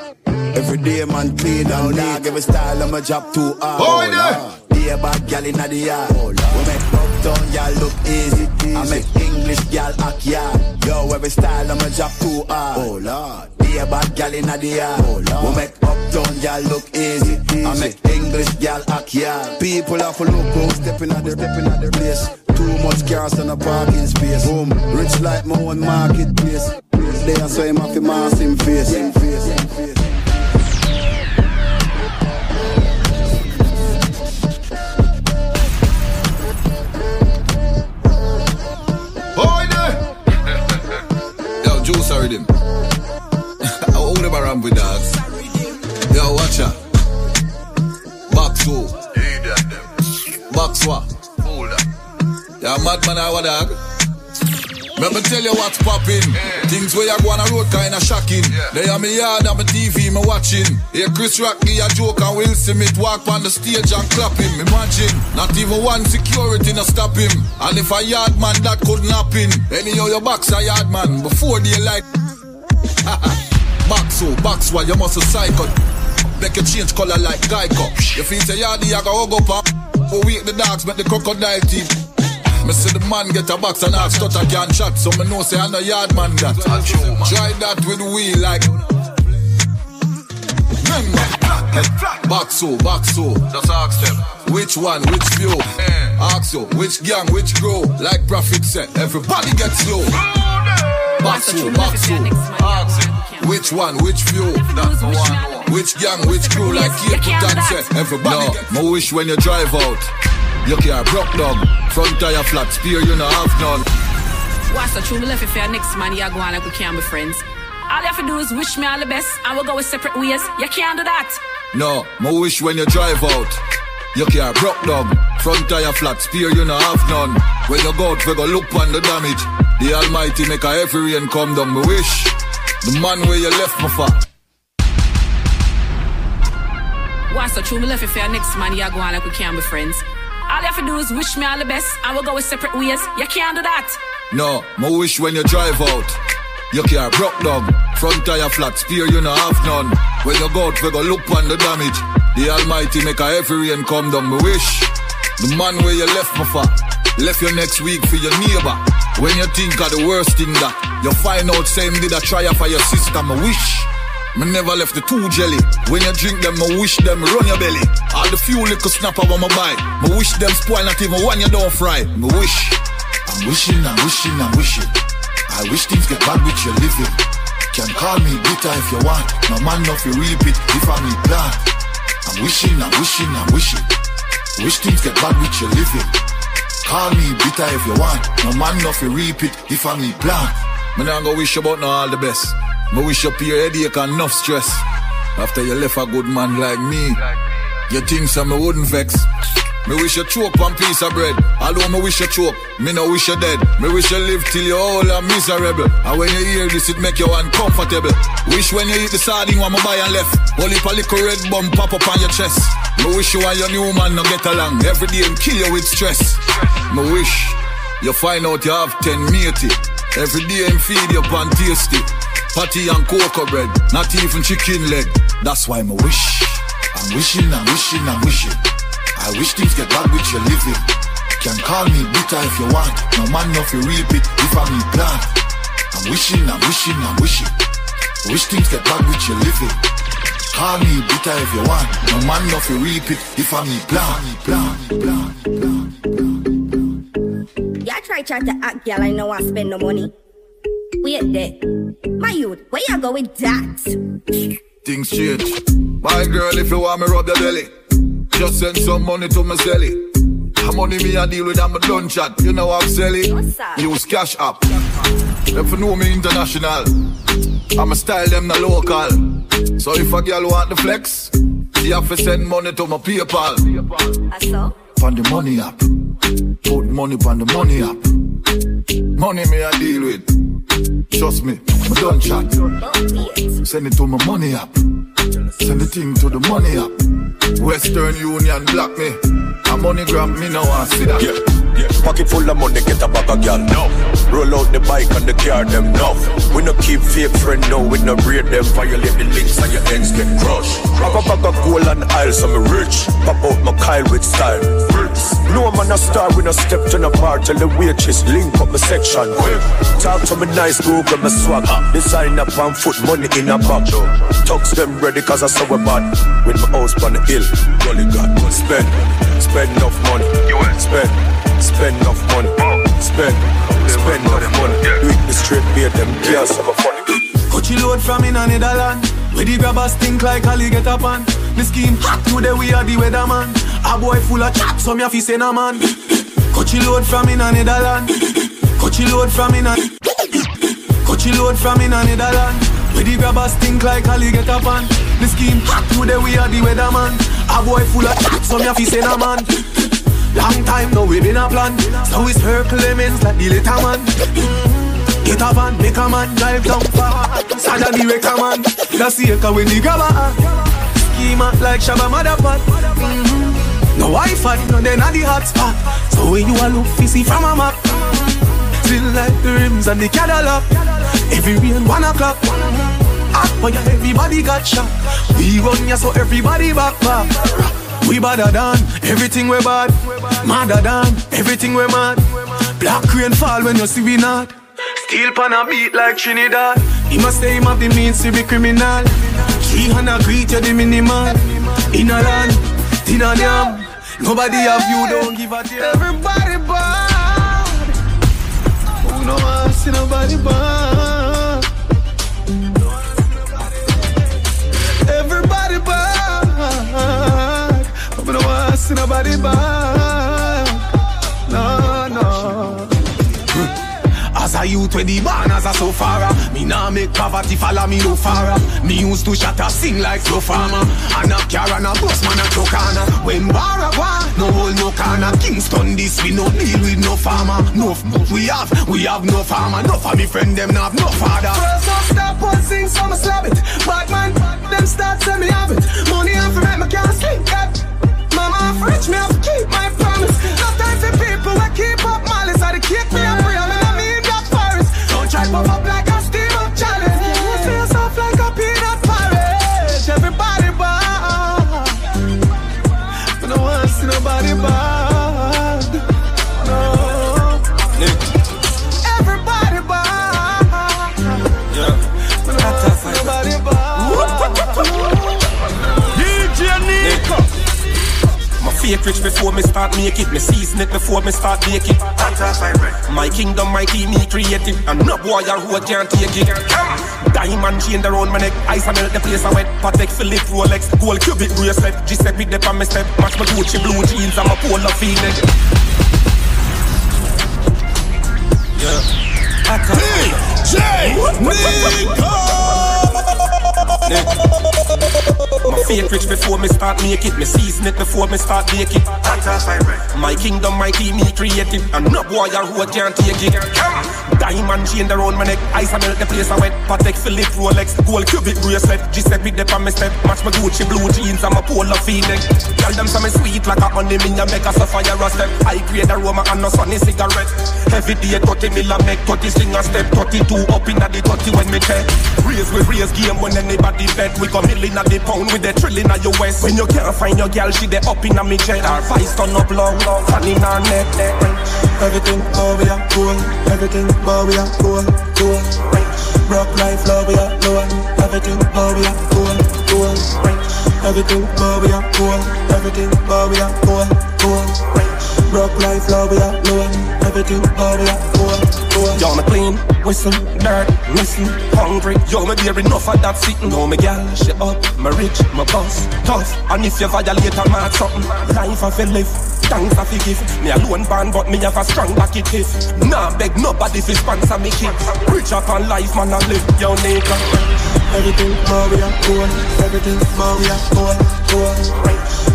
Every day man clean down now. Give a style of my job too hard. Oh yeah, dear bad gal inna the yard. We make uptown y'all look easy. I make English gal act yard. Yo, every style of my job too hard. Oh lord, dear bad gal inna the yard. We make uptown y'all look easy. I make English gal act yard. People have to look who's stepping at the stepping at the place. Too much cars on a parking space. Boom, rich like my own marketplace. They are so him off the mask in face. In face, in face. Boy, there! Yo, Juice heard him. I hold him around with dogs. Yo, watch out. Box who? Box what? Yeah, madman, I was dog. Let me tell you what's poppin'. Yeah. Things where you go on a road kinda shocking. Yeah. They are me yard and my T V, me watching. Hey, Chris Rock give a joke and Will Smith walk on the stage and clap him. Imagine, not even one security no stop him. And if a yard man that couldn't happen, anyhow your box a yard man before they like. Box so, box why you must a psycho. Make you change color like Geico. You feel say yardy, you go hug up and for wake the dogs, make the crocodile teeth. Me see the man get a box and ask that I can chat. So me know say I'm a yard man that. Try that with the wheel like. Remember, box so, box so. Just ask them. Which one, which view? Ask you, which gang, which grow? Like Prophet said, everybody gets slow. Box so, box so. Ask it. Which one, which view? That's the one. Which gang, which crew? Like Kate Tan said, everybody gets slow. No, my wish when you drive out. You can't broke down, front tire flat, spear you no half none. What's the truth? Me left if you're next man, you're going like we can't be friends. All you have to do is wish me all the best, and we'll go with separate ways. You can't do that. No, my wish when you drive out. You can't broke dog. Front tire flat, spear you no have none. When you go out, we go look on the damage. The Almighty make a every rain come down. Me wish the man where you left me for. What's so true? Me left you for your next man. You go on like we can't be friends. All you have to do is wish me all the best, and we'll go with separate ways. You can't do that. No, me wish when you drive out. You can't broke dog. Front tire flat, spear you no have none. When you go out, we go look on the damage. The Almighty make a every rain come down. Me wish the man where you left me for. Left you next week for your neighbor. When you think of the worst thing that you find out, same did a try for your sister. Me wish me never left the two jelly. When you drink them, me wish them run your belly. All the few little snapper when me buy, me wish them spoil not even one you don't fry. Me wish. I'm wishing, I'm wishing, I'm wishing. I wish things get bad with your living. Can call me bitter if you want. No man off you reap it if I'm in plan. I'm wishing, I'm wishing, I'm wishing. Wish things get bad with your living. Call me bitter if you want. No man off you reap it if I'm in plan. Me nah go wish about no all the best. Me wish up your headache and enough stress. After you left a good man like me, you think so me wouldn't vex. Me wish you choke one piece of bread. Although me wish you choke, me no wish you dead. Me wish you live till you all are miserable. And when you hear this, it make you uncomfortable. Wish when you eat the sardine when me buy and left, only a little red bum pop up on your chest. Me wish you and your new man no get along. Every day him kill you with stress. Me wish you find out you have ten matey. Every day him feed you pan tasty. Patty and cocoa bread, not even chicken leg. That's why me wish. I'm wishing, I'm wishing, I'm wishing. I wish things get bad with your living. Can call me bitter if you want. No man off you reap it if I'm in plan. I'm wishing, I'm wishing, I'm wishing. Wish things get bad with your living. Call me bitter if you want. No man off you reap it if I'm in plan. Plan, plan, plan, plan. Yeah, I try try to act, girl. I know I spend no money. Wait there, my youth, where you go with that? Things change. My girl, if you want me rub your belly, just send some money to my celly. Money me I deal with, I'm a done chat. You know I'm selling, use Cash App. If you know me international, I'm a style them the local. So if a girl want the flex, she have to send money to my PayPal. Pon the money app, put money pon the money app. Money me I deal with. Trust me, I done chat. Send it to my money app. Send the thing to the money app. Western Union block me. A money grab me now and see that. Yeah, yeah. Pocket full of money, get a back again. No. Roll out the bike and the car them now. We no keep fake friend now. We no braid them. Violate the links and your ends get crushed. Pop a pack of gold and aisles so me rich. Pop out my Kyle with style. No man a star, we no step to the bar. Tell the waitress link up my section. Talk to me nice, go grab my swag. Design up and foot money in a bag. Tux them ready cause I saw a bad. With my house on the hill, golly God. Spend, spend enough money. Spend, spend enough money. Spend, spend enough money. Do it the straight beer, them girls have a funny. Coachy load from in a Netherland. Where the grabbers think like Ali get up on. The scheme hot today, we are the weatherman. A boy full of chat, so me a fi say na man. Coachy load from in a Netherland. Coachy load from in a Coachy load from in a Netherland. Where the grabbers think like Ali get up on. The scheme hot today, we are the weatherman. A boy full of chat, so me a fi say na man. Long time now we been a plan. So it's her claimants like the later man. Get a van, make a man, drive down far. Sada the wrecker man. That's the echo when the grabber. Schema like Shabba Motherfuck. Mm-hmm. No Wi-Fi, no then at the hot spot. So when you a look fishy from a map, still like the rims and the Cadillac. Every rain one o'clock, hot fire everybody got shot. We run ya so everybody back back. We badder than everything we bad, madder than everything we mad. Black rain fall when you see we not. Steel pan a beat like Trinidad. He must say him have the means to be criminal. He gonna greet you the minimal. In a land, in a damn. Nobody of you don't give a damn. Everybody bad. Who no one see nobody bad. Everybody bad. Who no one see nobody bad. No, no. As I a youth with the banners are so far. Me nah make poverty follow me no far. Me used to shut up, sing like slow farmer. And a car and a bus man a chokana. When Baragua, no hold no corner. Kingston this, we no deal with no farmer. No food we have, we have no farmer. No for me friend, them not have no father. First up, stop one thing, so I'ma slap it. Bad man, them start say me have it. Money off for rent, me can't sleep. Mama off rich, me have to keep my promise. No time for people, I keep up malice. I did kick me a prayer, man, I mean that forest. Don't try pop up like a steam up challenge. You feel soft like a peanut porridge. Everybody bad. But no one see nobody bad. No. Everybody bad. Yeah. But no one see nobody bad. D J Niko. My fake rich before me start make it. Me season it before me start make it. My kingdom, my team, me creative. And no boy or who can't take it. Diamond chain around my neck. Ice and melt the place I wet. Patek Philippe Rolex. Gold cubic bracelet. G-step with depth on my step. Match my Gucci blue jeans and my polo Phoenix. Yeah. D J Niko. My fake rich before me start make it. Me season it before me start bake it. My kingdom, my team, me creative. And no boy or who can't take it. Diamond chain around my neck. Ice and melt the place I wet. Patek Philippe Rolex. Gold cubic bracelet. G-step with depth on my step. Match my Gucci blue jeans and my polo Phoenix. Tell them some sweet like a honey. Me ya make a sapphire a step. I create aroma and no sunny cigarette. Every day thirty mil a make thirty sing a step. Thirty-two up in the thirty when me check. Raise we raise game when anybody bet. We come million at the pound with the trilling at your west. When you can't find your girl, she the up in a me jet. Her vice turn up long, long, and in her neck. Everything bow we are cool. Everything bow we are cool, cool. Rock life, love we are low. Everything bow we are cool, cool. Everything bow we are cool. Everything bow we are cool, cool. Rock life, love we are low. Everything bow we are cool. Yo, me clean, whistle, dirt, listen, hungry. Yo, me beer enough of that sitting. Yo, me gal, she up, me rich, me boss, tough. And if you violate, I mark something. Life I feel live. Thanks I forgive. Me alone band but me have a strong back it is. Nah beg nobody to sponsor me kid. Rich up on life man I live your nigga. Everything more we are cool. Everything more we are cool, cool.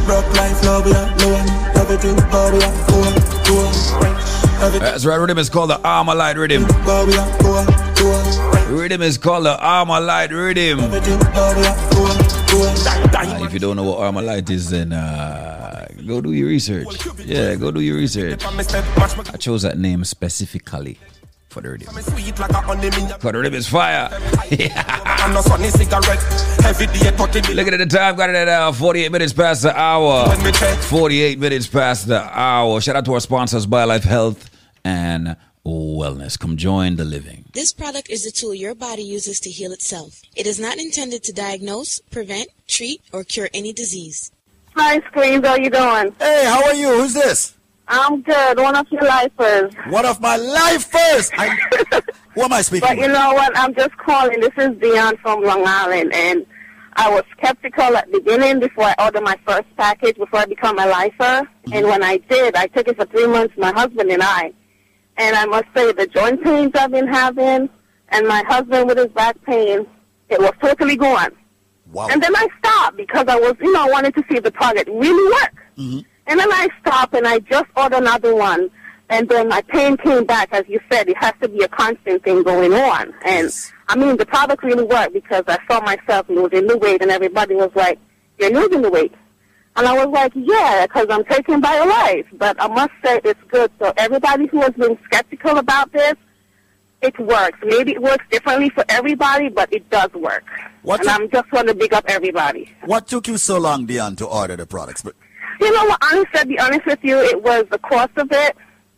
Rock life love we are low. Everything more we are cool, cool. That's right, rhythm is called the Armor Light Rhythm. Rhythm is called the Armor Light Rhythm. Uh, if you don't know what Armor Light is then uh go do your research. Yeah, go do your research. I chose that name specifically for the rhythm. For the rhythm is fire. Look at the time, got it at uh, forty-eight minutes past the hour. forty-eight minutes past the hour. Shout out to our sponsors, BioLife Health and Wellness. Come join the living. This product is a tool your body uses to heal itself. It is not intended to diagnose, prevent, treat, or cure any disease. Hi, Squeeze. How you doing? Hey, how are you? Who's this? I'm good. One of your lifers. One of my lifers? I... Who am I speaking But with? You know what? I'm just calling. This is Dion from Long Island, and I was skeptical at the beginning before I ordered my first package, before I become a lifer. Mm-hmm. And when I did, I took it for three months, my husband and I. And I must say, the joint pains I've been having, and my husband with his back pain, it was totally gone. Wow. And then I stopped because I was, you know, I wanted to see if the product really worked. Mm-hmm. And then I stopped and I just ordered another one. And then my pain came back. As you said, it has to be a constant thing going on. And, yes. I mean, the product really worked because I saw myself losing the weight and everybody was like, you're losing the weight. And I was like, yeah, because I'm taking BioLife. But I must say it's good. So everybody who has been skeptical about this, it works. Maybe it works differently for everybody, but it does work. What and I just want to big up everybody. What took you so long, Dion, to order the products? But you know what, honest, to be honest with you, it was the cost of it.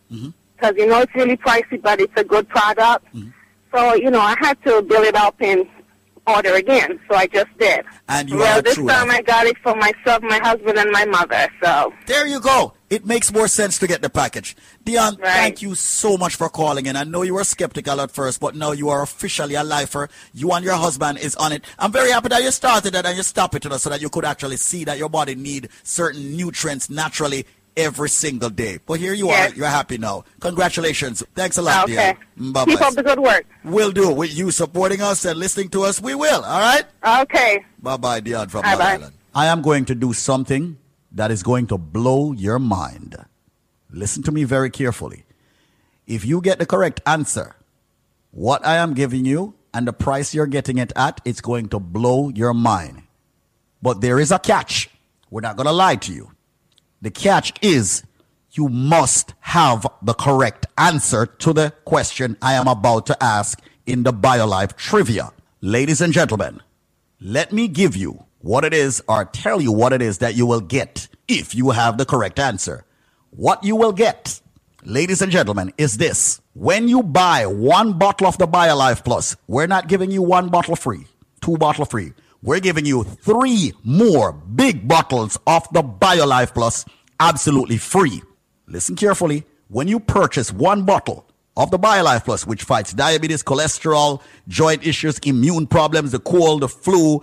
Because, mm-hmm. you know, it's really pricey, but it's a good product. Mm-hmm. So, you know, I had to build it up and order again. So I just did. And you well, this time I got it for myself, my husband, and my mother. So there you go. It makes more sense to get the package. Dion, right. Thank you so much for calling in. I know you were skeptical at first, but now you are officially a lifer. You and your husband is on it. I'm very happy that you started that and you stopped it so that you could actually see that your body needs certain nutrients naturally every single day. But here you yes. are. You're happy now. Congratulations. Thanks a lot, okay. dear. Bye-bye. Keep up the good work. Will do. With you supporting us and listening to us, we will. All right? Okay. Bye-bye, Dion from Bye-bye. Long Island. I am going to do something that is going to blow your mind. Listen to me very carefully. If you get the correct answer, what I am giving you and the price you're getting it at, it's going to blow your mind. But there is a catch. We're not going to lie to you. The catch is you must have the correct answer to the question I am about to ask in the BioLife trivia. Ladies and gentlemen, let me give you what it is or tell you what it is that you will get if you have the correct answer. What you will get, ladies and gentlemen, is this. When you buy one bottle of the BioLife Plus, we're not giving you one bottle free, two bottle free. We're giving you three more big bottles of the BioLife Plus absolutely free. Listen carefully. When you purchase one bottle of the BioLife Plus, which fights diabetes, cholesterol, joint issues, immune problems, the cold, the flu,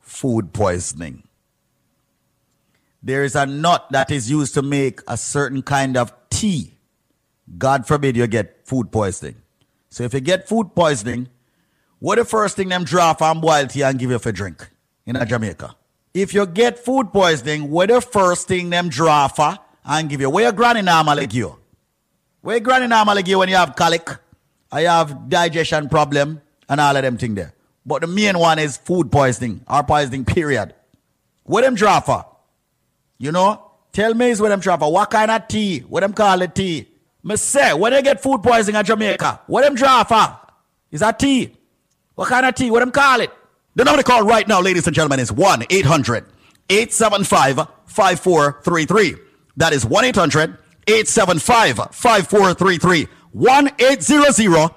food poisoning. There is a nut that is used to make a certain kind of tea. God forbid you get food poisoning. So if you get food poisoning, what the first thing them draw from boil tea and give you for drink in Jamaica? If you get food poisoning, what the first thing them draw for and give you? Where your granny normally give you? Where your granny normally give you when you have colic? Or you have digestion problem and all of them thing there. But the main one is food poisoning or poisoning period. What them draw for? You know? Tell me is what them draw for. What kind of tea? What them call it tea? Me say, when they get food poisoning in Jamaica, what them draw for? Is that tea? What kind of tea? What them call it? The number to call right now, ladies and gentlemen, is one eight hundred eight seven five five four three three. That is one eight hundred eight seven five five four three three. one eight hundred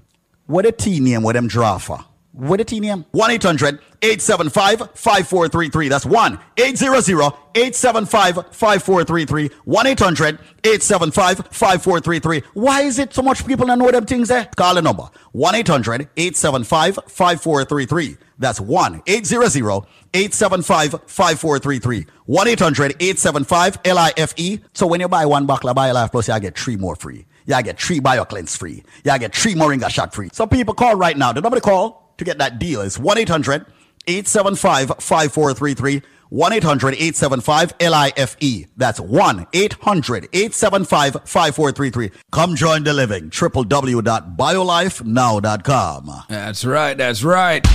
What a tea name with them draw for? What a tea name? one eight hundred eight seven five five four three three. That's one eight hundred eight seven five five four three three. one eight hundred eight seven five five four three three. Why is it so much people don't know them things there? Call the number. one eight hundred eight seven five five four three three. That's one eight hundred eight seven five five four three three. one eight hundred eight seven five L I F E. So when you buy one bottle of BioLife Plus, you get three more free. You get three BioCleanse free. You get three Moringa shot free. So people, call right now. The number to call to get that deal is one eight hundred eight seven five five four three three. one eight hundred eight seven five L I F E. That's one eight hundred eight seven five five four three three. Come join the living. w w w dot biolife now dot com. That's right. That's right.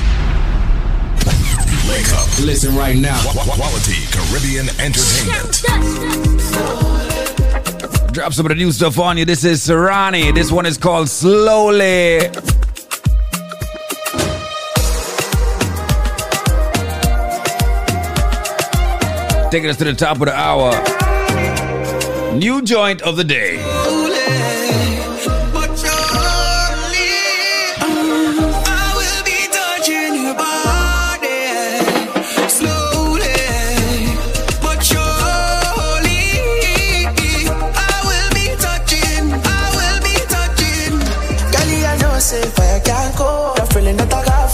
Link up. Listen right now. Quality Caribbean entertainment. Drop some of the new stuff on you. This is Serani. This one is called Slowly. Taking us to the top of the hour. New joint of the day.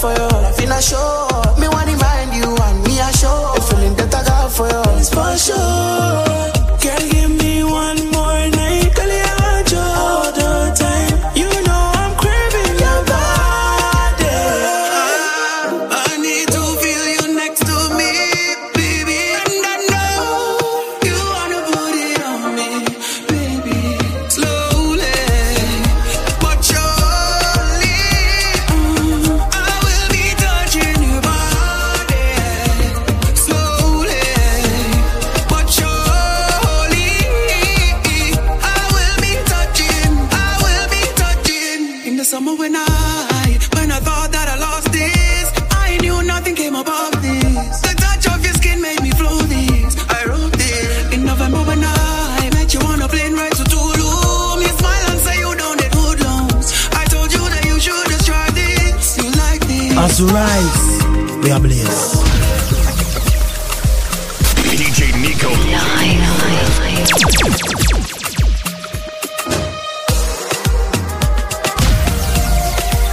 For you, I feel a show. Me wanna remind you and me a show. The feeling that I got for you is for sure. Girl, give me one more night, girl, you want you all the time. You know I'm craving your body. I need to feel you next to me, baby. And I know you wanna put it on me, baby. Slowly, but surely. Mm-hmm. Touching your body slowly, but surely. I will be touching, I will be touching. In the summer when I, when I thought that I lost this, I knew nothing came above this. The touch of your skin made me flow this. I wrote this in November when I met you on a plane ride to Tulum. You smile and say you don't need hoodlums. I told you that you should just try this. You like this. As you rise, we are blessed. D J Niko. Slowly, but surely, I will be touching your body. Slowly, but surely, I will be touching, I will be touching. Girl, I know say fire can't go. The feeling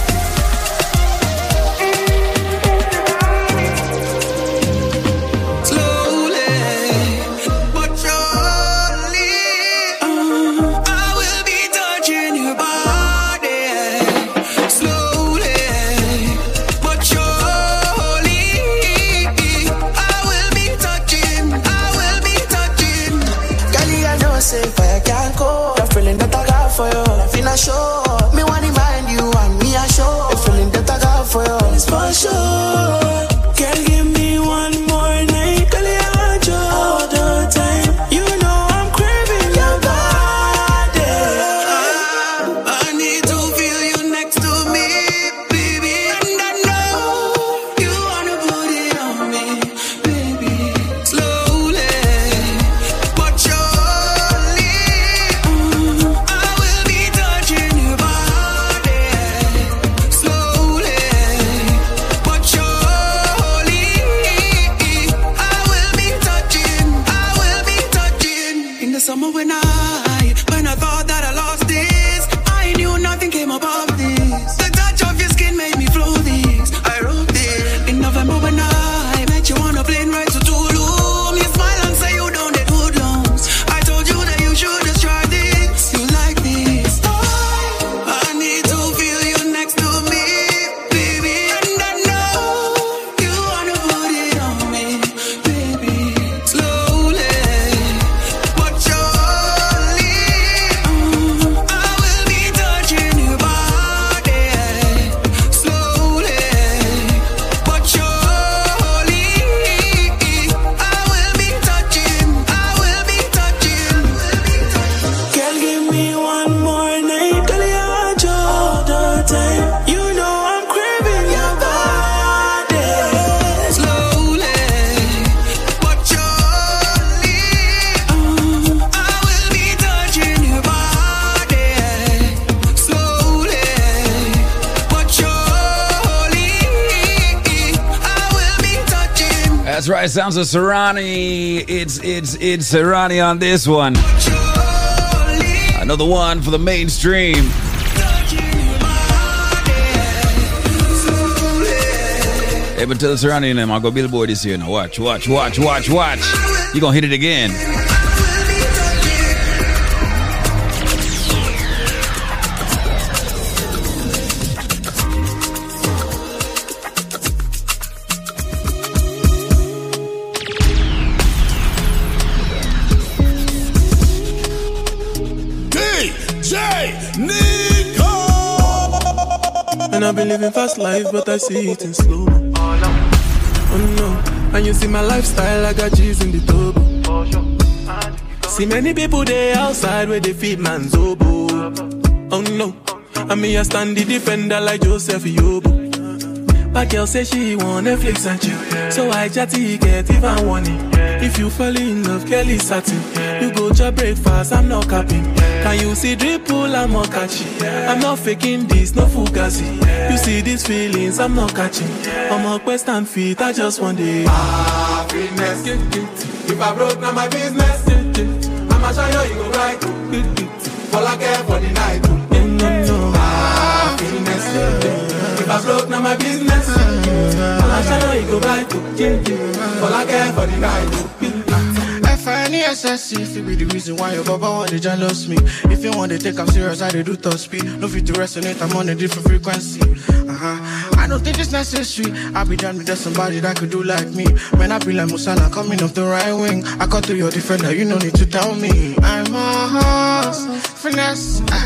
that I got for you, I feel a show. Me wanna remind you and me a show. The feeling that I got for you is for sure. Girl, give me one more night, girl, you want you all the time. You know I'm craving your body. I need to feel you next to me, baby. And I know you wanna put it on me, baby. Slowly, but surely. Mm, I will be touching your body. Slowly, but surely. I will be touching, I will be touching. In the summer when I, when I thought that I lost this, I knew nothing came above this. The touch of your skin made me flow this. I wrote this in November when I met you on a plane ride to Tulum. You smile and say you don't need hoodlums. I told you that you should just try this. You like this. I need to feel you next to me, baby. And I know you wanna put it on me, baby. Slowly, but surely. Mm, I will be touching your body. Slowly, but surely. I will be touching, I will be touching, I will be touching. Girl, give me one more night, girl, you want you all the time. You know I'm craving your body. Slowly, but surely. Mm, I will be touching your body. Slowly, but surely. I will be touching. That's right, sounds of Serani. It's it's it's Serani on this one. Another one for the mainstream. Hey, but tell Serani and them, I'll go Billboard this year. Now watch, watch, watch, watch, watch. You gonna hit it again. D J Niko. And I've been living fast life, but I see it in slow. Oh no, and you see my lifestyle, I got cheese in the tub. See many people they outside where they feed man's oboe. Oh no, and me I stand the defender like Joseph Yobo. My girl say she want Netflix and chill, yeah. So I chatty get even warning, yeah. If you fall in love, Kelly satin, yeah. You go to breakfast, I'm not capping, yeah. Can you see dripple, I'm not catching, yeah. I'm not faking this, no fugazi, yeah. You see these feelings, I'm not catching, yeah. I'm on quest and fit, I just want it. Happiness, if I broke, now my business. I'm a shiner, you go right. All I care for the night. Happiness, if I broke, now my business. I'm a shiner, you go right. All I care for the night. If I need S S C, it be the reason why your baba want to jealous me. If you want to take I'm serious, I do top speed. No fit to resonate, I'm on a different frequency. Uh huh. I don't think it's necessary. I be done with that somebody that could do like me. When I be like Musala coming off the right wing, I cut to your defender, you no need to tell me. I'm a horse, finesse. Uh,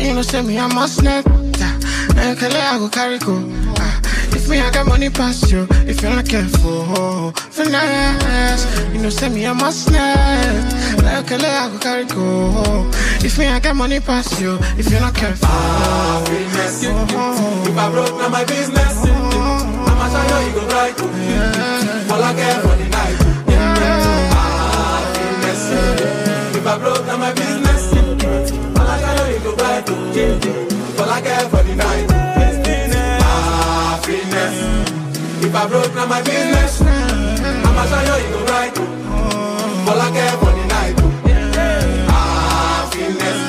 you know send me, I'm a snap. Now Kale, I go carry go. Uh, if me, I got money past you. If you're not careful, oh, finesse. You know send me, I'm a snap. Now Kale, I go carry go. Oh, if me, I got money past you. If you're not careful, ah, finesse. Oh, if I broke, now my business. I'm a shiner, you go right. All I care for the night. Happiness. If I broke, now my business. I'm a shiner, you go right. All I care for the night. Happiness. If I broke, now my business. I'm a shiner, you go right. All I care for the night. Happiness.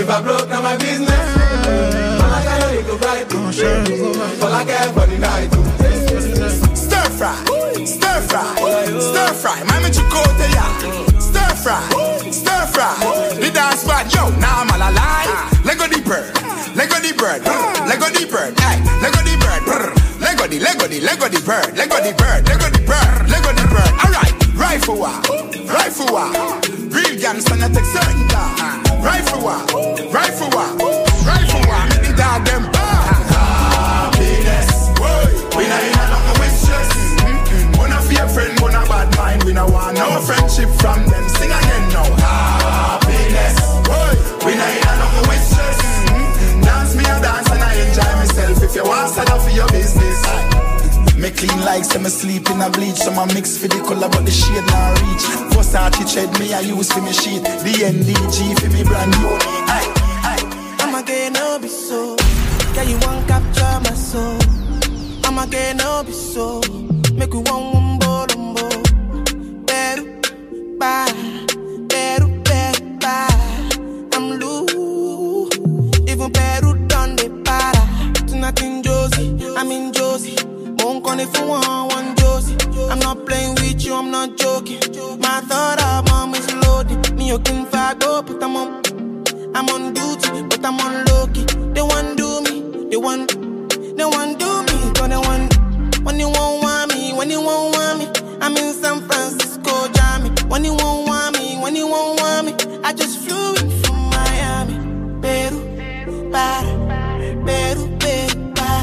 If I broke, now my business. Stir fry, stir fry, stir fry. My man chicote ya. Stir fry, stir fry. The dance part, yo, now I'm all alive. Lego the bird, Lego the bird, Lego the bird, hey, Lego the bird, Lego the, Lego the, Lego the bird, Lego the bird, Lego the bird, Lego the bird. All right, rifle wa, rifle wa. Real gangsta na take certain down. Rifle wa, rifle wa, rifle wa. Make the dog them bad. We not in a long wishes. One of your friend, one of bad mind. We not want no friendship from them. Sing again now. Happiness. We not in a long wishes. Dance me a dance and I enjoy myself. If you want, set up for your business. Me clean like some sleep in a bleach. Some a mix for the color, but the shade not reach. First arty tread me, I use for me sheet. The N D G for me brand new. Aye, aye. I'm a gay no be so. Yeah, you won't capture my soul. I'm a gay no be so. Make you want one more lumbo. Better, bye. Better, better, bye. I'm loose. Even better done the para. Tonight in Josie, I'm in Josie. Won't call if you want one Josie. I'm not playing with you, I'm not joking. My thought of mom is loaded. Me, you can go, but I'm on. I'm on duty, but I'm on low key. They want do me, they want, they want do me, but they want. When you won't want me, when you won't want me, I'm in San Francisco, Jamie. When you won't want me, when you won't want me, I just flew in from Miami. Peru, para, Peru, Peru, para.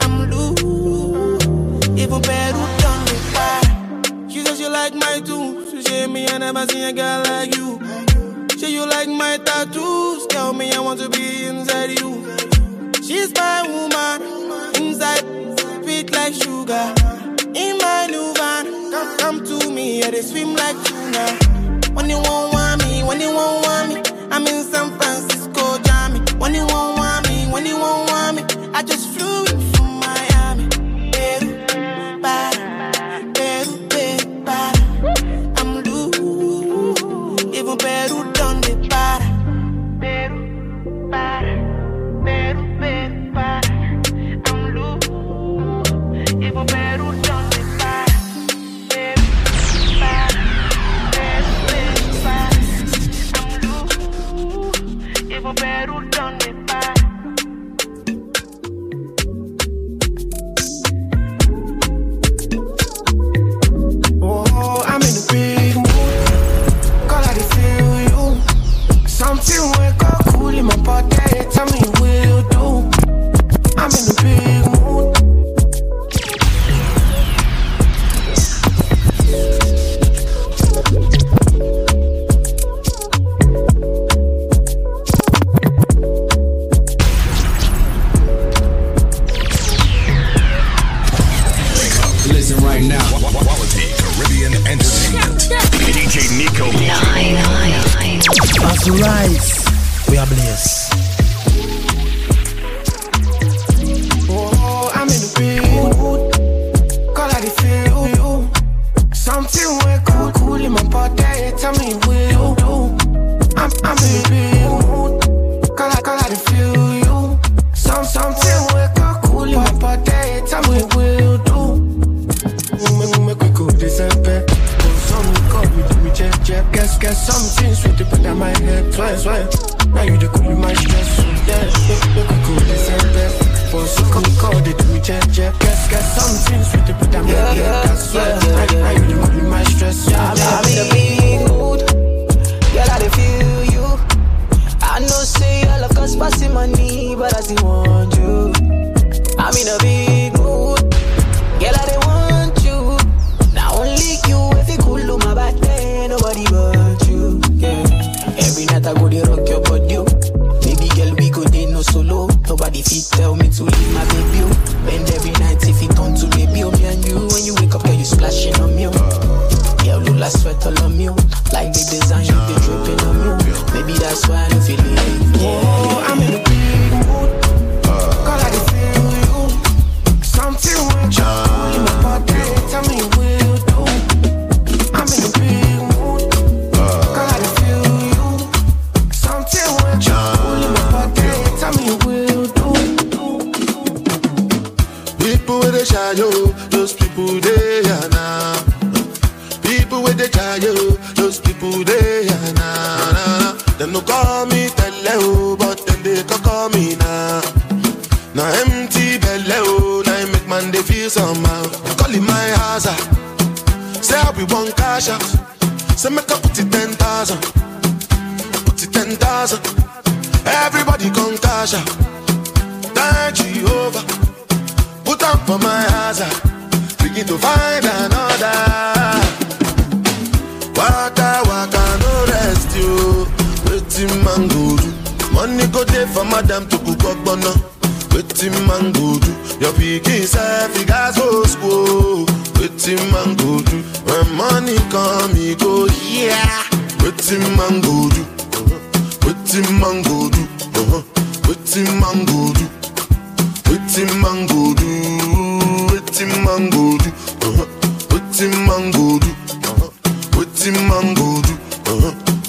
I'm loose, even Peru done me para. She says you like my tune, she said me I never seen a girl like you. Say you like my tattoos, tell me I want to be inside you. She's my woman, inside, sweet like sugar. In my new van, come, come to me, yeah, they swim like tuna. When you won't want me, when you won't want me, I'm in San Francisco, Jamie. When you won't want me, when you won't want me, I just flew in from Miami. Peru, para, Peru, Peru, para. I'm loose, even Peru. to rise. We are blessed. Oh, I'm in the bed. Call out the feel. Something went cool, cool in my body. Tell me what you do. I'm, I'm in the bed. Call out, call out the feel. You. Some, something went cool, cool in my body. Tell me what you do. Make me go disappear. Guess, guess, some things with the put on my head twice, twice. Now you the cool, you my stress, so yeah. Look, look, cool, this ain't best. For so cool, call, they do me check, check. Guess, guess, some things with the put on my yeah, head, that's yeah, right. Now yeah, yeah. You the cool, you my stress, yeah. I'm in the big mood, girl, I feel you. I know, say, your love comes passing my knee, but I still want you. I'm in a big mood, girl, I want you. Now only you, if you cool, on my back. Nobody but you, yeah. Every night I go to rock your body. Baby girl, we go there no solo. Nobody fit tell me to leave my baby. And every night if it on to baby, oh, me and you. When you wake up, girl, you splashing on me. Yeah, Lula sweat all on me. Like the design, you be dripping on me. Maybe that's why I don't feel it. Yeah, oh, I'm in the big mood. Call I can feel you. Something went down in my body. Tell me what you do. I'm in the big. Those people they are now. People with the child, those people they are now. They no call me Teleo, but then they can call me now. Now empty Beleo, now I make man they feel somehow. Calling my house, say I be one cash out. Say make I put it ten thousand, put it ten thousand. Everybody come cash out. Thank you over. Put up for my house, begin to find another. Waka waka no rest you. Waiting man go do. Money go there for madam to cook up bono. Waiting man go do. Your piggy say he got so school. Waiting man go do. When money come he go yeah. Waiting man go do. Waiting man go do. Waiting man go do. Waiting man go do. Waiting man go do. Waiting man go do. Waiting man go do.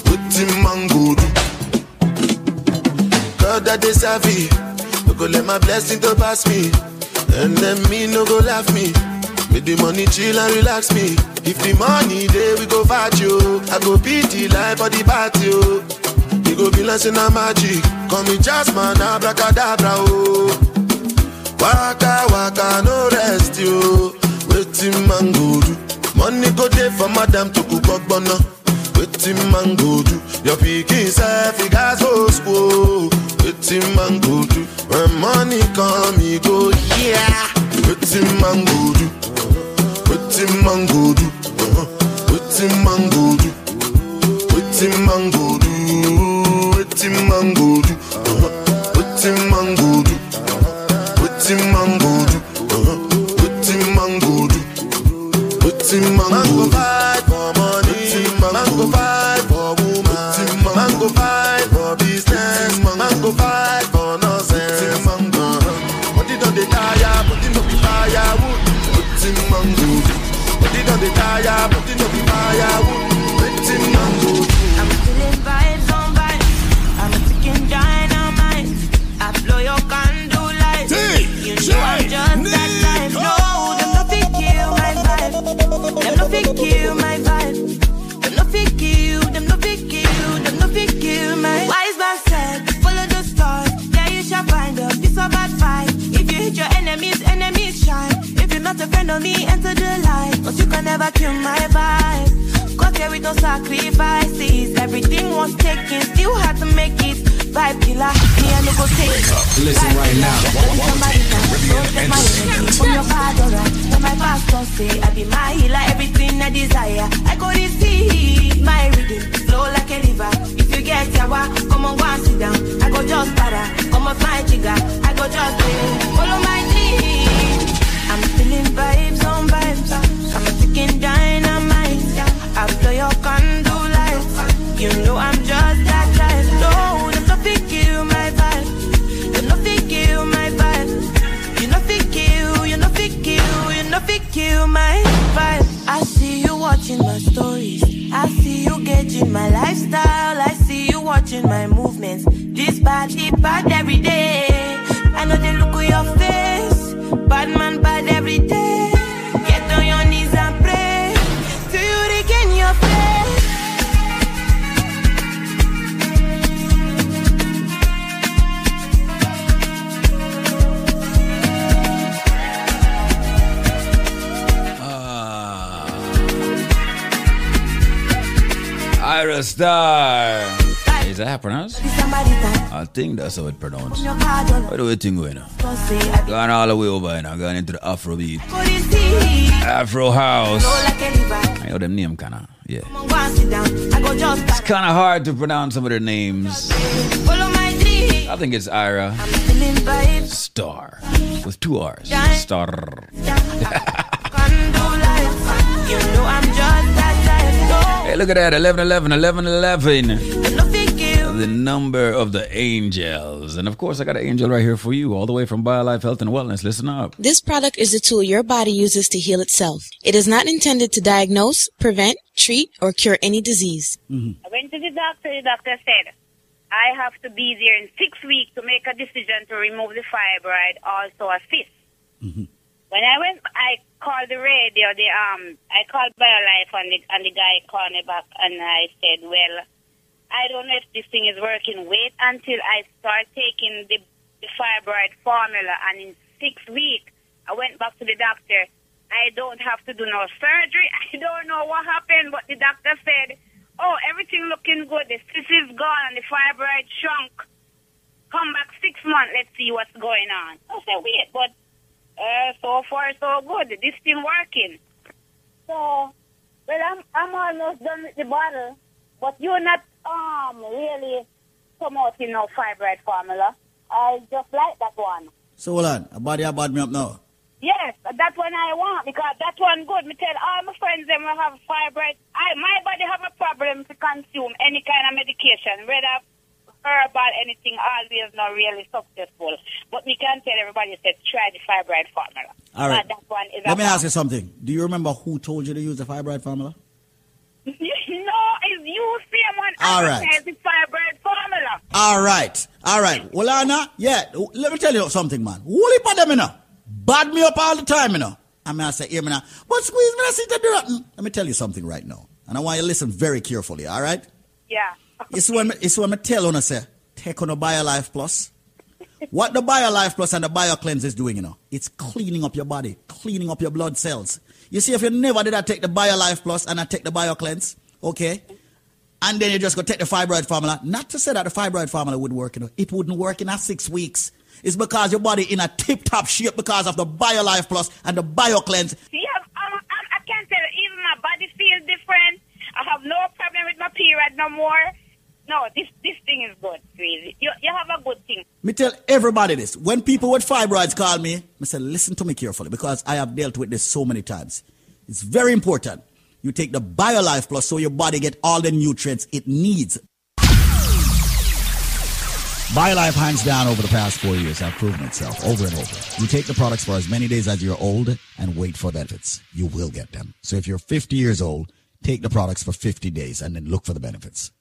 Waiting man go do. God that is savvy. No go let my blessing to pass me. And then me no go laugh me. Make the money chill and relax me. If the money day we go fight you. I go beat the life for the party. You go be lancing a magic. Call me Jasmine abracadabra oh. Waka waka no rest you. Waiting man go do. Money go there for madam to cook up bono. Waiting man go do. Your piggy say he got so school. Waiting man go do. When money come he go yeah. Waiting man go do. Waiting man go do. Waiting man go do. Waiting man go do. Waiting man go do. Waiting man go do. Mango do, waiting mango do, waiting mango fight for money, mango fight for woman, mango fight for business, mango fight for nonsense, mango. What did on the tire? What did on the firewood? Waiting mango do. What did on the tire? What did on the firewood? Waiting mango do. I'm feeling vibes on vibes. I'm a ticking dynamite. I blow your gun. You know I'm just Niko. That type. No, them nothing kill my vibe. Them nothing kill my vibe. Them nothing kill. Them nothing kill. Them nothing kill my. Wise man said, follow the stars. Yeah, you shall find a piece of advice. If you hit your enemies, enemies shine. If you're not a friend of me, enter the light. But you can never kill my vibe. God carried no sacrifices. Everything was taken, still had to make it. Vibe killer, me and Niko take it. Listen right now. From your father, from my pastor say I be my healer, everything I desire. I go to see my reading, flow like a river. If you get yawa, come on, go and sit down. I go just para, come on, my jigger. I go just follow my dream. I'm feeling vibes on vibes. I'm a ticking dynamite. I blow your candle lights. You know I'm just that light. watching my lifestyle, I see you watching my movements. This bad, it bad every day. I know they look at your face. Bad man, bad every day. Get on your knees and pray till you regain your faith. Ira Star. Is that how pronounced? I think that's how it's pronounced. What do you think going on? Gone all the way over and I'm going into the Afro beat. Afro house. I know them name kind of, yeah. It's kind of hard to pronounce some of their names. I think it's Ira Star. With two R's. Star. You know I'm just Hey, look at that, eleven eleven, eleven eleven. The number of the angels. And of course, I got an angel right here for you, all the way from BioLife Health and Wellness. Listen up. This product is a tool your body uses to heal itself. It is not intended to diagnose, prevent, treat, or cure any disease. Mm-hmm. I went to the doctor. The doctor said, I have to be there in six weeks to make a decision to remove the fibroid, also a cyst. Mm-hmm. When I went, I called the radio, the, um, I called BioLife, and the, and the guy called me back, and I said, well, I don't know if this thing is working. Wait until I start taking the, the fibroid formula, and in six weeks, I went back to the doctor. I don't have to do no surgery. I don't know what happened, but the doctor said, oh, everything looking good. The cyst is gone, and the fibroid shrunk. Come back six months. Let's see what's going on. I said, wait, but... Uh, so far, so good. This thing working. So, well, I'm I'm almost done with the bottle, but you're not um really promoting no fibroid formula. I just like that one. So hold on, a body about me up now. Yes, that one I want because that one good. Me tell all my friends them will have fibroid. I my body have a problem to consume any kind of medication, whether herbal, anything, always not really successful. But we can tell everybody that try the fibroid formula. All right. That one is Let me one. ask you something. Do you remember who told you to use the fibroid formula? No, it's you, someone. All right. The fibroid formula. All right. All right. Well, Anna, yeah, let me tell you something, man. Wooly for them, you know. Bad me up all the time, you know. I mean, I say, here, you know. But squeeze me, I see that you're Let me tell you something right now. And I want you to listen very carefully, all right? Yeah. It's when it's when I tell on I say, take on the BioLife Plus. What the BioLife Plus and the BioCleanse is doing, you know, it's cleaning up your body, cleaning up your blood cells. You see, if you never did I take the BioLife Plus and I take the BioCleanse, okay, and then you just go take the fibroid formula. Not to say that the fibroid formula would work, you know, it wouldn't work in a six weeks. It's because your body in a tip-top shape because of the BioLife Plus and the BioCleanse. Yeah, um, um, I can tell you, even my body feels different. I have no problem with my period no more. No, this this thing is good, crazy. You, you have a good thing. Me tell everybody this. When people with fibroids call me, I say, listen to me carefully because I have dealt with this so many times. It's very important. You take the BioLife Plus so your body get all the nutrients it needs. BioLife, hands down, over the past four years, have proven itself over and over. You take the products for as many days as you're old and wait for benefits. You will get them. So if you're fifty years old, take the products for fifty days and then look for the benefits.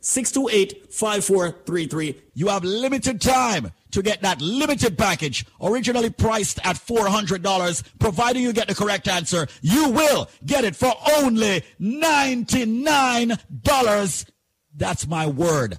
six two eight, five four three three. You have limited time to get that limited package, originally priced at four hundred dollars. Providing you get the correct answer, you will get it for only ninety-nine dollars. That's my word.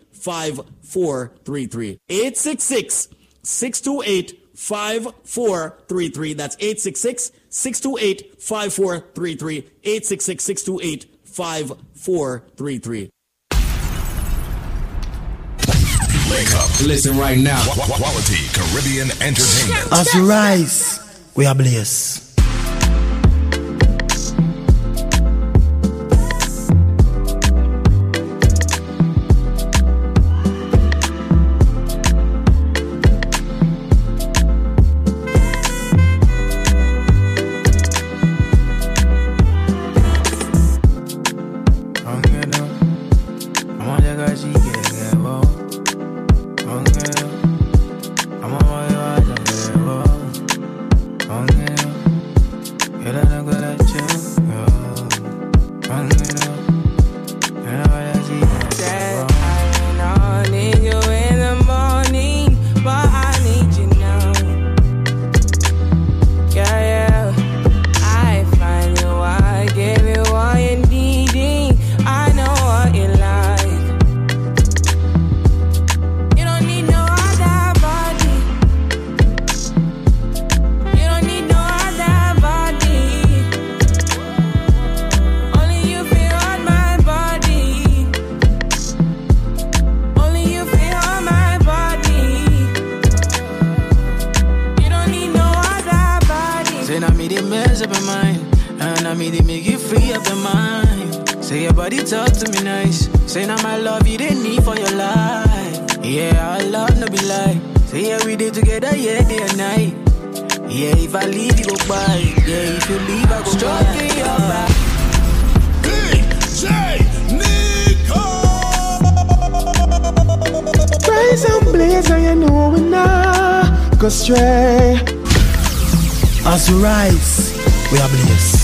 five four three three. eight six six, six two eight, five four three three. That's eight six six, six two eight, five four three three. eight six six, six two eight, five four three three. Link up. Listen right now. Quality Caribbean entertainment. As you rise, we are blessed. Say yeah, we did together, yeah, day and night. Yeah, if I leave, you go by. Yeah, if you leave, I go by. Your back. D J Niko. Praise and blaze, and you know we not go stray. As we rise, we are blessed.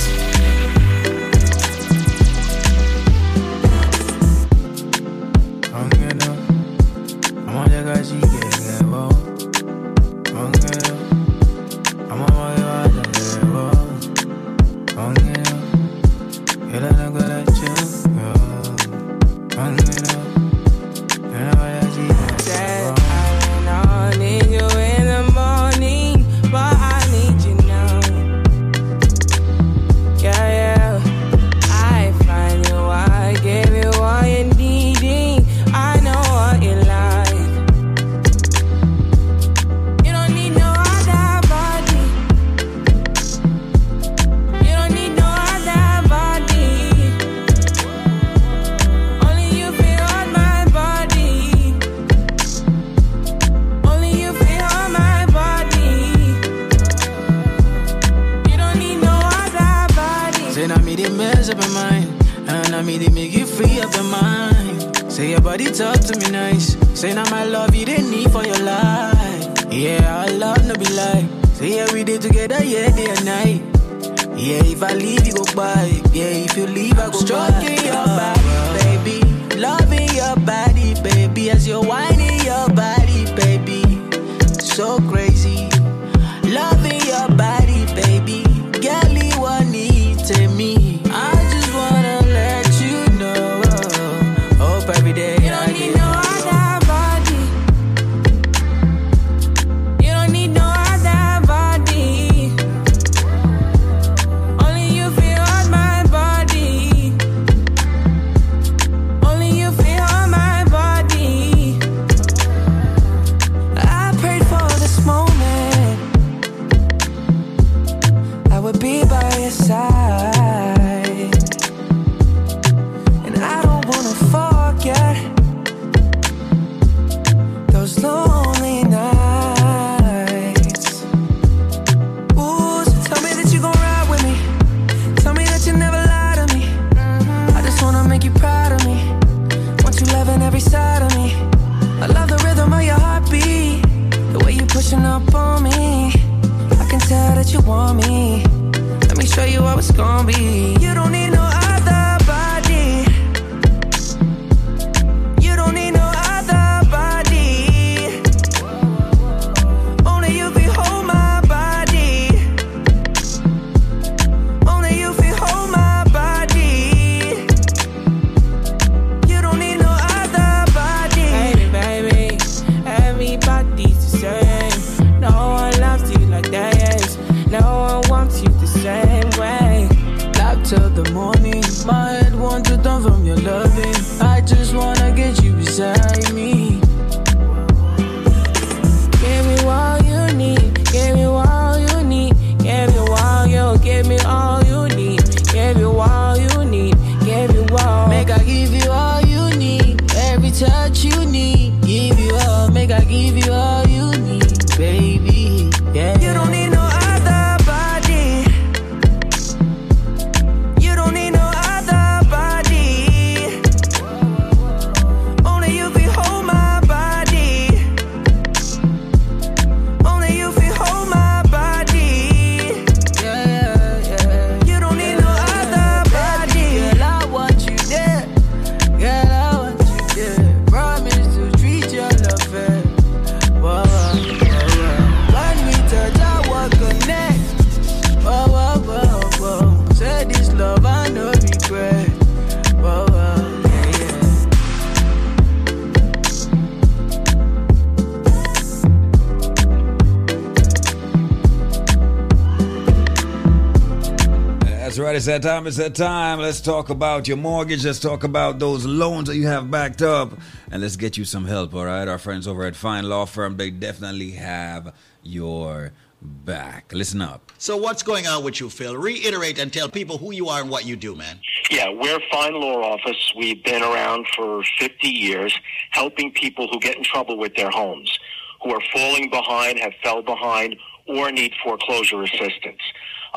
It's that time, it's that time. Let's talk about your mortgage. Let's talk about those loans that you have backed up. And let's get you some help, all right? Our friends over at Fine Law Firm, they definitely have your back. Listen up. So what's going on with you, Phil? Reiterate and tell people who you are and what you do, man. Yeah, we're Fine Law Office. We've been around for fifty years helping people who get in trouble with their homes, who are falling behind, have fell behind, or need foreclosure assistance.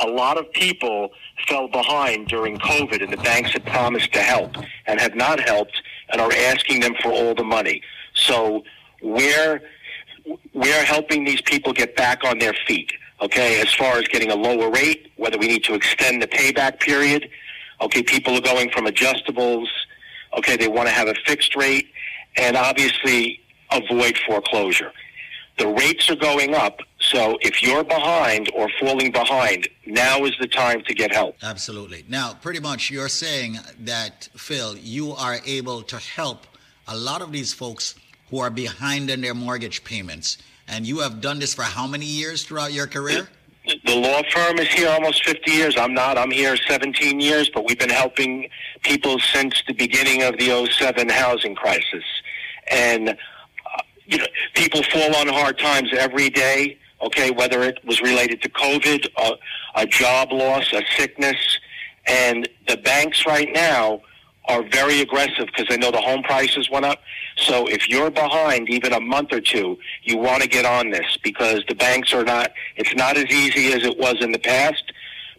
A lot of people fell behind during COVID, and the banks had promised to help and have not helped and are asking them for all the money. So we're, we're helping these people get back on their feet, okay, as far as getting a lower rate, whether we need to extend the payback period. Okay, people are going from adjustables. Okay, they want to have a fixed rate and obviously avoid foreclosure. The rates are going up. So if you're behind or falling behind, now is the time to get help. Absolutely. Now, pretty much you're saying that, Phil, you are able to help a lot of these folks who are behind in their mortgage payments. And you have done this for how many years throughout your career? The law firm is here almost fifty years. I'm not. I'm here seventeen years, but we've been helping people since the beginning of the oh seven housing crisis. And, uh, you know, people fall on hard times every day. Okay, whether it was related to COVID, uh, a job loss, a sickness. And the banks right now are very aggressive because they know the home prices went up. So if you're behind even a month or two, you want to get on this because the banks are not, it's not as easy as it was in the past,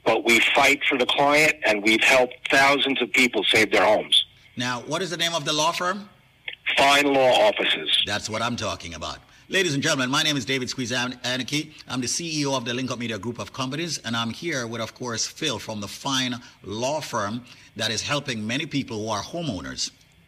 but we fight for the client and we've helped thousands of people save their homes. Now, what is the name of the law firm? Fine Law Offices. That's what I'm talking about. Ladies and gentlemen, my name is David Squeeze Anarchy. I'm the C E O of the LinkUp Media Group of Companies, and I'm here with, of course, Phil from the Fine Law Firm that is helping many people who are homeowners.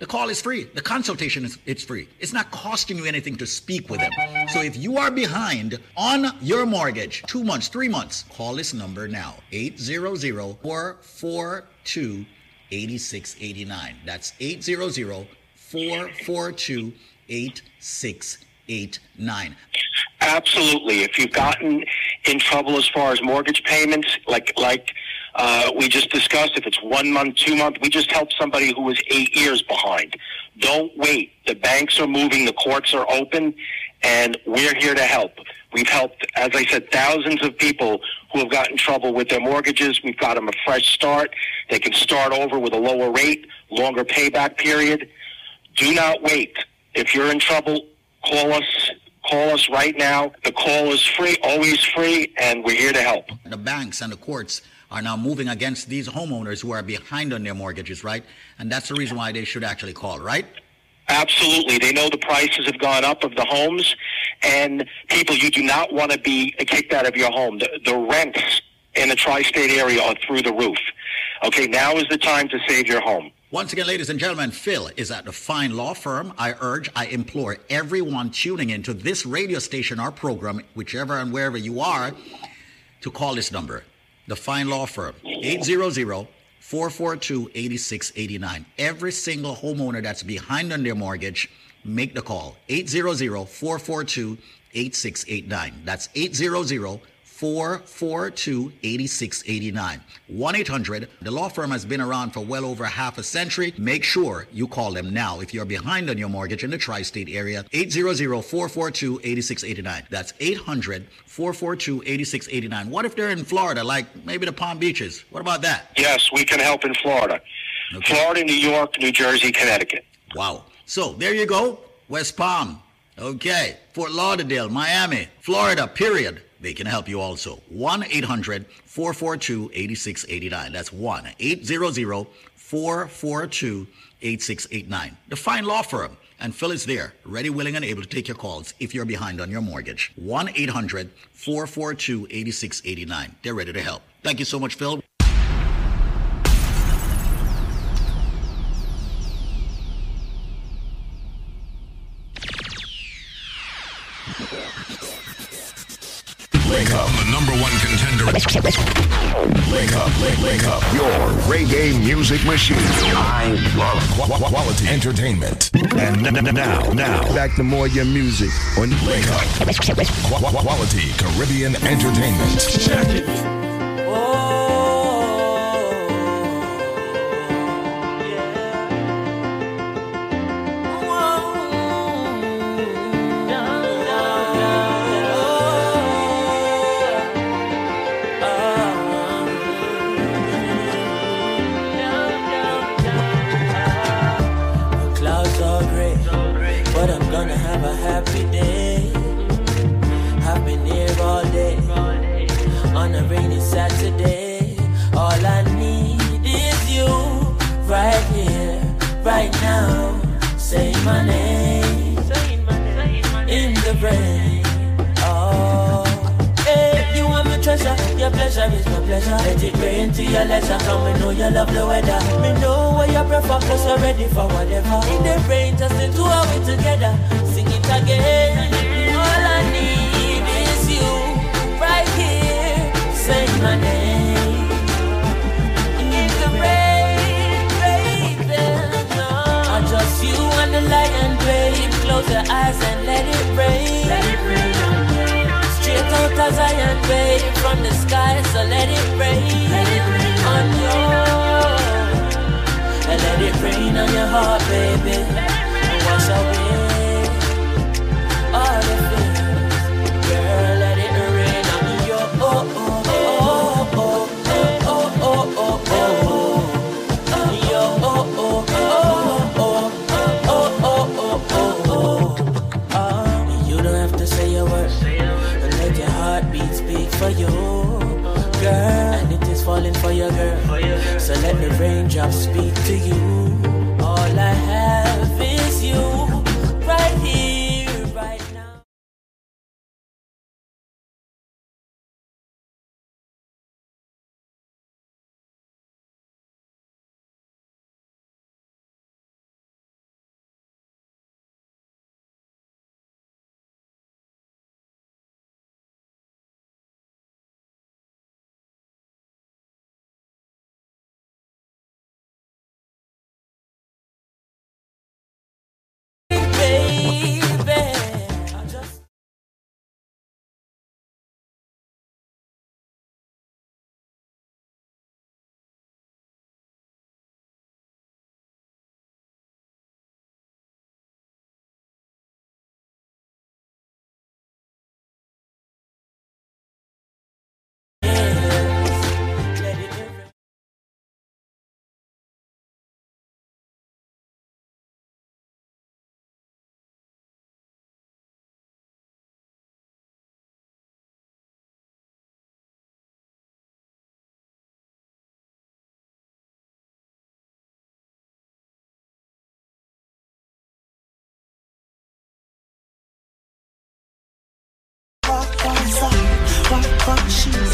the call is free. The consultation is it's free. It's not costing you anything to speak with them. So if you are behind on your mortgage, two months, three months, call this number now. eight hundred, four four two, eight six eight nine. That's eight hundred, four four two, eight six eight nine. Absolutely. If you've gotten in trouble as far as mortgage payments, like like Uh, we just discussed, if it's one month, two month, we just helped somebody who was eight years behind. Don't wait. The banks are moving. The courts are open, and we're here to help. We've helped, as I said, thousands of people who have gotten trouble with their mortgages. We've got them a fresh start. They can start over with a lower rate, longer payback period. Do not wait. If you're in trouble, call us. Call us right now. The call is free, always free, and we're here to help. The banks and the courts are now moving against these homeowners who are behind on their mortgages, right? And that's the reason why they should actually call, right? Absolutely. They know the prices have gone up of the homes, and people, you do not want to be kicked out of your home. The, the rents in the tri-state area are through the roof. Okay, now is the time to save your home. Once again, ladies and gentlemen, Phil is at the Fine Law Firm. I urge, I implore everyone tuning into this radio station or program, whichever and wherever you are, to call this number. The Fine Law Firm, eight hundred, four four two, eight six eight nine. Every single homeowner that's behind on their mortgage, make the call. eight hundred, four four two, eight six eight nine. That's eight hundred, four four two, eight six eight nine. one eight hundred. The law firm has been around for well over half a century. Make sure you call them now if you're behind on your mortgage in the tri-state area. eight hundred, four four two, eight six eight nine. That's eight hundred, four four two, eight six eight nine. What if they're in Florida, like maybe the Palm Beaches? What about that? Yes, we can help in Florida. Okay. Florida, New York, New Jersey, Connecticut. Wow. So there you go. West Palm. Okay. Fort Lauderdale, Miami, Florida, period. They can help you also. one eight hundred, four four two, eight six eight nine. That's one eight hundred, four four two, eight six eight nine. The Fine Law Firm. And Phil is there, ready, willing, and able to take your calls if you're behind on your mortgage. one eight hundred, four four two, eight six eight nine. They're ready to help. Thank you so much, Phil. Link up, link, link up your reggae music machine. I love qu- quality entertainment. And n- n- now, now, back to more your music on Link Up. Qu- quality Caribbean entertainment. Check it.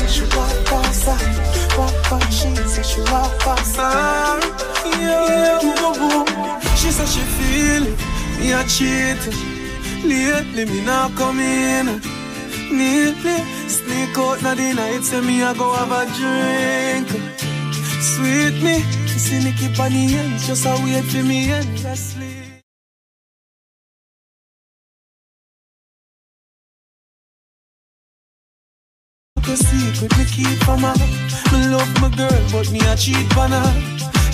She walk outside, walk on cheese, she walk outside. Yeah, she said she feel it, me a cheater. Lately me not come in. Neatly sneak out na the night, say me a go have a drink. Sweet me, kissing me keep on the end, just a wait for me endlessly. Secret me keep for my, me love my girl, but me a cheat for her.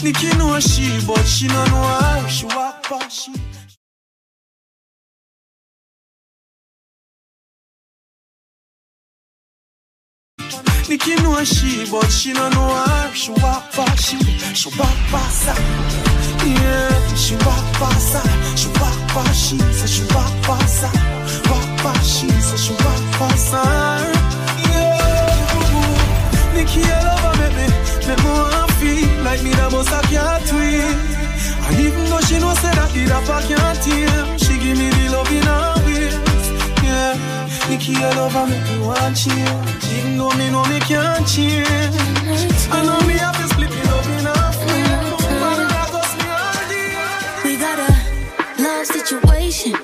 Nikki know she, but she don't know how. She walk past she. Nikki know she, but she don't know how. She walk past she, she walk past her. Yeah, she walk past her, she walk past she, so she walk past her, walk past she, so she walk past her. Nikki, I love her, make me, make me wanna feel like me that must I can't tweet. And even though she knows that I did up, I can't hear. She give me the love in her ways, yeah. Nikki, I love her, make me wanna change. Even though me know me can't change, I know me have to split me love in her ways. But that goes me all day. We got a love situation,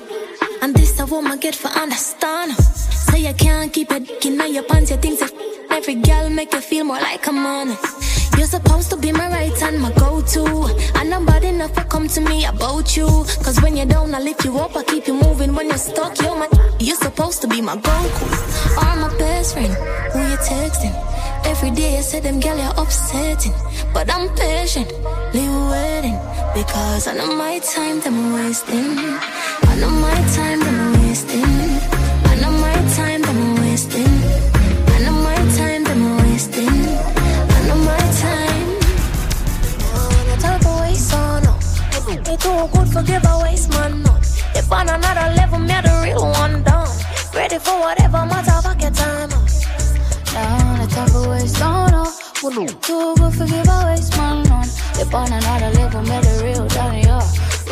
and this a woman get for understand. Say you can't keep your dick in your pants, you think so. Every girl make you feel more like I'm honest. You're supposed to be my right and my go-to. And I'm bad enough to come to me about you. Cause when you're down, I lift you up, I keep you moving. When you're stuck, you're my... You're supposed to be my Goku or my best friend. Who you texting? Every day I say them girl you're upsetting. But I'm patient, leave waiting. Because I know my time, them wasting. I know my time, them wasting. I know my time, them wasting. I know my time, them wasting. I know my time. No, not a voice, oh no. Me too good for giveaways, man, no. If on another level, me the real one down. Ready for whatever, matter pocket time. Down the top of waste, don't know. Too good for giveaways, man, no. If on another level, me the real down, yeah.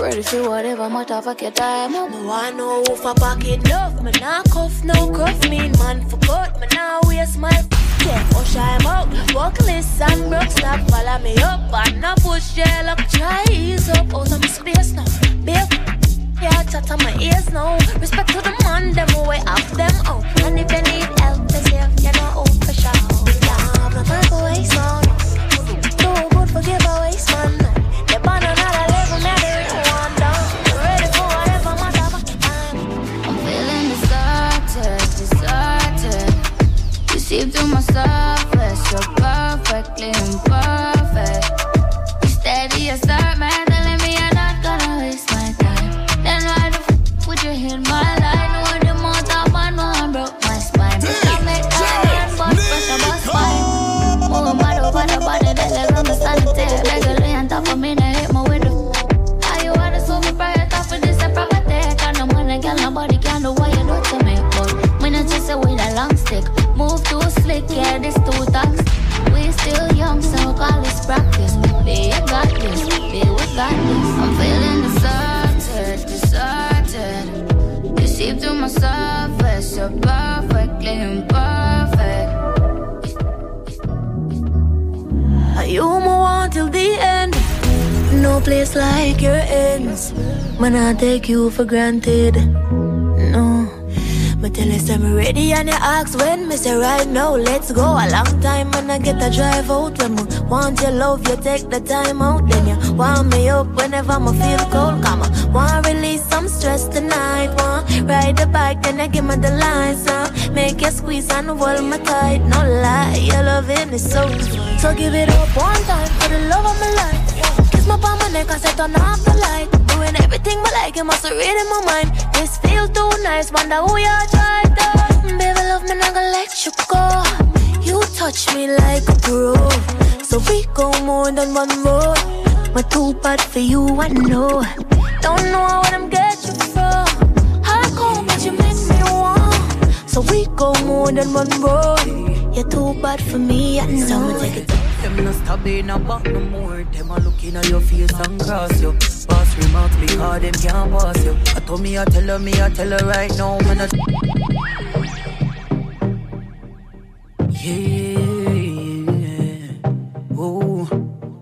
Ready for whatever, matter pocket time. No, I know if I pocket love, me not cuff, no cuff. Mean man forgot, me now waste my yeah. Oh, shine out, vocalist and rock stop. Follow me up, and I push your luck. Try ease up, out of my space now, babe. Yeah, chat on my ears now. Respect to the man, them way off them out. And if you need help, they say, you know, oh, for sure. Yeah, I'm not my voice, no, no. Too good for giveaways, man, no. They born another level, now they really want down. They're ready for whatever, motherfucking time. I'm feeling deserted, deserted. You see through my surface, you're perfectly imperfect. You steady, you start, man. In my line, no one them out of my mind, broke my spine. But I make that run, but pressure bust fine. Move my body, body, body, they let on the sanitary. Regularly on top of me, they hit my window. How you wanna solve me prior, top of this, I proper take. I don't wanna get nobody, can't know what you do to me. But we not just with a long stick. Move too slick, yeah, this too toxic. We still young, so call this practice. Be a goddess, be a goddess. I'm feeling deserted, deserted. Deep through my surface, you're perfectly imperfect. You move on till the end. No place like your ends. Man, I take you for granted. No. But tell us I'm ready and you ask when. Me say right now, let's go. A long time and I get a drive out. When I want your love, you take the time out. Then you warm me up whenever I feel cold. Come on, wanna release some stress tonight. Ride the bike, then I give me the lines up. Make you squeeze and hold me tight. No lie, your loving is so good. So give it up one time for the love of my life. Kiss my palm, my neck, I set on off the light. Doing everything but like, you must have read in my mind. This feel too nice, wonder who you tried to. Baby, love me, not gonna let you go. You touch me like a pro. So we go more than one more. My two part for you, I know. Don't know what I'm getting from. So we go more than one road. You're too bad for me, I know. So take it up. Them not stabbing about no more. Them are looking at your face and cross you. Pass remarks because them can't pass you. I told me I tell her, me I tell her right now. When I... Yeah. Oh,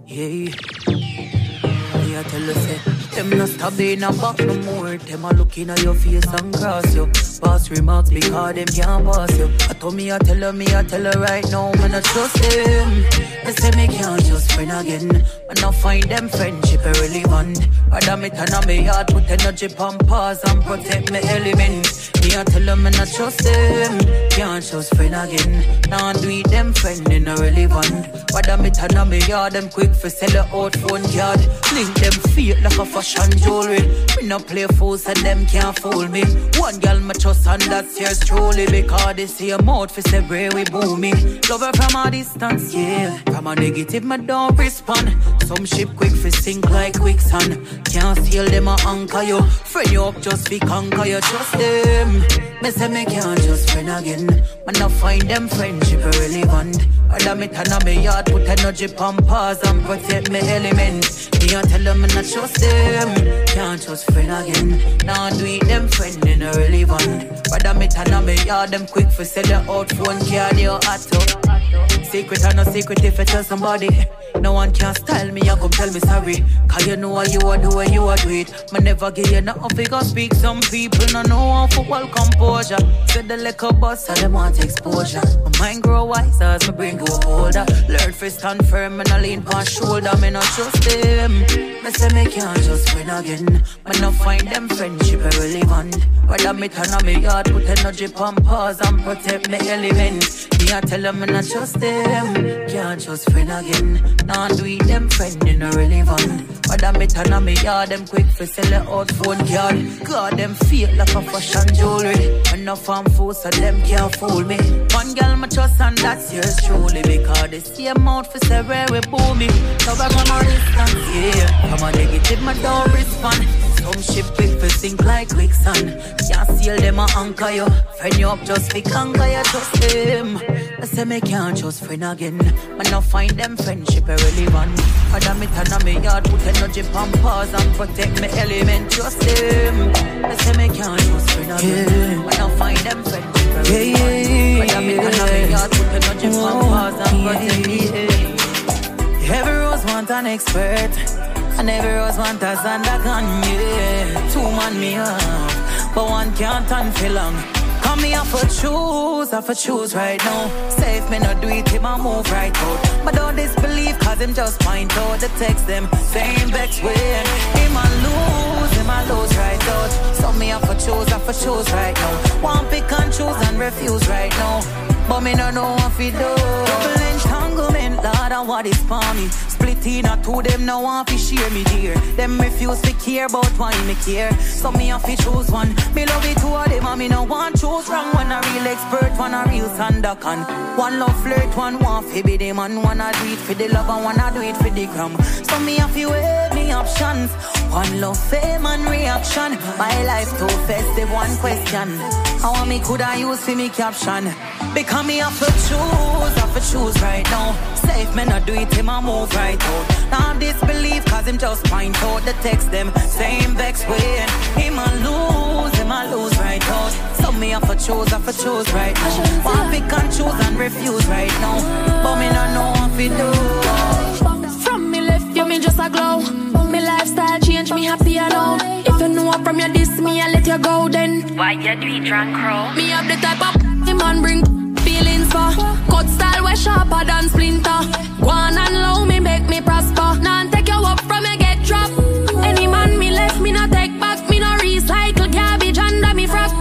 yeah. Me I tell her, say. Them not stabbing a back no more. Them a looking at your face and cross you. Pass remarks because them can't pass you. I told me I tell her, me I tell her right now. Man I trust them. They say me can't just friend again. Man I find them friendship irrelevant. Rather me turn on me heart, put energy on pause and protect me element. Me I tell them, man I trust them. Can't just friend again. Now do it them friend in irrelevant. Rather me turn on me heart, them quick for sell a out phone card. Link them feel like a fashion and jewelry. Me no play fools and them can't fool me. One girl me trust and that's yours truly. Because they see a mouth for several we booming. Love her from a distance, yeah. From a negative me don't respond. Some ship quick for sink like quicksand. Can't steal them or anchor you. Friend you up just be conquer you. Trust them. Me say me can't just friend again. Man I find them friendship irrelevant. Rather me turn on me yard, put energy on pause and protect me element. Me I tell them me not trust them. Can't just friend again. Now do it them friend in a relevant. Rather me turn on me yard, them quick for sell the out phone card, your hot up. Secret or no secret, if I tell somebody, no one can style me, I come tell me sorry. Cause you know how you are, the way you are do it. Man never give you nothing figure speak. Some people no know how for all composure. Said the liquor bus, so them want exposure. My mind grow wiser as my brain go older. Learn to stand firm and I lean past shoulder. Me not trust them. Me say me can't just win again. Me not find them friendship irrelevant. Rather me turn on me yard, put energy on pause and protect me element. Me I tell them me not trust them. Can't just win again. Nah, do it, them friend, you know, relevant. But I'm better than me, yeah, them quick for sell it out phone card. God, them feel like a fashion jewelry. Enough I'm fool, so them can't fool me. One girl, my trust, and that's yours truly. Because they see them out for say, where we pull me. So I'm on my distance, yeah. Come on, negative, my door respond. Some ship quick for sink like quicksand. Can't seal them, I anchor you. Friend, you up just for conquer, you trust them. I say, me can't trust friend again. Man, I find them friendship relevant. I damn it, and me yard, put energy on pause and protect me element. Trust them. I say, me can't trust friend again. When I find them friendship relevant. Yeah, yeah, yeah. I damn it, and me yard, put energy on pause and protect me. Every rose want an expert, and every rose want a sandagon. Yeah, two man me up, but one can't tan for long. Come me, I for choose, I for choose right now. Say if me not do it, him I move right out. But don't disbelieve, cause him just point out the text them. Same backs win. Him I lose, him I lose right out. So me, I for choose, I for choose right now. One pick and choose and refuse right now. But me no know what we do. Double entanglement, Lord, and what is for me? Split in or two, them no want to share me dear. Them refuse to care about why me care. So me have to choose one. Me love it two of them and me no want choose wrong. One a real expert, one a real sandakan. One love flirt, one want to be them. And one a do it for the love and one a do it for the gram. So me have to weigh me options. One love, fame and reaction. My life too festive, one question. How am I could I use for me caption? Because me have to choose, have to choose right now. Say if me not do it, him I move right out. Now I'm disbelief, cause him just point out the text them. Same vex win, him I lose, him I lose right out. So me have to choose, have to choose right now. One pick and choose and refuse right now. But me not know what we do. From me left, you me just a glow. Me lifestyle change, me happy and all. If you know from your diss, me I let you go then. Why you do it drunk, crow? Me have the type of man bring feelings for. Cut style way sharper than splinter. Go on and low me, make me prosper. Now nah, take you up from me, get dropped. Any man me left, me no take back. Me no recycle garbage under me frack.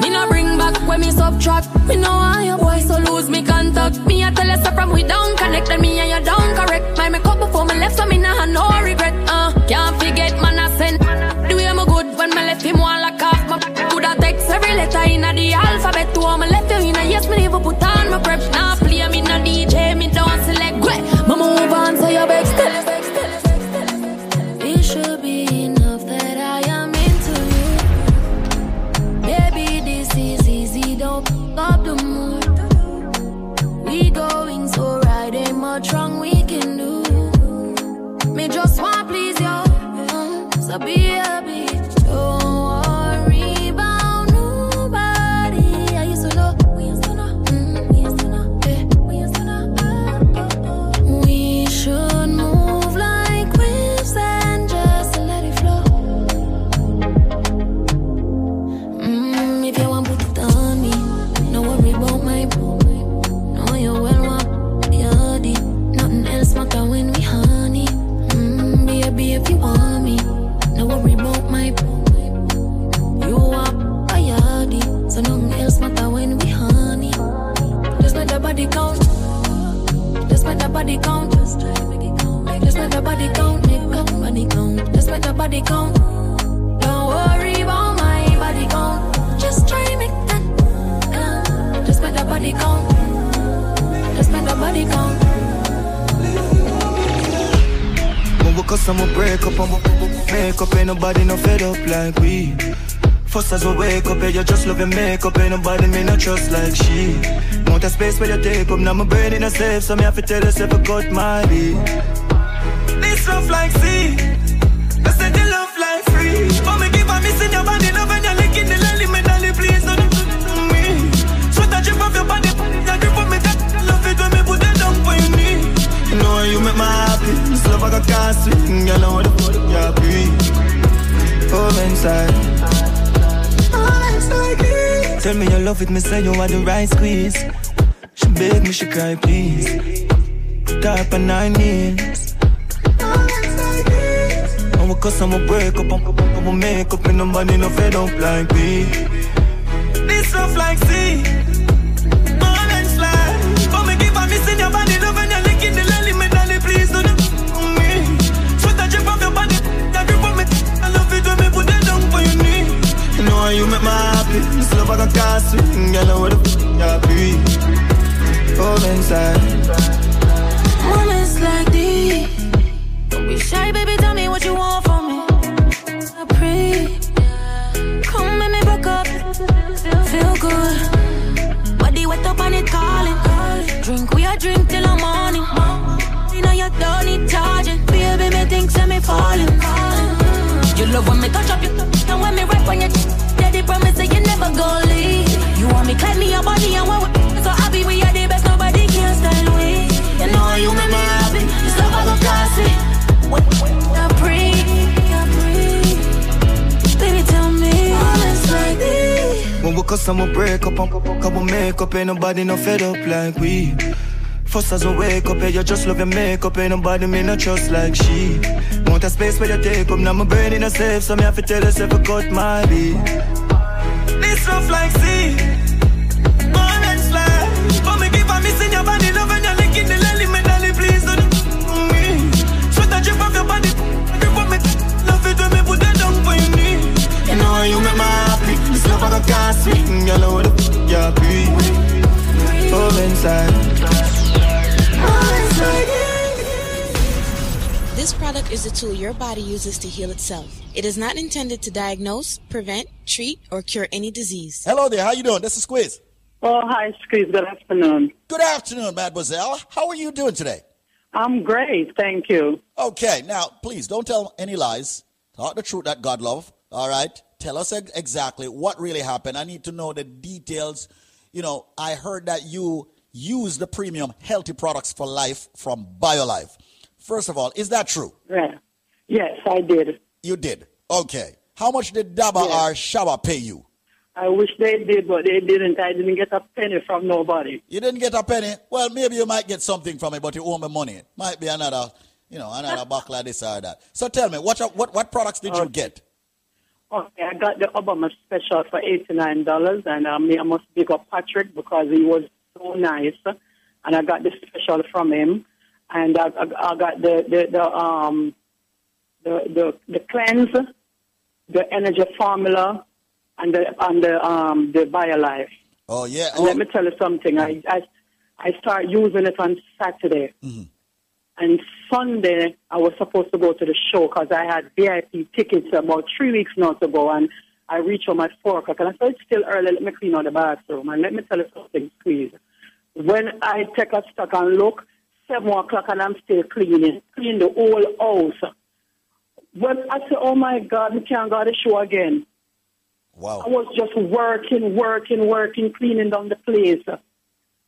Me no bring back when me subtract. Me no want your boy, so lose me contact. Me a tell you so from we don't connect. And me and you don't correct. My makeup before me left, so me nah no regret. Uh, can't forget man I sent. The way me good when me left him one like half my. Coulda text every letter in the alphabet. To all me left. Yes, me never put on my prep. Now play me no D J, me don't select. Mama move on, so your back still. It should be enough that I am into you. Baby, this is easy, don't pick up the mood. We going so right, ain't much wrong we can do. Me just wanna please you, so be a bitch. Oh. Body count, just let the body count, make up money count, just let the body count. Don't worry about my body count, just try make that count, just let the body count, just let the body count. When we cuss, I'ma break up, I'ma make up, ain't nobody no fed up like we. First as we wake up, hey, you just love your makeup, ain't nobody me no trust like she. Mount a space where you take up, now my brain in a safe, so me have to tell yourself I got my beat. This love like sea, I said the love like free. For me keep on missing your body, love and you're licking the lolly, me dolly, please don't do me. Sweat a drip off your body, I grip up me, that love it when this love I got can't swing. You know the body can't breathe. Oh, inside. Oh, it's like this. Tell me you love it, me say you are the right squeeze. She beg me, she cry, please. Top and I knees. Oh, it's like this. I'm a cuss, I'm a break up, I'm a, I'm a make up. Me no money, no fed up like me. This love like sea. You make my happy, this love I got can't swing. You know where the f*** I be. Oh, inside. Moments like these, don't be shy, baby, tell me what you want from me. I pray, come make me back up, feel good. Body wet up and it calling. Drink, we a drink till the morning. You know you don't need charging. Baby, me things and me falling. You love when me touch up your touch, and when me rap on your ch- promise that you never gon' leave. You want me, clap me your body and what we. So happy we are the best, nobody can stand we. You know how you make me happy. This love I gon' cause it. Wait, wait, I breathe, I breathe. Baby, tell me all it's like this. When we cuss, I'ma break up, I'ma make up. Ain't nobody no fed up like we. First as we wake up, hey, you just love your makeup. Ain't nobody me no trust like she. Want a space where you take up. Now my brain in a safe, so me have to tell herself I got my beat. This rough like sea, born and slide. For me keep on missing your body, love and you're licking the lily, me darling, please don't me. Sweat the drip off your body, drip off me. Love it when me put that down for your knee. You know how you make me happy, this love I got can't swing. You know what the f*** you be. Oh, inside. Oh, inside. This product is a tool your body uses to heal itself. It is not intended to diagnose, prevent, treat, or cure any disease. Hello there. How you doing? This is Squeeze. Oh, hi, Squeeze. Good afternoon. Good afternoon, mademoiselle. How are you doing today? I'm great. Thank you. Okay. Now, please, don't tell any lies. Talk the truth that God love. All right? Tell us ex- exactly what really happened. I need to know the details. You know, I heard that you use the premium healthy products for life from BioLife. First of all, is that true? Yeah. Yes, I did. You did? Okay. How much did Daba yes. or Shaba pay you? I wish they did, but they didn't. I didn't get a penny from nobody. You didn't get a penny? Well, maybe you might get something from it, but you owe me money. Might be another, you know, another buckle like this or that. So tell me, what what, what products did okay. you get? Okay, I got the Obama special for eighty-nine dollars, and um, I must pick up Patrick because he was so nice, and I got the special from him. And I, I, I got the the, the um the, the the cleanse, the energy formula, and the and the um the BioLife. Oh yeah. And oh. Let me tell you something. I I, I started using it on Saturday, mm-hmm. and Sunday I was supposed to go to the show because I had V I P tickets about three weeks now to go, and I reached home at four o'clock. And I said it's still early. Let me clean out the bathroom. And let me tell you something, Squeeze. When I take a stock and look. seven o'clock and I'm still cleaning, clean the whole house. Well, I said, oh, my God, we can't go to the show again. Wow. I was just working, working, working, cleaning down the place.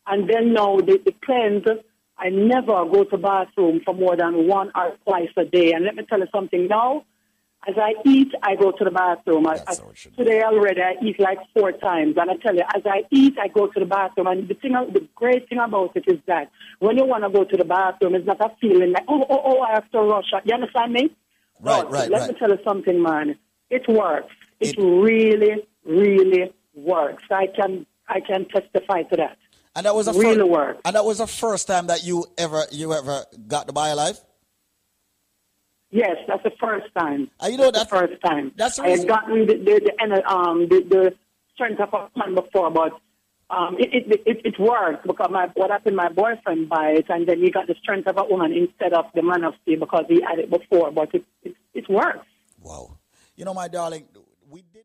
And then now the, the cleanse, I never go to bathroom for more than one or twice a day. And let me tell you something now, as I eat, I go to the bathroom. I, I, today already I eat like four times. And I tell you, as I eat, I go to the bathroom. And the thing, the great thing about it is that when you want to go to the bathroom, it's not a feeling like, oh, oh, oh, I have to rush. You understand me? Right, but right, let right. me tell you something, man. It works. It, it really, really works. I can I can testify to that. And that was a really fir- works. And that was the first time that you ever you ever got the BioLife? Yes, that's the first time. Uh, you know, that's, that's the first time. That's the I had gotten the the, the, um, the the strength of a man before, but um, it, it it it worked because my what happened, my boyfriend buy it, and then he got the strength of a woman instead of the man of steel because he had it before, but it it, it worked. Wow, you know, my darling, we did.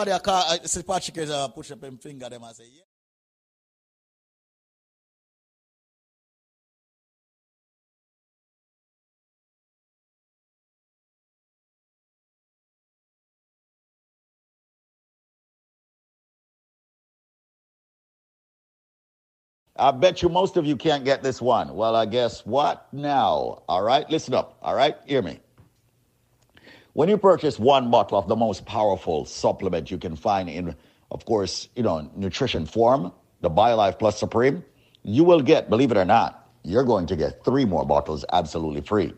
I can't, I see Patrick is uh, push up him finger them and say, yeah. I bet you most of you can't get this one. Well, I guess what now? All right, listen up. All right, hear me. When you purchase one bottle of the most powerful supplement you can find in, of course, you know, nutrition form, the BioLife Plus Supreme, you will get, believe it or not, you're going to get three more bottles absolutely free.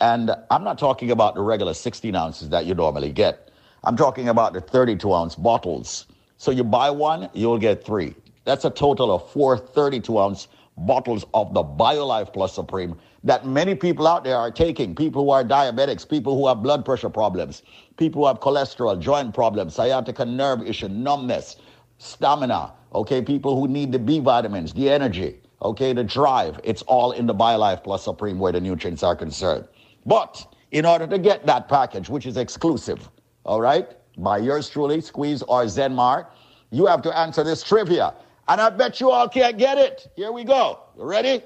And I'm not talking about the regular sixteen ounces that you normally get. I'm talking about the thirty-two ounce bottles. So you buy one, you'll get three. That's a total of four thirty-two ounce bottles of the BioLife Plus Supreme that many people out there are taking. People who are diabetics, people who have blood pressure problems, people who have cholesterol, joint problems, sciatica nerve issue, numbness, stamina, okay? People who need the B vitamins, the energy, okay? The drive. It's all in the BioLife Plus Supreme where the nutrients are concerned. But in order to get that package, which is exclusive, all right, by yours truly, Squeeze or Zenmar, you have to answer this trivia. And I bet you all can't get it. Here we go. You ready?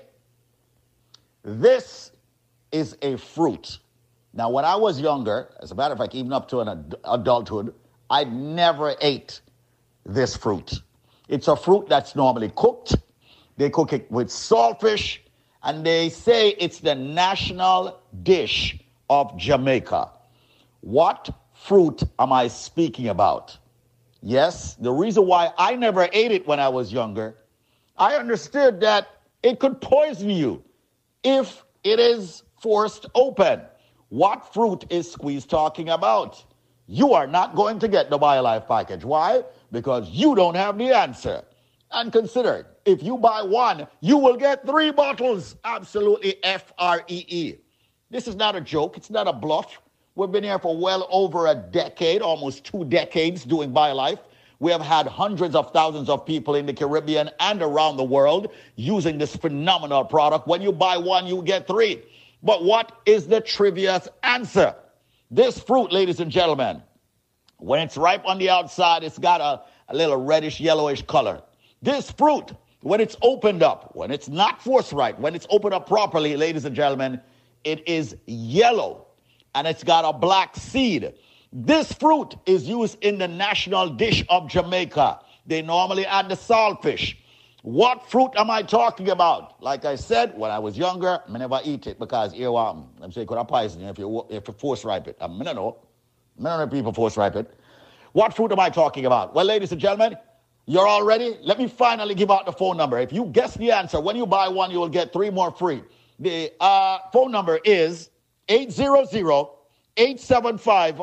This is a fruit. Now, when I was younger, as a matter of fact, even up to an ad- adulthood, I never ate this fruit. It's a fruit that's normally cooked. They cook it with saltfish, and they say it's the national dish of Jamaica. What fruit am I speaking about? Yes, the reason why I never ate it when I was younger, I understood that it could poison you if it is forced open. What fruit is Squeeze talking about? You are not going to get the BioLife package. Why? Because you don't have the answer. And consider, if you buy one, you will get three bottles. Absolutely F R E E. This is not a joke. It's not a bluff. We've been here for well over a decade, almost two decades doing BioLife. We have had hundreds of thousands of people in the Caribbean and around the world using this phenomenal product. When you buy one, you get three. But what is the trivia's answer? This fruit, ladies and gentlemen, when it's ripe on the outside, it's got a, a little reddish, yellowish color. This fruit, when it's opened up, when it's not force ripe, when it's opened up properly, ladies and gentlemen, it is yellow. And it's got a black seed. This fruit is used in the national dish of Jamaica. They normally add the saltfish. What fruit am I talking about? Like I said, when I was younger, I never eat it because here I am. I'm saying, could I poison you if you, if you force ripe it? I don't know. I don't know if people force ripe it. What fruit am I talking about? Well, ladies and gentlemen, you're all ready? Let me finally give out the phone number. If you guess the answer, when you buy one, you will get three more free. The uh, phone number is eight hundred, eight seven five,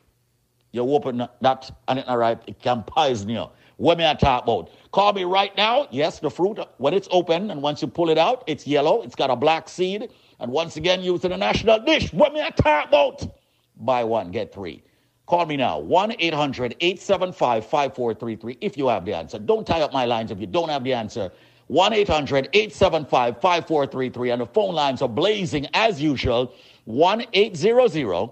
you open that and it's not ripe, it can poison you. What may I talk about? Call me right now. Yes, the fruit, when it's open and once you pull it out, it's yellow. It's got a black seed. And once again, used in a national dish. What may I talk about? Buy one, get three. Call me now. one eight hundred, eight seven five, five four three three if you have the answer. Don't tie up my lines if you don't have the answer. one eight hundred, eight seven five, five four three three. And the phone lines are blazing as usual. one eight hundred,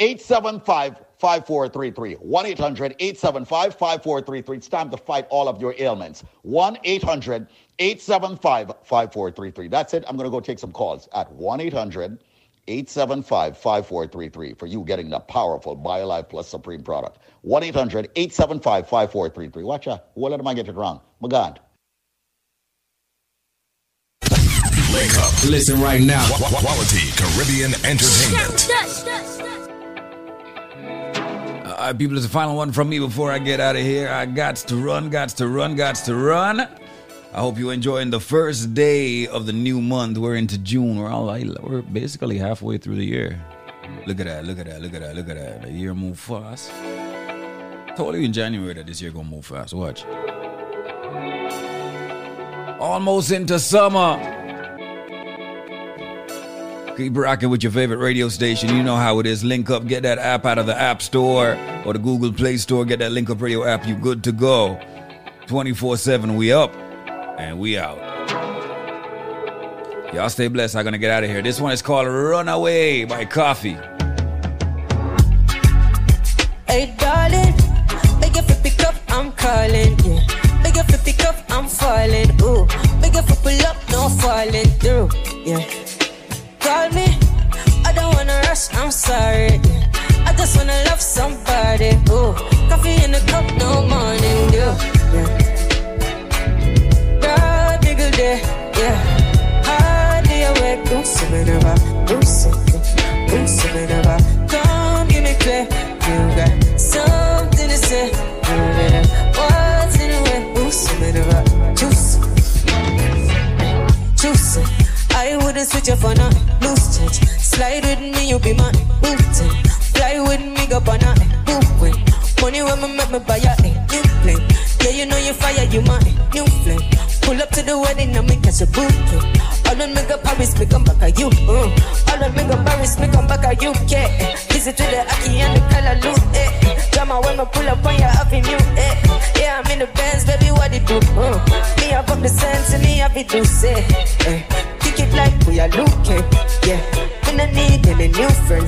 eight seven five five four three three. one eight hundred eight seven five five four three three. It's time to fight all of your ailments. one eight hundred eight seven five five four three three. That's it. I'm going to go take some calls at one eight hundred eight seven five five four three three for you getting the powerful BioLife Plus Supreme product. one eight hundred eight seven five five four three three. Watch out. What let I get it wrong? My God. Link up. Listen right now. Quality Caribbean entertainment. All right, people, it's the final one from me before I get out of here. I got to run, got to run, got to run. I hope you're enjoying the first day of the new month. We're into June. We're all like, we're basically halfway through the year. Look at that, look at that, look at that, look at that. The year moved fast. I told you in January that this year gonna move fast. Watch. Almost into summer. Keep rocking with your favorite radio station. You know how it is. Link up. Get that app out of the App Store or the Google Play Store. Get that Link Up Radio app. You good to go. twenty-four seven, we up. And we out. Y'all stay blessed. I'm going to get out of here. This one is called Runaway by Coffee. Hey, darling. Make it for pick up, I'm calling. Yeah. Make it for pick up, I'm falling. Ooh. Make it for pull up, no falling through. Yeah. Call me. I don't want to rush, I'm sorry. Yeah. I just want to love somebody. Ooh. Coffee in the cup, no morning dew. Yeah. Yeah, hardly awake. Don't see me never, don't see me, don't see me never. Come give me clear, you got something to say. What's in the way? Don't see me never, juicy, juicy. I wouldn't switch up for nothing, loose change. Slide with me, you be mine, booting. Fly with me, go banana, booting. Money when me make me buy a new plane. Yeah, you know you fire, you my new flame. Pull up to the wedding and me catch a boot. All that make up Paris, me come back at you. Mm. All that make up Paris, me come back at you. Yeah, listen to the Aki and the color loot. Eh. Drama when me pull up on your avenue. Eh. Yeah, I'm in the Benz, baby, what it do? Mm. Me I fuck the sense and me I be do say. Eh. Kick it like we are looking. Yeah, when I need any new friends.